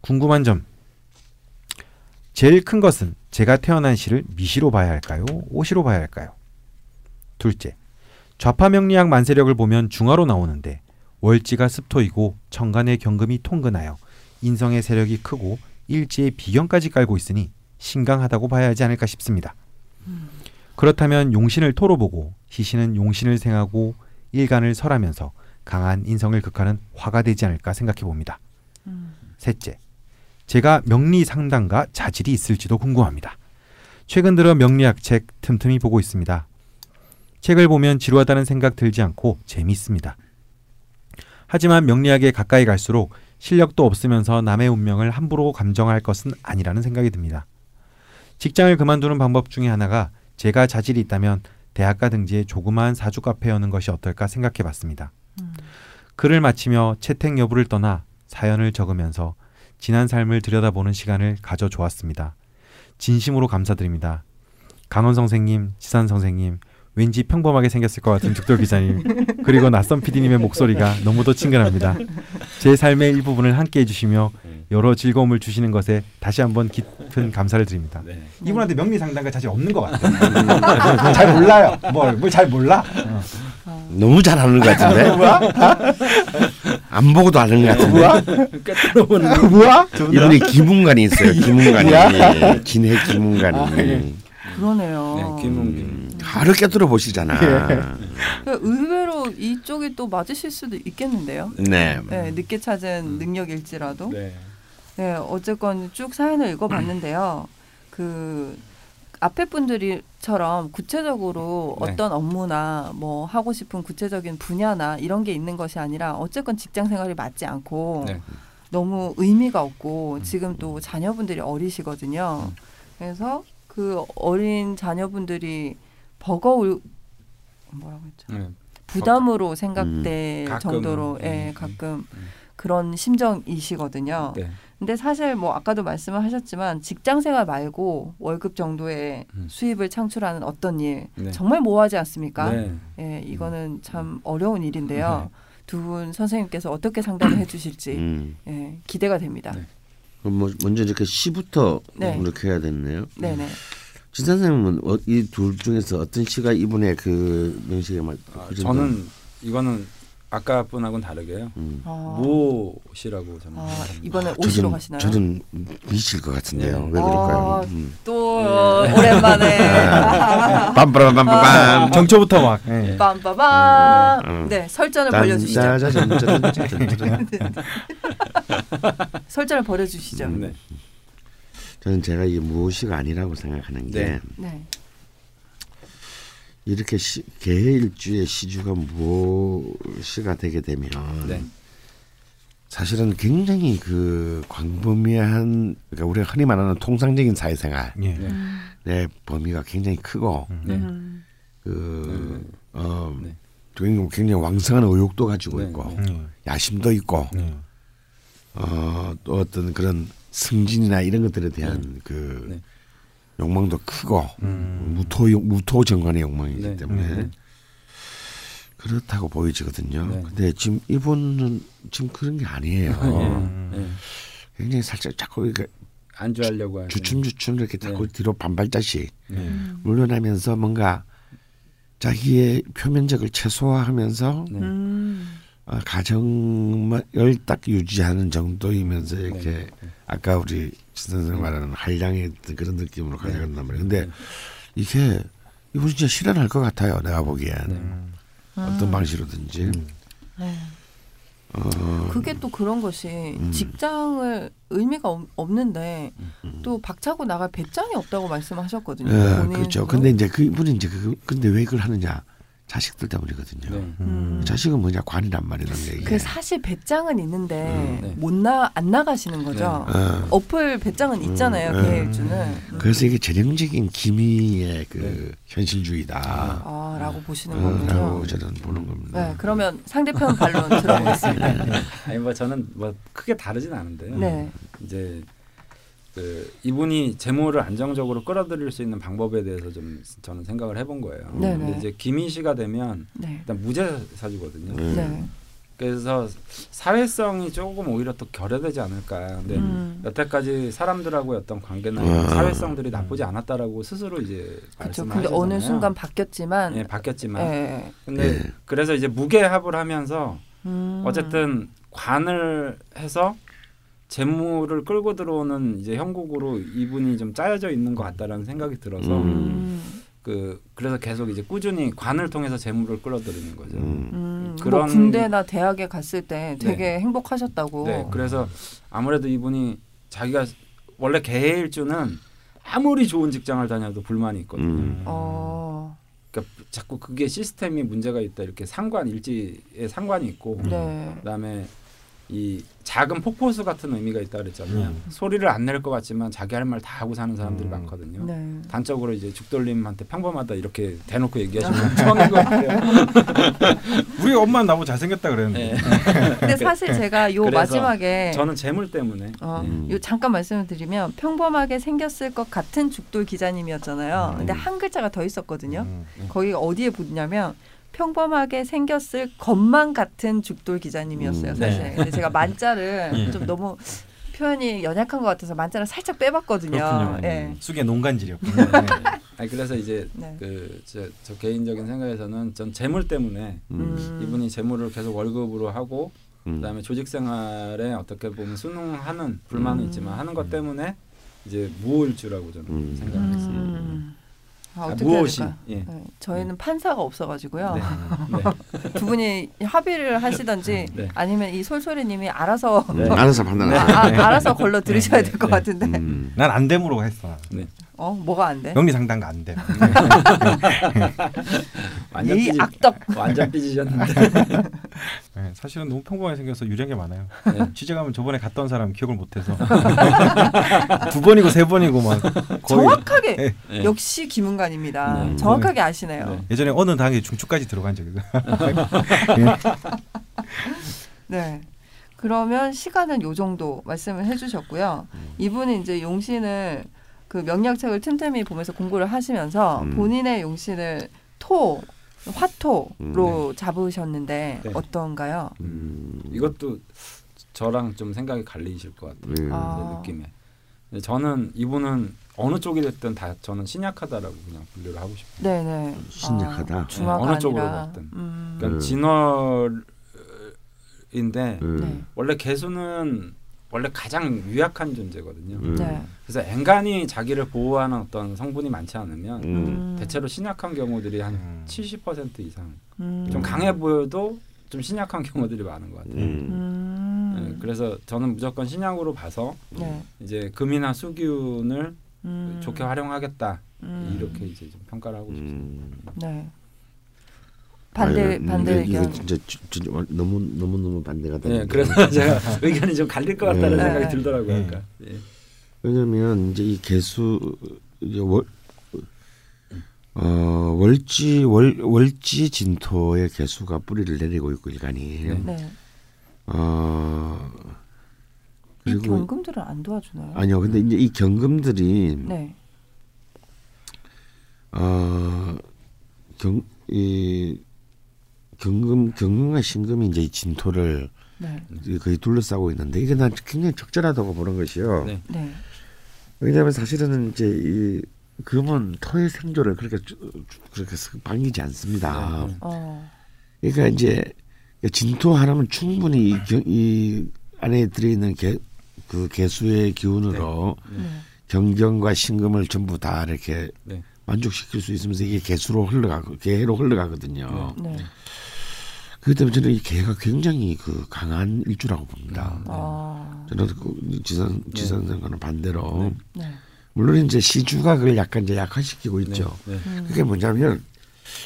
궁금한 점. 제일 큰 것은 제가 태어난 시를 미시로 봐야 할까요? 오시로 봐야 할까요? 둘째, 좌파 명리학 만세력을 보면 중화로 나오는데 월지가 습토이고 천간의 경금이 통근하여 인성의 세력이 크고 일지의 비견까지 깔고 있으니 신강하다고 봐야 하지 않을까 싶습니다. 그렇다면 용신을 토로 보고 시신은 용신을 생하고 일간을 설하면서 강한 인성을 극하는 화가 되지 않을까 생각해 봅니다. 음. 셋째, 제가 명리 상담가 자질이 있을지도 궁금합니다. 최근 들어 명리학 책 틈틈이 보고 있습니다. 책을 보면 지루하다는 생각 들지 않고 재미있습니다. 하지만 명리학에 가까이 갈수록 실력도 없으면서 남의 운명을 함부로 감정할 것은 아니라는 생각이 듭니다. 직장을 그만두는 방법 중에 하나가 제가 자질이 있다면 대학가 등지에 조그마한 사주 카페 여는 것이 어떨까 생각해봤습니다. 음. 글을 마치며 채택 여부를 떠나 사연을 적으면서 지난 삶을 들여다보는 시간을 가져 좋았습니다. 진심으로 감사드립니다. 강헌 선생님, 지산 선생님, 왠지 평범하게 생겼을 것 같은 죽돌 기자님 그리고 낯선 피디님의 목소리가 너무도 친근합니다. 제 삶의 일부분을 함께해 주시며 여러 즐거움을 주시는 것에 다시 한번 깊은 감사를 드립니다. 네. 이분한테 명리 상담가 자신 없는 것 같아요. 잘 몰라요. 뭘, 뭘 잘 몰라? 어. 어. 너무 잘하는 것 같은데? 안 보고도 아는 것 같은데? 뭐야? 이분이 기문관이 있어요. 기문관이. 진해 기문관이. 아, 네. 그러네요. 네, 기문, 기문. 하루 깨뜨려 보시잖아. 예. 의외로 이쪽이 또 맞으실 수도 있겠는데요. 네. 네, 늦게 찾은 음. 능력일지라도. 네. 네, 어쨌건 쭉 사연을 읽어봤는데요. 그 앞에 분들이처럼 구체적으로 네. 어떤 업무나 뭐 하고 싶은 구체적인 분야나 이런 게 있는 것이 아니라 어쨌건 직장 생활이 맞지 않고 네. 너무 의미가 없고 음. 지금 또 자녀분들이 어리시거든요. 음. 그래서 그 어린 자녀분들이 버거울 뭐라고 했죠? 네. 부담으로 생각될 음. 정도로 예, 가끔 음. 그런 심정이시거든요. 네. 근데 사실 뭐 아까도 말씀을 하셨지만 직장생활 말고 월급 정도의 음. 수입을 창출하는 어떤 일 네. 정말 모호하지 않습니까? 네. 예, 이거는 참 어려운 일인데요. 네. 두 분 선생님께서 어떻게 상담을 해주실지 음. 예, 기대가 됩니다. 네. 그럼 뭐 먼저 이렇게 시부터 네. 이렇게 해야 되네요. 네네. 네. 진 선생님은 어, 이 둘 중에서 어떤 시가 이분의 그 명식에 맞? 아, 저는 이거는 아까 분하고는 다르게요. 음. 아. 모시라고 저는. 아, 이번에 오시로 가시나요? 저는 미칠 것 같은데요. 네. 왜 그럴까요? 아, 음. 또 네. 오랜만에. 빰빠라 빰빠밤. 정초부터 막. 빰빠밤. 네, 설전을 벌려주시죠. 설전을 벌여주시죠. 음, 네. 저는 제가 이게 무엇이가 아니라고 생각하는 게 네. 이렇게 시, 계해일주의 시주가 무엇이가 되게 되면 네. 사실은 굉장히 그 광범위한 그러니까 우리가 흔히 말하는 통상적인 사회생활의 네. 네. 범위가 굉장히 크고 네. 그 어, 네. 굉장히 왕성한 의욕도 가지고 네. 있고 네. 야심도 있고 네. 어, 또 어떤 그런 승진이나 이런 것들에 대한 네. 그 네. 욕망도 크고 음. 무토 무토 정관의 욕망이기 네. 때문에 네. 그렇다고 보이지거든요. 네. 근데 지금 이분은 지금 그런 게 아니에요. 네. 네. 굉장히 살짝 자꾸 이렇게 안주하려고 하는 주춤주춤 이렇게 자꾸 네. 뒤로 반발자씩 네. 물러나면서 뭔가 자기의 표면적을 최소화하면서. 네. 음. 어, 가정을 딱 유지하는 정도이면서 이렇게 네. 아까 우리 진 선생님 말하는 한량의 그런 느낌으로 가져간단 말이에요. 근데 네. 이게 이분 진짜 실현할 것 같아요. 내가 보기엔 네. 어떤 방식으로든지. 음. 네. 어, 그게 또 그런 것이 음. 직장을 의미가 없는데 음. 또 박차고 나갈 배짱이 없다고 말씀하셨거든요. 네, 그렇죠. 근데 이제 그분이 이제 그 근데 왜 그걸 하느냐? 자식들 때문이거든요. 네. 음. 자식은 뭐냐 관이란 말이란 얘기. 그 사실 배짱은 있는데 음, 네. 못 나 안 나가시는 거죠. 네. 어. 어플 배짱은 있잖아요. 음, 계획주는. 음. 그래서 이게 전형적인 기미의 그 네. 현실주의다라고 아, 보시는 거군요. 라고 저는 보는 겁니다. 네, 그러면 상대편 반론 들어보겠습니다. 네. 아니 뭐 저는 뭐 크게 다르진 않은데요. 네. 이제 그 이분이 재물을 안정적으로 끌어들일 수 있는 방법에 대해서 좀 저는 생각을 해본 거예요. 네네. 근데 이제 기미시가 되면 네. 일단 무제사주거든요. 네. 네. 그래서 사회성이 조금 오히려 더 결여되지 않을까. 근데 음. 여태까지 사람들하고의 어떤 관계나 음. 사회성들이 나쁘지 않았다라고 스스로 이제 그렇죠. 근데 어느 순간 바뀌었지만. 예, 바뀌었지만. 예. 근데 예. 그래서 이제 무게합을 하면서 음. 어쨌든 관을 해서. 재물을 끌고 들어오는 이제 형국으로 이분이 좀 짜여져 있는 것 같다라는 생각이 들어서 음. 그 그래서 계속 이제 꾸준히 관을 통해서 재물을 끌어들이는 거죠. 음. 그런 뭐 군대나 대학에 갔을 때 되게 네. 행복하셨다고. 네, 그래서 아무래도 이분이 자기가 원래 계해일주는 아무리 좋은 직장을 다녀도 불만이 있거든요. 음. 어. 그러니까 자꾸 그게 시스템이 문제가 있다 이렇게 상관 일지에 상관이 있고 네. 그다음에 이 작은 폭포수 같은 의미가 있다 그랬잖아요. 음. 소리를 안 낼 것 같지만 자기 할 말 다 하고 사는 사람들이 음. 많거든요. 네. 단적으로 이제 죽돌님한테 평범하다 이렇게 대놓고 얘기하시면 처음인 것 같아요. 우리 엄마 나보고 잘생겼다 그랬는데. 네. 근데 사실 제가 요 마지막에 저는 재물 때문에 어, 네. 요 잠깐 말씀을 드리면 평범하게 생겼을 것 같은 죽돌 기자님이었잖아요. 음. 근데 한 글자가 더 있었거든요. 음. 음. 거기가 어디에 붙냐면 평범하게 생겼을 것만 같은 죽돌 기자님이었어요. 사실. 네. 근데 제가 만자를 네. 좀 너무 표현이 연약한 것 같아서 만자를 살짝 빼봤거든요. 네. 숙의 농간질이었군요. 네. 아니, 그래서 이제 네. 그 저, 저 개인적인 생각에서는 전 재물 때문에 음. 이분이 재물을 계속 월급으로 하고 음. 그다음에 조직 생활에 어떻게 보면 순응하는 불만은 음. 있지만 하는 것 때문에 이제 무을주라고 저는 음. 생각했습니다. 음. 아, 어떻게 해야 될까? 예. 저희는 네. 판사가 없어가지고요. 네. 네. 두 분이 합의를 하시던지 네. 아니면 이 솔솔이님이 알아서 네. 알아서 판단하세요. 아, 아, 네. 알아서 걸러 들으셔야 될 것 네. 같은데. 음. 난 안 됨으로 했어. 네. 어, 뭐가 안 돼? 명리상담가 안 돼. 이 악덕. 완전 삐지셨는데. 네, 사실은 너무 평범하게 생겨서 유리한 게 많아요. 네. 취재 가면 저번에 갔던 사람 기억을 못해서 두 번이고 세 번이고 막 거의. 정확하게 네. 네. 역시 김은관입니다. 네. 정확하게 아시네요. 네. 예전에 어느 당에 중추까지 들어간 적이 네. 그러면 시간은 요 정도 말씀을 해주셨고요. 음. 이분이 이제 용신을 그 명략책을 틈틈이 보면서 공부를 하시면서 음. 본인의 용신을 토, 화토로 음. 잡으셨는데 네. 어떤가요? 음. 이것도 저랑 좀 생각이 갈리실 것 같아요. 음. 아. 느낌에. 저는 이분은 어느 쪽이 됐든 다 저는 신약하다라고 그냥 분류를 하고 싶어요. 네네. 신약하다. 아, 중화가 네. 어느 쪽으로 갔든. 음. 그러니까 네. 진월인데 네. 원래 개수는 원래 가장 유약한 존재거든요. 음. 네. 그래서 앵간히 자기를 보호하는 어떤 성분이 많지 않으면 음. 대체로 신약한 경우들이 한 음. 칠십 퍼센트 이상 음. 좀 강해 보여도 좀 신약한 경우들이 많은 것 같아요. 음. 네, 그래서 저는 무조건 신약으로 봐서 네. 이제 금이나 수기운을 음. 좋게 활용하겠다 음. 이렇게 이제 좀 평가를 하고 음. 싶습니다. 네. 반대 아니, 반대 이거 의견. 진짜, 진짜 너무 너무 너무 반대가 되는. 네, 그래서 제가 의견이 좀 갈릴 것 같다는 네. 생각이 들더라고요. 네. 그러니까. 네. 왜냐하면 이제 이 개수 이제 월, 어, 월지 월 월지 진토의 개수가 뿌리를 내리고 있고 일간이. 네. 어, 그리고 이 경금들은 안 도와주나요? 아니요, 근데 음. 이제 이 경금들이. 네. 어, 경 이 경금, 경금과 신금이 이제 이 진토를 네. 거의 둘러싸고 있는데 이게 난 굉장히 적절하다고 보는 것이요. 네. 네. 왜냐하면 사실은 이제 이 금은 토의 생조를 그렇게 그렇게 반기지 않습니다. 네. 어. 그러니까 이제 진토 하나면 충분히 이, 경, 이 안에 들어있는 개, 그 개수의 기운으로 네. 네. 경경과 신금을 전부 다 이렇게. 네. 만족시킬 수 있으면서 이게 개수로 흘러가고 개로 흘러가거든요. 네. 그렇기 때문에 저는 이 개가 굉장히 그 강한 일주라고 봅니다. 아. 저는 그 지산 지산생과는 반대로 네. 네. 물론 이제 시주가 그걸 약간 이제 약화시키고 있죠. 네. 네. 음. 그게 뭐냐면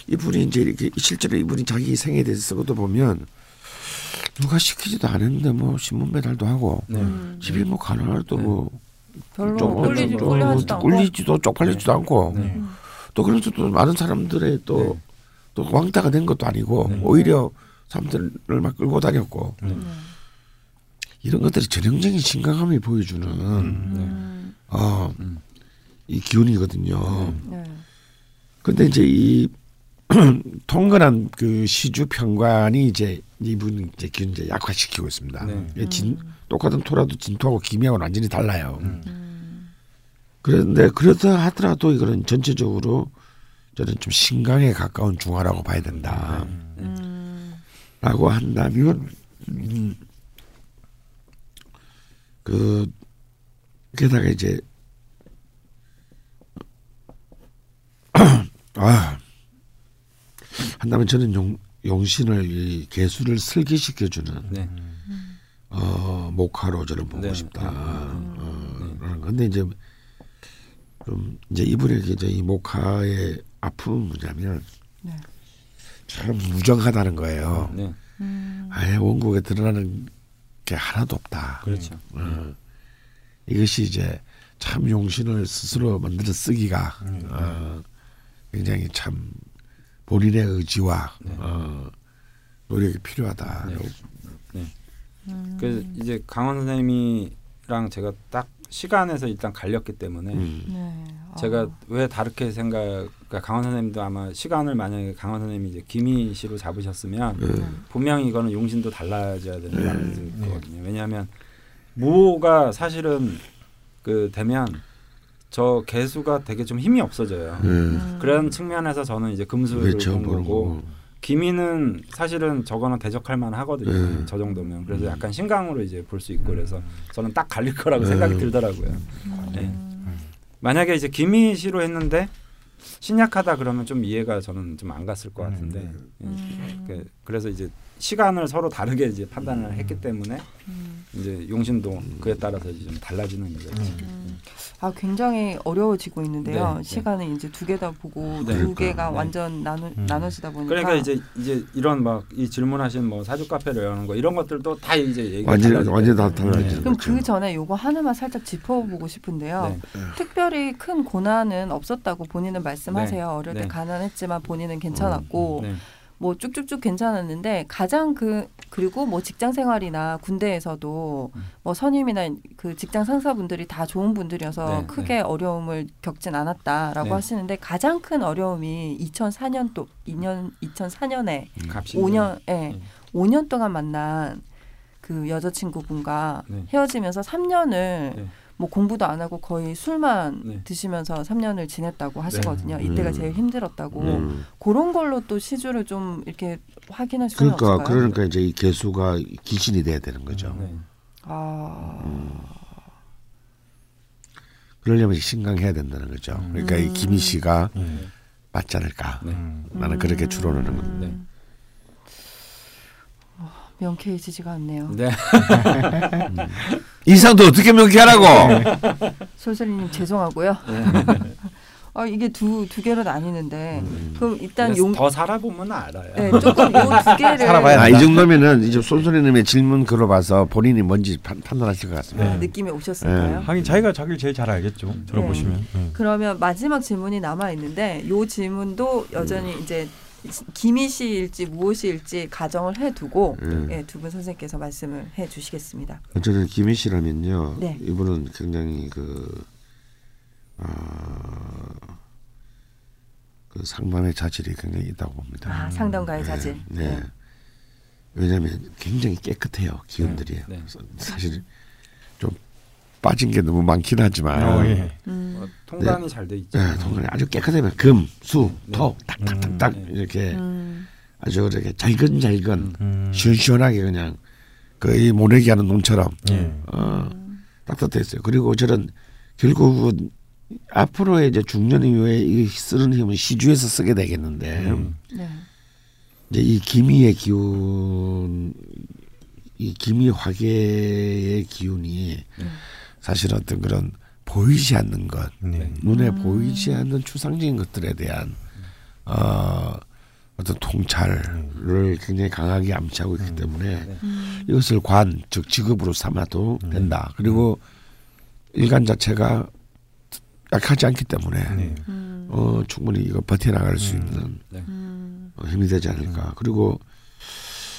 이분이 이제 이렇게 실제로 이분이 자기 생에 대해서 쓰고도 보면 누가 시키지도 않았는데 뭐 신문 배달도 하고 네. 집에 뭐 가난하도 네. 뭐 별로 꿀리지, 꿀리지도 않고, 꿀리지도 쪽팔리지도 네. 않고, 네. 또 그래서 또 많은 사람들의 또 또 네. 왕따가 된 것도 아니고 네. 오히려 사람들을 막 끌고 다녔고 네. 이런 것들이 전형적인 신강함이 보여주는 음. 어, 음. 이 기운이거든요. 그런데 네. 이제 이 통근한 그 시주 평관이 이제 이분 이제 기운 이제 약화시키고 있습니다. 네. 진 똑같은 토라도 진토하고 기미하고는 완전히 달라요. 음. 그런데 그렇다 하더라도 이거는 전체적으로 저는 좀 신강에 가까운 중화라고 봐야 된다. 음. 라고 한다면 음. 그 게다가 이제 아 한다면 저는 용 용신을 이 개수를 슬기시켜주는. 네. 어 목화로 저를 보고 네, 싶다. 그런데 네, 네. 어, 네. 이제 좀 이제 이분에게 이제 이 목화의 아픔은 뭐냐면 네. 참 무정하다는 거예요. 네. 아예 원국에 드러나는 게 하나도 없다. 그렇죠. 음. 이것이 이제 참 용신을 스스로 만들어 쓰기가 음. 어, 굉장히 참 본인의 의지와 네. 어, 노력이 필요하다. 네. 네. 음. 그래서 이제 강헌 선생님이랑 제가 딱 시간에서 일단 갈렸기 때문에 음. 네. 제가 어. 왜 다르게 생각, 그러니까 강헌 선생님도 아마 시간을 만약에 강헌 선생님이 이제 김희씨로 잡으셨으면 음. 분명히 이거는 용신도 달라져야 된다는 음. 거거든요. 음. 왜냐하면 무호가 사실은 그 되면 저 개수가 되게 좀 힘이 없어져요. 음. 그런 측면에서 저는 이제 금수를 그렇죠, 본 거고 기미는 사실은 저거는 대적할 만 하거든요. 음. 저 정도면. 그래서 약간 신강으로 이제 볼 수 있고 그래서 저는 딱 갈릴 거라고 음. 생각이 들더라고요. 음. 네. 음. 만약에 이제 기미시로 했는데 신약하다 그러면 좀 이해가 저는 좀 안 갔을 것 같은데 음. 예. 그래서 이제 시간을 서로 다르게 이제 판단을 음. 했기 때문에 음. 이제 용신도 그에 따라서 이제 좀 달라지는 거죠. 음. 아 굉장히 어려워지고 있는데요. 네, 시간을 네. 이제 두 개 다 보고 네. 두 개가 네. 완전 나누 음. 나눠지다 보니까 그러니까 이제 이제 이런 막 이 질문하신 뭐 사주 카페를 여는 거 이런 것들도 다 이제 얘기 완전 완전 다 달라지죠. 네. 그럼 그렇죠. 그 전에 요거 하나만 살짝 짚어보고 싶은데요. 네. 특별히 큰 고난은 없었다고 본인은 말씀하세요. 네. 어릴 때 네. 가난했지만 본인은 괜찮았고. 음. 네. 뭐 쭉쭉쭉 괜찮았는데 가장 그 그리고 뭐 직장 생활이나 군대에서도 뭐 선임이나 그 직장 상사분들이 다 좋은 분들이어서 네, 크게 네. 어려움을 겪진 않았다라고 네. 하시는데 가장 큰 어려움이 이천사 년 또 이 년 이천사 년에 오 년 예. 네. 오 년 동안 만난 그 여자친구분과 네. 헤어지면서 삼 년을 네. 뭐 공부도 안 하고 거의 술만 네. 드시면서 삼 년을 지냈다고 하시거든요. 네. 이때가 음. 제일 힘들었다고. 음. 그런 걸로 또 시주를 좀 이렇게 확인할 수는 그러니까, 없을까요? 그러니까 이제 이 개수가 기신이 돼야 되는 거죠. 네. 아. 음. 그러려면 신강해야 된다는 거죠. 그러니까 음. 이 김희 씨가 음. 맞지 않을까. 네. 나는 그렇게 추론하는 음. 건데. 명쾌해지지가 않네요. 네. 이 상도 어떻게 명쾌하라고? 솔솔이님 죄송하고요. 아 이게 두 두 개로 나뉘는데 음. 그럼 일단 용... 더 살아보면 알아요. 네, 조금 요 두 개를 살아봐야 아, 이 정도면은 이제 솔솔이님의 질문 걸어봐서 본인이 뭔지 파, 판단하실 것 같습니다. 네. 네. 느낌이 오셨을까요? 네. 하긴 자기가 자기를 제일 잘 알겠죠. 들어보시면. 네. 네. 그러면 마지막 질문이 남아 있는데 요 질문도 여전히 음. 이제. 기미시일지 무엇일지 가정을 해두고 네. 예, 두 분 선생님께서 말씀을 해주시겠습니다. 저는 기미시라면요. 네. 이분은 굉장히 그, 어, 그 상담의 자질이 굉장히 있다고 봅니다. 아, 상담가의 네. 자질. 네. 네. 왜냐하면 굉장히 깨끗해요. 기운들이. 네. 네. 사실 좀 빠진 게 너무 많긴 하지만 어, 예. 음. 어, 통관이 네. 잘 돼 있죠. 네, 통관이 아주 깨끗하면 금, 수, 네. 토, 딱딱딱딱 음, 이렇게 음. 아주 이렇게 잘근잘근 음. 시원시원하게 그냥 거의 모내기 하는 놈처럼 음. 어, 딱딱했어요. 그리고 저는 결국은 앞으로의 이제 중년 이후에 쓰는 힘은 시주에서 쓰게 되겠는데 음. 네. 이제 이 기미의 기운, 이 기미 화계의 기운이 음. 사실 어떤 그런 보이지 않는 것, 네. 눈에 음. 보이지 않는 추상적인 것들에 대한 어, 어떤 통찰을 굉장히 강하게 암시하고 있기 때문에 음. 이것을 관, 즉 직업으로 삼아도 음. 된다. 그리고 일간 자체가 약하지 않기 때문에 네. 어, 충분히 이거 버텨나갈 수 있는 네. 어, 힘이 되지 않을까. 그리고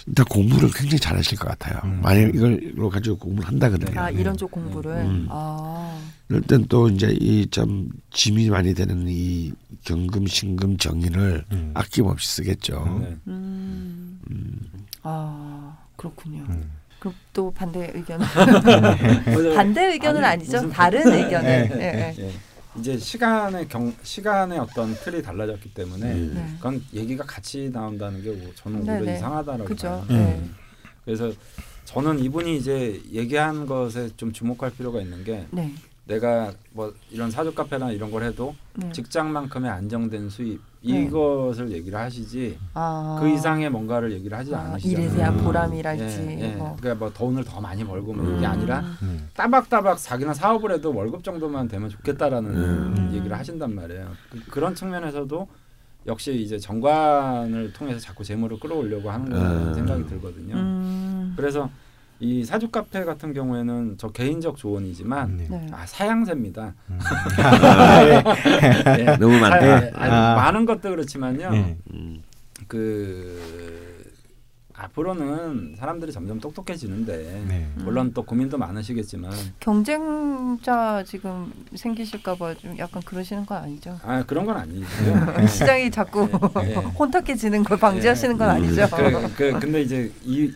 일단 공부를 굉장히 잘하실 것 같아요. 음. 만약 이걸로 가지고 공부를 한다 그러면 아 이런 쪽 공부를. 음. 아. 그럴 땐 또 이제 이 참 짐이 많이 되는 이 경금, 신금, 정인을 음. 아낌없이 쓰겠죠. 네. 음. 음. 아 그렇군요. 음. 그럼 또 반대 의견은 반대 의견은 아니, 아니죠. 다른 의견은 네. 네. 네. 네. 이제 시간의 경 시간의 어떤 틀이 달라졌기 때문에 네. 그건 얘기가 같이 나온다는 게 저는 오히려 네, 네. 이상하다라고 그쵸? 봐요. 네. 그래서 저는 이분이 이제 얘기한 것에 좀 주목할 필요가 있는 게 네. 내가 뭐 이런 사주 카페나 이런 걸 해도 네. 직장만큼의 안정된 수입 네. 이것을 얘기를 하시지 아. 그 이상의 뭔가를 얘기를 하지 아, 않으시잖아요. 일에 대한 보람이랄지 예, 예. 뭐. 그러니까 뭐 돈을 더 많이 벌고 뭐 음. 이게 아니라 음. 따박따박 자기는 사업을 해도 월급 정도만 되면 좋겠다라는 음. 얘기를 하신단 말이에요. 그, 그런 측면에서도 역시 이제 정관을 통해서 자꾸 재물을 끌어올려고 하는 거라는 음. 생각이 들거든요. 음. 그래서 이 사주 카페 같은 경우에는 저 개인적 조언이지만 네. 아, 사양세입니다. 음. 네. 너무 많다. 아, 아. 많은 것도 그렇지만요. 네. 음. 그 앞으로는 사람들이 점점 똑똑해지는데 네. 물론 또 고민도 많으시겠지만 경쟁자 지금 생기실까 봐 좀 약간 그러시는 건 아니죠? 아 그런 건 아니죠. 시장이 자꾸 네. 혼탁해지는 걸 방지하시는 건 아니죠? 그, 그, 근데 이제 이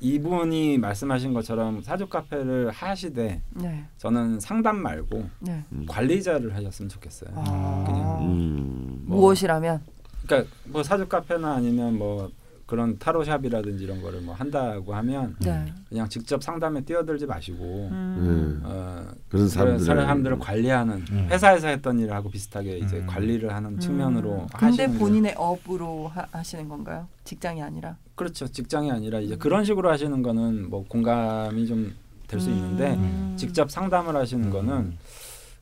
이분이 말씀하신 것처럼 사주 카페를 하시되 네. 저는 상담 말고 네. 관리자를 하셨으면 좋겠어요. 아~ 그냥 음. 뭐, 무엇이라면? 그러니까 뭐 사주 카페나 아니면 뭐 그런 타로샵이라든지 이런 거를 뭐 한다고 하면 네. 그냥 직접 상담에 뛰어들지 마시고 음. 어, 그런 사람들을, 사람들을 관리하는 음. 회사에서 했던 일을 하고 비슷하게 이제 음. 관리를 하는 측면으로 음. 하시는. 근데 본인의 업으로 하, 하시는 건가요? 직장이 아니라? 그렇죠. 직장이 아니라 이제 그런 식으로 하시는 거는 뭐 공감이 좀 될 수 음. 있는데 음. 직접 상담을 하시는 음. 거는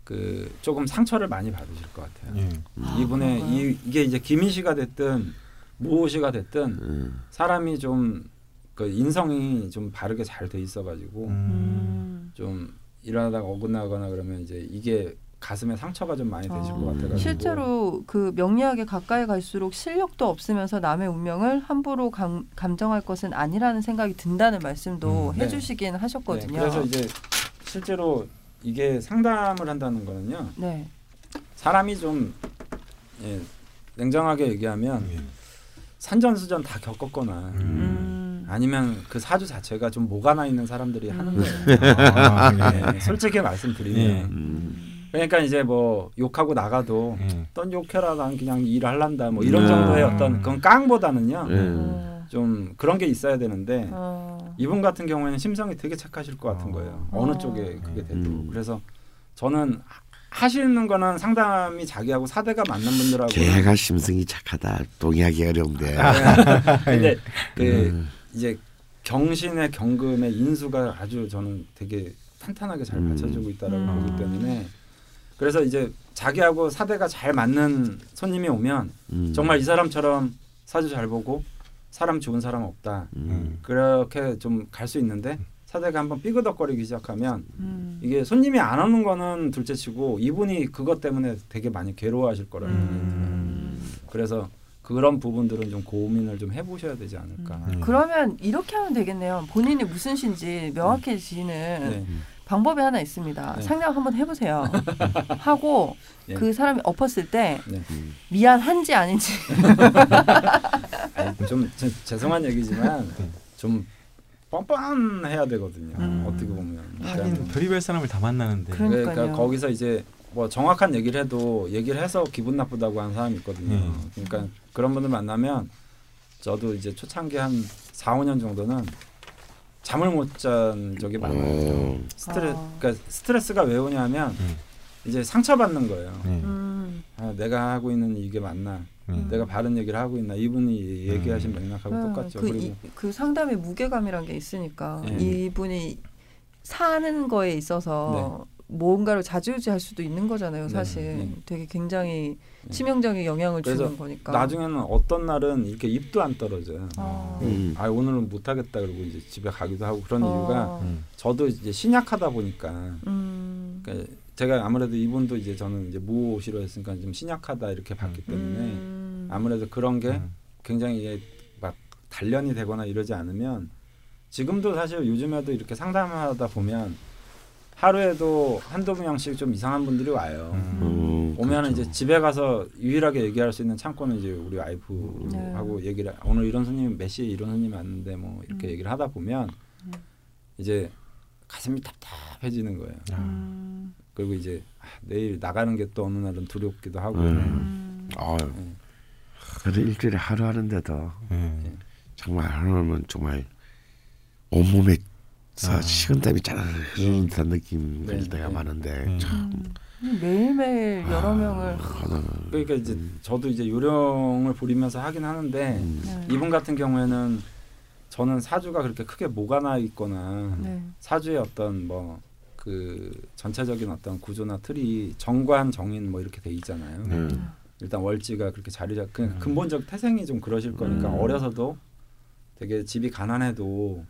그 조금 상처를 많이 받으실 것 같아요. 음. 음. 이분의 아, 이, 이게 이제 김희씨가 됐든 무엇이가 됐든 음. 사람이 좀 그 인성이 좀 바르게 잘 돼 있어가지고 음. 좀 일하다가 어긋나거나 그러면 이제 이게 가슴에 상처가 좀 많이 되실 아. 것 같아가지고 실제로 그 명리학에 가까이 갈수록 실력도 없으면서 남의 운명을 함부로 감, 감정할 것은 아니라는 생각이 든다는 말씀도 음. 해주시긴 네. 하셨거든요. 네. 그래서 이제 실제로 이게 상담을 한다는 거는요. 네. 사람이 좀 예, 냉정하게 얘기하면. 음. 산전수전 다 겪었거나 음. 아니면 그 사주 자체가 좀 모가나 있는 사람들이 음. 하는 거예요. 아, 네. 솔직히 말씀드리면 네. 음. 그러니까 이제 뭐 욕하고 나가도 네. 넌 욕해라 난 그냥 일을 할란다 뭐 이런 네. 정도의 어떤 그건 깡보다는요 네. 좀 그런 게 있어야 되는데 어. 이분 같은 경우에는 심성이 되게 착하실 것 같은 거예요. 어. 어느 쪽에 그게 돼도 음. 그래서 저는 하시는 거는 상담이 자기하고 사대가 맞는 분들하고 걔가 심성이 착하다 동의하기 어려운데 근데 그 음. 이제 경신의 경금의 인수가 아주 저는 되게 탄탄하게 잘 받쳐주고 있다라고 음. 보기 때문에 그래서 이제 자기하고 사대가 잘 맞는 손님이 오면 음. 정말 이 사람처럼 사주 잘 보고 사람 좋은 사람 없다 음. 그렇게 좀 갈 수 있는데 사대가 한번 삐그덕거리기 시작하면 음. 이게 손님이 안 오는 거는 둘째치고 이분이 그것 때문에 되게 많이 괴로워하실 거라는 음. 그래서 그런 부분들은 좀 고민을 좀 해보셔야 되지 않을까. 음. 그러면 이렇게 하면 되겠네요. 본인이 무슨 신지 명확해지는 네. 방법이 하나 있습니다. 네. 상담 한번 해보세요. 하고 네. 그 사람이 엎었을 때 네. 미안한지 아닌지. 아니, 좀 제, 죄송한 얘기지만 좀 뻔뻔해야 되거든요. 음. 어떻게 보면 하긴 별의별 사람을 다 만나는데 그러니까요. 그러니까 거기서 이제 뭐 정확한 얘기를 해도 얘기를 해서 기분 나쁘다고 하는 사람이 있거든요. 음. 그러니까 그런 분들 만나면 저도 이제 초창기 한 사, 오 년 정도는 잠을 못 잔 적이 많아요. 스트레스 아. 그러니까 스트레스가 왜 오냐면 음. 이제 상처받는 거예요. 음. 아, 내가 하고 있는 이게 맞나? 음. 내가 바른 얘기를 하고 있나 이분이 얘기하신 맥락하고 음. 똑같죠. 그, 그리고 이, 그 상담의 무게감이란 게 있으니까 네. 이분이 사는 거에 있어서 네. 뭔가를 좌지우지할 수도 있는 거잖아요. 사실 네. 네. 되게 굉장히 치명적인 영향을 주는 거니까. 나중에는 어떤 날은 이렇게 입도 안 떨어져요. 아, 음. 아 오늘은 못하겠다 그러고 이제 집에 가기도 하고 그런 아. 이유가 음. 저도 이제 신약하다 보니까 음. 그러니까 제가 아무래도 이분도 이제 저는 이제 무오시로 했으니까 좀 신약하다 이렇게 봤기 때문에 음. 아무래도 그런 게 굉장히 막 단련이 되거나 이러지 않으면 지금도 사실 요즘에도 이렇게 상담하다 보면 하루에도 한두 명씩 좀 이상한 분들이 와요. 음. 오면 그렇죠. 이제 집에 가서 유일하게 얘기할 수 있는 창고는 이제 우리 와이프하고 네. 얘기를 오늘 이런 손님 몇 시에 이런 손님 왔는데 뭐 이렇게 음. 얘기를 하다 보면 이제 가슴이 답답해지는 거예요. 음. 그리고 이제 내일 나가는 게 또 어느 날은 두렵기도 하고. 음. 아유. 네. 그래도 일주일에 하루 하는데도 음. 정말 하루는 정말 온몸에 아. 식은땀이 짜르르 흐르는 듯한 느낌 들 네. 때가 네. 많은데 음. 참 매일매일 여러 아. 명을. 그러니까 이제 음. 저도 이제 요령을 부리면서 하긴 하는데 음. 네. 이분 같은 경우에는 저는 사주가 그렇게 크게 모가나 있거나 네. 사주의 어떤 뭐 그 전체적인 어떤 구조나 틀이 정관, 정인 뭐 이렇게 돼 있잖아요. 음. 일단 월지가 그렇게 자리 잡 음. 근본적 태생이 좀 그러실 거니까 음. 어려서도 되게 집이 가난해도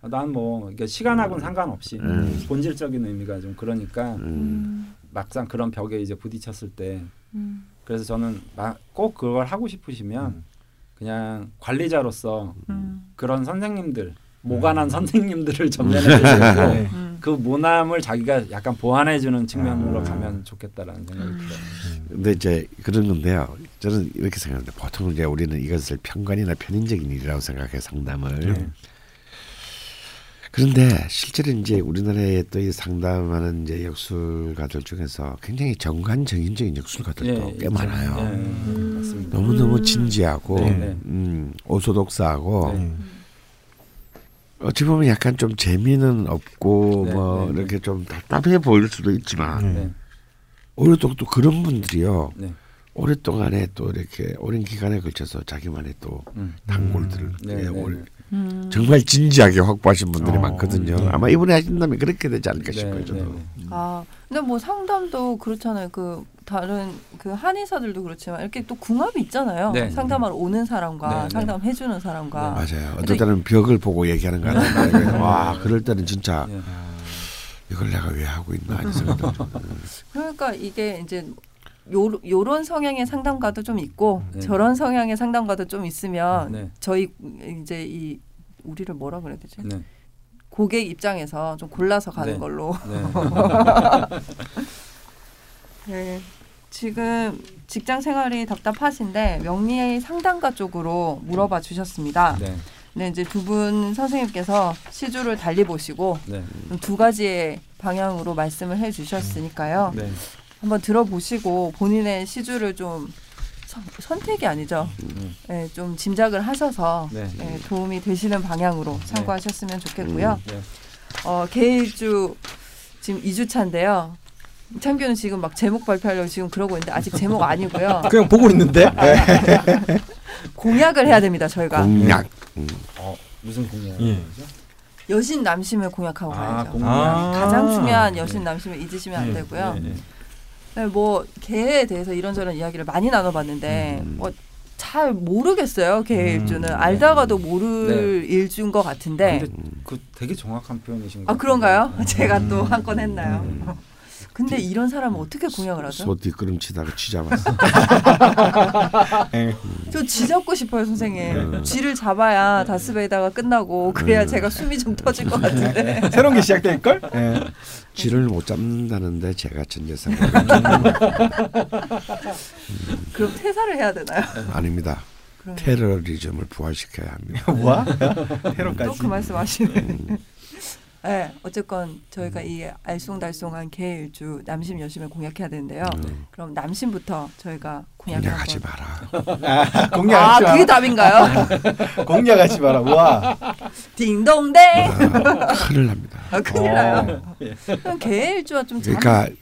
난 뭐 그러니까 시간하고는 상관없이 음. 본질적인 의미가 좀 그러니까 음. 막상 그런 벽에 이제 부딪혔을 때 음. 그래서 저는 꼭 그걸 하고 싶으시면 음. 그냥 관리자로서 음. 그런 선생님들 모관한 음. 선생님들을 전면에 대시고 음. 그 모남을 자기가 약간 보완해주는 측면으로 아. 가면 좋겠다라는 생각이 음. 들어요. 근데 이제 그런 건데요. 저는 이렇게 생각합니다. 보통 이제 우리는 이것을 편관이나 편인적인 일이라고 생각해 상담을. 네. 그런데 실제로 이제 우리나라에 또 이 상담하는 이제 역술가들 중에서 굉장히 정관정인적인 역술가들도 네, 꽤 많아요. 네, 음. 너무 너무 진지하고 네, 네. 음, 오소독사하고. 네. 어찌 보면 약간 좀 재미는 없고 네, 뭐 네, 네. 이렇게 좀 답답해 보일 수도 있지만 네. 오히려 또, 또 그런 분들이요 네. 오랫동안에 또 이렇게 오랜 기간에 걸쳐서 자기만의 또 음. 단골들을 네, 네, 올, 네. 정말 진지하게 확보하신 분들이 어, 많거든요. 네. 아마 이번에 하신다면 그렇게 되지 않을까 네, 싶어요. 저도. 네, 네. 아 근데 뭐 상담도 그렇잖아요. 그 다른 그 한의사들도 그렇지만 이렇게 또 궁합이 있잖아요. 네, 상담하러 네. 오는 사람과 네, 상담해 주는 사람과. 네, 맞아요. 어떨 때는 벽을 보고 얘기하는 거는 와 그럴 때는 진짜 네. 이걸 내가 왜 하고 있나 하는 생각. 그러니까 이게 이제 요 요런 성향의 상담가도 좀 있고 네. 저런 성향의 상담가도 좀 있으면 네. 저희 이제 이 우리를 뭐라 그래야 되지? 네. 고객 입장에서 좀 골라서 가는 네. 걸로. 네. 네. 지금 직장 생활이 답답하신데 명리의 상담가 쪽으로 물어봐 주셨습니다. 네. 네, 이제 두 분 선생님께서 시주를 달리 보시고 네. 두 가지의 방향으로 말씀을 해 주셨으니까요. 네. 한번 들어보시고 본인의 시주를 좀 선, 선택이 아니죠. 음. 네, 좀 짐작을 하셔서 네. 네, 도움이 되시는 방향으로 참고하셨으면 좋겠고요. 음. 네. 어, 계해일주 지금 이 주차인데요. 창규는 지금 막 제목 발표하려고 지금 그러고 있는데 아직 제목 아니고요. 그냥 보고 있는데. 공약을 해야 됩니다. 저희가. 공약. 음. 어, 무슨 공약이죠? 예. 여신 남심을 공약하고 아, 가야죠. 공약. 아~ 가장 중요한 여신 남심을 네. 잊으시면 안 되고요. 네, 네, 네. 네, 뭐 개에 대해서 이런저런 이야기를 많이 나눠봤는데 음. 뭐, 잘 모르겠어요. 계해일주는 음, 알다가도 네. 모를 네. 일주인 것 같은데. 근데 그 되게 정확한 표현이신 거. 아 그런가요? 네. 제가 음. 또 한 건 했나요? 음. 근데 디, 이런 사람은 어떻게 공약을 하죠? 소 뒷걸음치다가 쥐 잡았어. 저 쥐 잡고 싶어요, 선생님. 쥐를 잡아야 다스베이다가 끝나고 그래야 제가 숨이 좀 터질 것 같은데. 새로운 게 시작될 걸? 네. 쥐를 못 잡는다는데 제가 전재산. 음. 그럼 퇴사를 해야 되나요? 아닙니다. 그럼. 테러리즘을 부활시켜야 합니다. 와? 테러까지? 또 그 말씀하시네. 음. 네, 어쨌건 저희가 이 알쏭달쏭한 계해일주 남심 여심을 공략해야 되는데요. 음. 그럼 남심부터 저희가 공략하지 마라. 아, 공략하지 마라. 아, 그게 답인가요? 공략하지 마라. 와. 딩동댕. 아, 큰일 납니다. 아, 큰일 나요. 그럼 계해일주와 좀 잠... 그러니까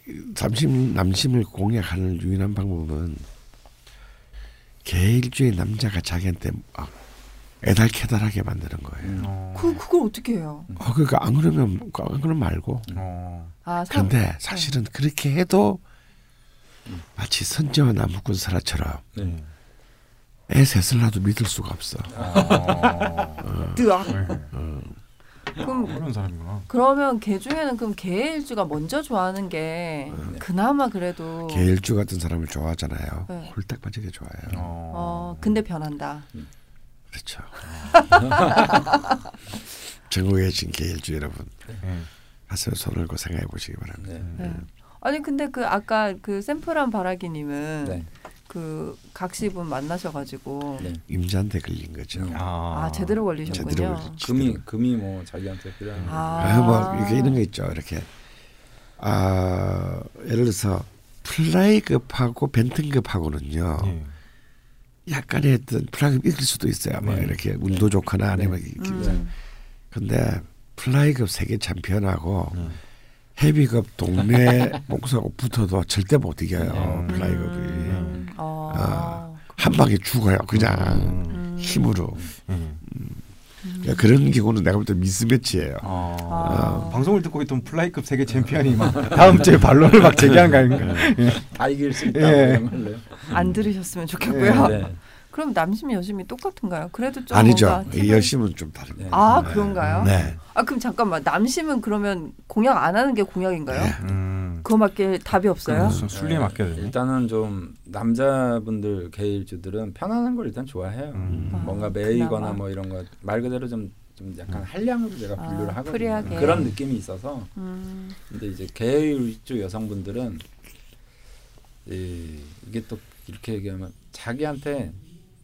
남심 남심을 공략하는 유일한 방법은 계해일주의 남자가 자기한테 아, 애달캐달하게 만드는 거예요. 어. 그 그걸 어떻게 해요? 어, 그러니까 안 그러면 안 그러면 말고. 어. 아, 사, 근데 사실은 네. 그렇게 해도 마치 선지와 나무꾼 사라처럼 네. 애 셋을 나도 믿을 수가 없어. 뜨아. 어. 그럼 그런 사람이구나. 그러면 개 중에는 그럼 계해일주가 먼저 좋아하는 게 네. 그나마 그래도 계해일주 같은 사람을 좋아하잖아요. 네. 홀딱 빠지게 좋아해요. 어. 어, 근데 변한다. 음. 그렇죠. 전국에 계신 계해일주 여러분, 가슴에 손을 얹고 생각해 보시기 바랍니다. 네. 네. 아니 근데 그 아까 그 샌프란 바라기님은 네. 그 각시 분 만나셔가지고 네. 임자한테 걸린 거죠. 아, 아 제대로 걸리셨군요. 제대로 걸리죠. 금이 금이 뭐 자기한테 필요한. 아, 뭐 이렇게 이런 거 있죠. 이렇게 아 예를 들어서 플라이급하고 벤튼급하고는요. 네. 약간의 어떤 플라이급 이길 수도 있어요. 아마 네. 이렇게 운도 네. 좋거나 아니면 네. 음. 근데 플라이급 세계 챔피언하고 음. 헤비급 동네 목사하고 붙어도 절대 못 이겨요. 네. 플라이급이 음. 어. 어, 한 방에 죽어요. 그냥 음. 힘으로. 음. 음. 그러니까 그런 경우는 내가 볼 때 미스매치예요. 어. 어. 방송을 듣고 있던 플라이급 세계 챔피언이 막 다음 주에 반론을 막 제기한 거 아닌가. 다 이길 수 있다. 예. 안 들으셨으면 좋겠고요. 네. 그럼 남심 여심이 똑같은가요? 그래도 좀 아니죠. 여심은 좀 다릅니다. 아 네. 그런가요? 네. 아 그럼 잠깐만 남심은 그러면 공약 안 하는 게 공약인가요? 네. 음. 그거 맞게 답이 없어요? 순리에 맡겨야 되네. 일단은 좀 남자분들 계일주들은 편안한 걸 일단 좋아해요. 음. 음. 뭔가 매이거나 뭐 이런 거 말 그대로 좀. 좀 약간 한량으로 제가 분류를 아, 하거든요. 프리하게. 그런 느낌이 있어서. 음. 근데 이제 계해일주 여성분들은 이, 이게 또 이렇게 얘기하면 자기한테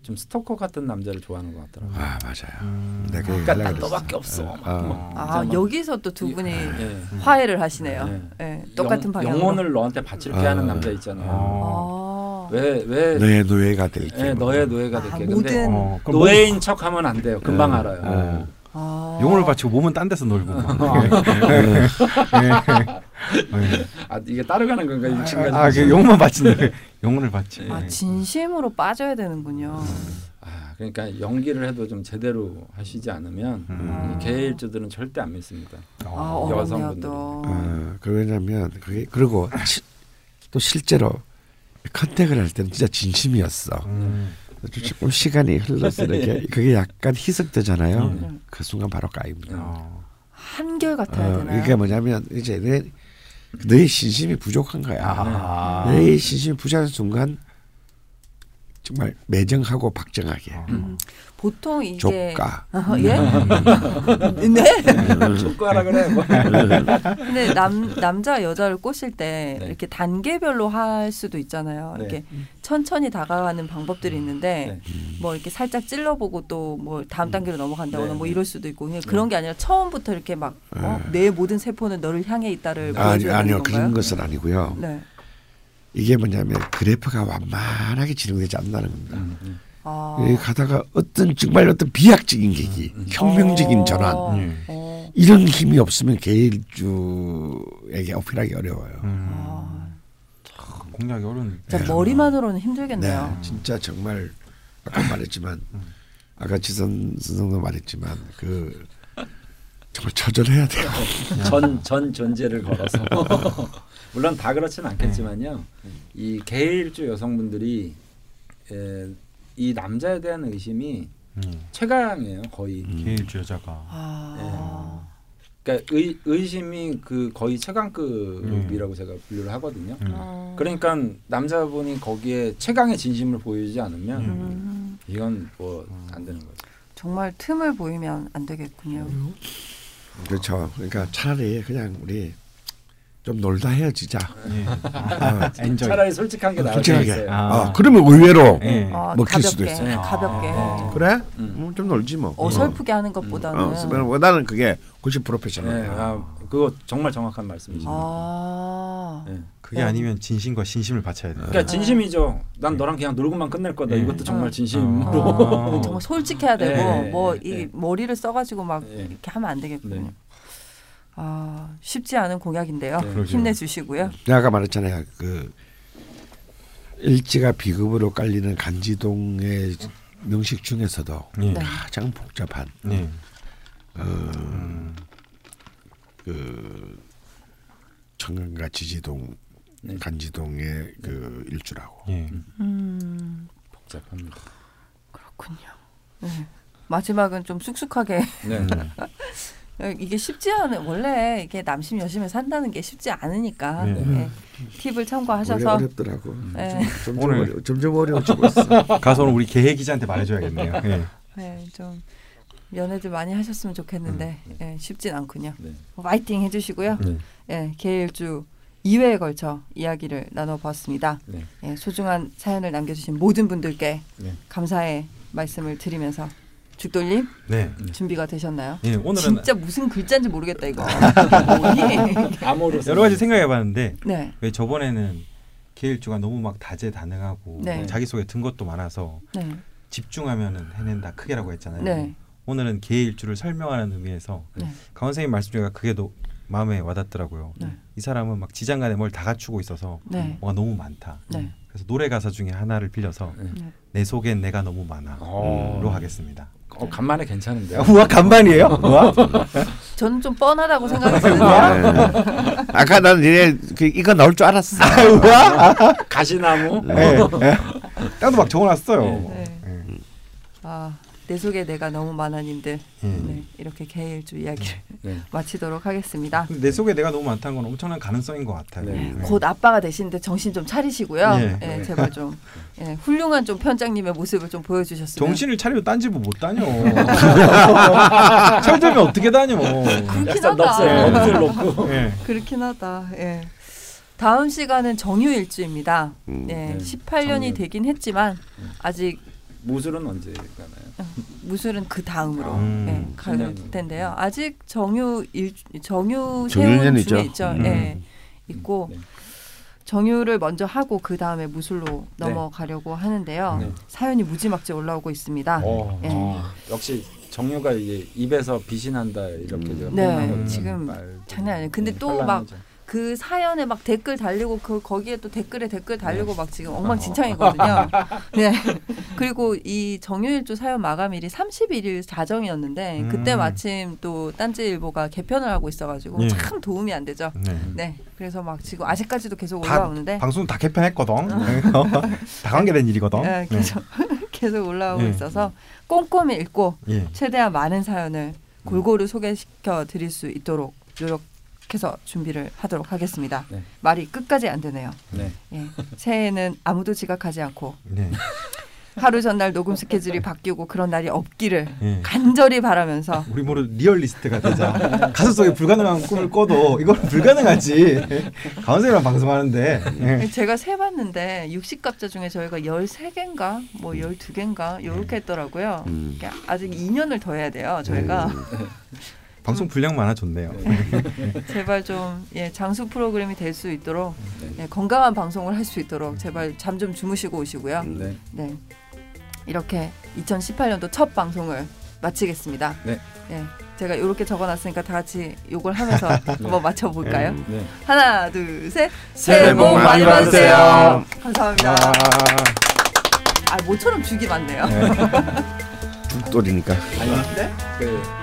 좀 스토커 같은 남자를 좋아하는 것 같더라고요. 아 맞아요. 음. 내가 그러니까 나 너밖에 없어. 아, 막, 막, 아 여기서 또 두 분이 예, 화해를 하시네요. 예. 예. 똑같은 방향으로. 영혼을 너한테 바칠게 아. 하는 남자 있잖아요. 아. 왜, 왜 너의 노예가 될게. 네, 뭐. 너의 노예가 될게. 아, 근데 어, 노예인 척하면 안 돼요. 금방 네. 알아요. 어. 아. 영혼을 바치고 몸은 딴 데서 놀고. 아. 네. 아, 이게 따라가는 건가? 육신까지. 아, 그 영혼만 바친다. 영혼을 바치. 아, 진심으로 빠져야 되는군요. 아, 그러니까 연기를 해도 좀 제대로 하시지 않으면 음. 계해일주들은 절대 안 믿습니다. 아, 여성분들. 아, 그러냐면 그게 그리고 또 실제로. 컨택을 할 때는 진짜 진심이었어. 음. 조금 시간이 흘러서 이렇게 그게 약간 희석되잖아요. 음. 그 순간 바로 까입니다. 어. 한결 같아야 어, 되나요? 그러니까 뭐냐면 이제 내 너의 진심이 부족한 거야. 아. 너의 진심이 부족한 순간 정말 매정하고 박정하게. 음. 보통 이게 조카. 어, 예? 네. 조카라 그래. 뭐. 근데 남 남자 여자를 꼬실 때 네. 이렇게 단계별로 할 수도 있잖아요. 네. 이렇게 천천히 다가가는 방법들이 있는데 네. 뭐 이렇게 살짝 찔러보고 또 뭐 다음 단계로 넘어간다거나 네. 뭐 이럴 수도 있고 그냥 그런 네. 게 아니라 처음부터 이렇게 막 어, 네. 내 모든 세포는 너를 향해 있다를 보여주는 건가요? 아니요 그런 것은 아니고요. 네. 이게 뭐냐면 그래프가 완만하게 진행되지 않는다는 겁니다. 음, 음. 아. 가다가 어떤 정말 어떤 비약적인 계기, 음, 음. 혁명적인 어. 전환 음. 어. 이런 힘이 없으면 계일주에게 어필하기 어려워요. 음. 아. 공략이 어려운. 진짜 네. 머리만으로는 힘들겠네요. 네. 진짜 정말 아까 말했지만 아까 지선 선생도 말했지만 그 정말 처절해야 돼요. 전, 전 존재를 걸어서. 물론 다 그렇지는 않겠지만요. 네. 이 계해일주 여성분들이 에, 이 남자에 대한 의심이 음. 최강이에요. 거의. 음. 계해일주 여자가. 아. 예. 그러니까 의, 의심이 그 거의 최강급이라고 음. 제가 분류를 하거든요. 음. 아. 그러니까 남자분이 거기에 최강의 진심을 보이지 않으면 음. 이건 뭐 안 되는 거죠. 정말 틈을 보이면 안 되겠군요. 음. 그렇죠. 그러니까 차라리 그냥 우리 좀 놀다 헤어지자. 네. 아, 어. 차라리 솔직한 게 나을 수 있어요. 아. 아, 그러면 의외로 네. 아, 먹힐 가볍게, 수도 있어요. 가볍게. 아. 그래? 음, 좀 놀지 뭐. 어설프게 어. 하는 것보다는. 어, 나는 그게 구십 퍼센트 프로페셔널. 네. 아, 그거 정말 정확한 말씀이십니다. 아. 네. 그게 어. 아니면 진심과 진심을 바쳐야 돼요. 그러니까 진심이죠. 난 너랑 그냥 놀고만 끝낼 거다. 네. 이것도 정말 진심으로. 아. 정말 솔직해야 되고 네. 뭐 이 네. 머리를 써가지고 막 네. 이렇게 하면 안 되겠군요. 네. 아 쉽지 않은 공약인데요. 네, 힘내주시고요. 내가 아까 말했잖아요. 그 일지가 비급으로 깔리는 간지동의 명식 중에서도 네. 가장 복잡한 네. 어, 음. 그 청강과 지지동 네. 간지동의 그 일주라고. 네. 음. 복잡합니다. 그렇군요. 네. 마지막은 좀 쑥쑥하게. 네. 네. 이게 쉽지 않은 원래 이게 남심 여심을 산다는 게 쉽지 않으니까 네. 네. 팁을 참고하셔서 어렵더라고. 네. 좀, 좀, 오늘 점점 어려워지고 있어. 가서 오늘 우리 계해 기자한테 말해줘야겠네요. 네. 네, 좀 연애들 많이 하셨으면 좋겠는데 음. 네, 쉽진 않군요. 네. 파이팅 해주시고요. 네. 네, 계해일주 이 회에 걸쳐 이야기를 나눠보았습니다. 네. 네, 소중한 사연을 남겨주신 모든 분들께 네. 감사의 말씀을 드리면서. 죽돌님, 네. 준비가 되셨나요? 네, 오늘은 진짜 무슨 글자인지 모르겠다 이거. 여러 가지 생각해봤는데 네. 왜 저번에는 계일주가 너무 막 다재다능하고 네. 자기 속에 든 것도 많아서 네. 집중하면은 해낸다 크게라고 했잖아요. 네. 오늘은 계일주를 설명하는 의미에서 네. 강헌 선생님 말씀 중에 그게 더 마음에 와닿더라고요. 네. 이 사람은 막 지장간에 뭘 다 갖추고 있어서 네. 뭐가 너무 많다. 네. 그래서 노래 가사 중에 하나를 빌려서 네. 내 속엔 내가 너무 많아로 하겠습니다. 어, 간만에 괜찮은데요? 우와 간만이에요? 우와? 저는 좀 뻔하다고 생각했는데 아까 난 니네 그, 이거 나올 줄 알았어. 우와? 가시나무? 네. 나도 막 적어놨어요. 네. 네. 아, 내 속에 내가 너무 많아님들. 음. 네, 이렇게 계해일주 이야기를 네. 마치도록 하겠습니다. 내 속에 내가 너무 많다는 건 엄청난 가능성인 것 같아요. 네. 네. 곧 아빠가 되시는데 정신 좀 차리시고요. 네. 네. 네. 제발 좀 네. 훌륭한 좀 편장님의 모습을 좀 보여주셨으면. 정신을 차리면 딴지부 못 다녀. 철들면 어떻게 다녀. 그렇긴 하다. 네. 그렇긴 하다. 네. 다음 시간은 정유일주입니다. 음, 네. 네. 십팔 년이 정유. 되긴 했지만 네. 아직 무술은 언제 가나요? 무술은 그 다음으로 음, 네, 갈 텐데요. 아직 정유 일 정유 세운 중에 있죠. 음. 네, 있고 네. 정유를 먼저 하고 그 다음에 무술로 네. 넘어가려고 하는데요. 네. 사연이 무지막지 올라오고 있습니다. 오, 네. 어, 역시 정유가 이게 입에서 빛이 난다 이렇게 음. 제가 네, 지금 장난 아니에요. 근데 네, 또 막 그 사연에 막 댓글 달리고 그 거기에 또 댓글에 댓글 달리고 막 지금 엉망진창이거든요. 네. 그리고 이 정유일주 사연 마감일이 삼십일일 자정이었는데 음. 그때 마침 또 딴지일보가 개편을 하고 있어가지고 네. 참 도움이 안 되죠. 네. 네. 그래서 막 지금 아직까지도 계속 다, 올라오는데 방송 다 개편했거든. 다 관계된 일이거든. 네. 계속, 계속 올라오고 네. 있어서 꼼꼼히 읽고 네. 최대한 많은 사연을 골고루 소개시켜 드릴 수 있도록 노력. 해서 준비를 하도록 하겠습니다. 네. 말이 끝까지 안 되네요. 네. 예. 새해에는 아무도 지각하지 않고 네. 하루 전날 녹음 스케줄이 바뀌고 그런 날이 없기를 네. 간절히 바라면서 우리 모두 리얼리스트가 되자. 가슴 속에 불가능한 꿈을 꿔도 이건 불가능하지. 강헌쌤이랑 방송하는데 예. 제가 세봤는데 육십 갑자 중에 저희가 열세 개인가 뭐 열두 개인가 이렇게 했더라고요. 음. 아직 이 년을 더 해야 돼요. 저희가. 네. 방송 분량 많아졌네요. 제발 좀 예, 장수 프로그램이 될 수 있도록 네. 예, 건강한 방송을 할 수 있도록 제발 잠 좀 주무시고 오시고요. 네. 네. 이렇게 이천십팔 년도 첫 방송을 마치겠습니다. 네. 예, 제가 이렇게 적어놨으니까 다 같이 이걸 하면서 한번 맞춰볼까요? 음, 네. 하나, 둘, 셋. 새해 복 많이 받으세요. 감사합니다. 아, 모처럼 죽이 많네요. 죽돌이니까. 아니, 네? 그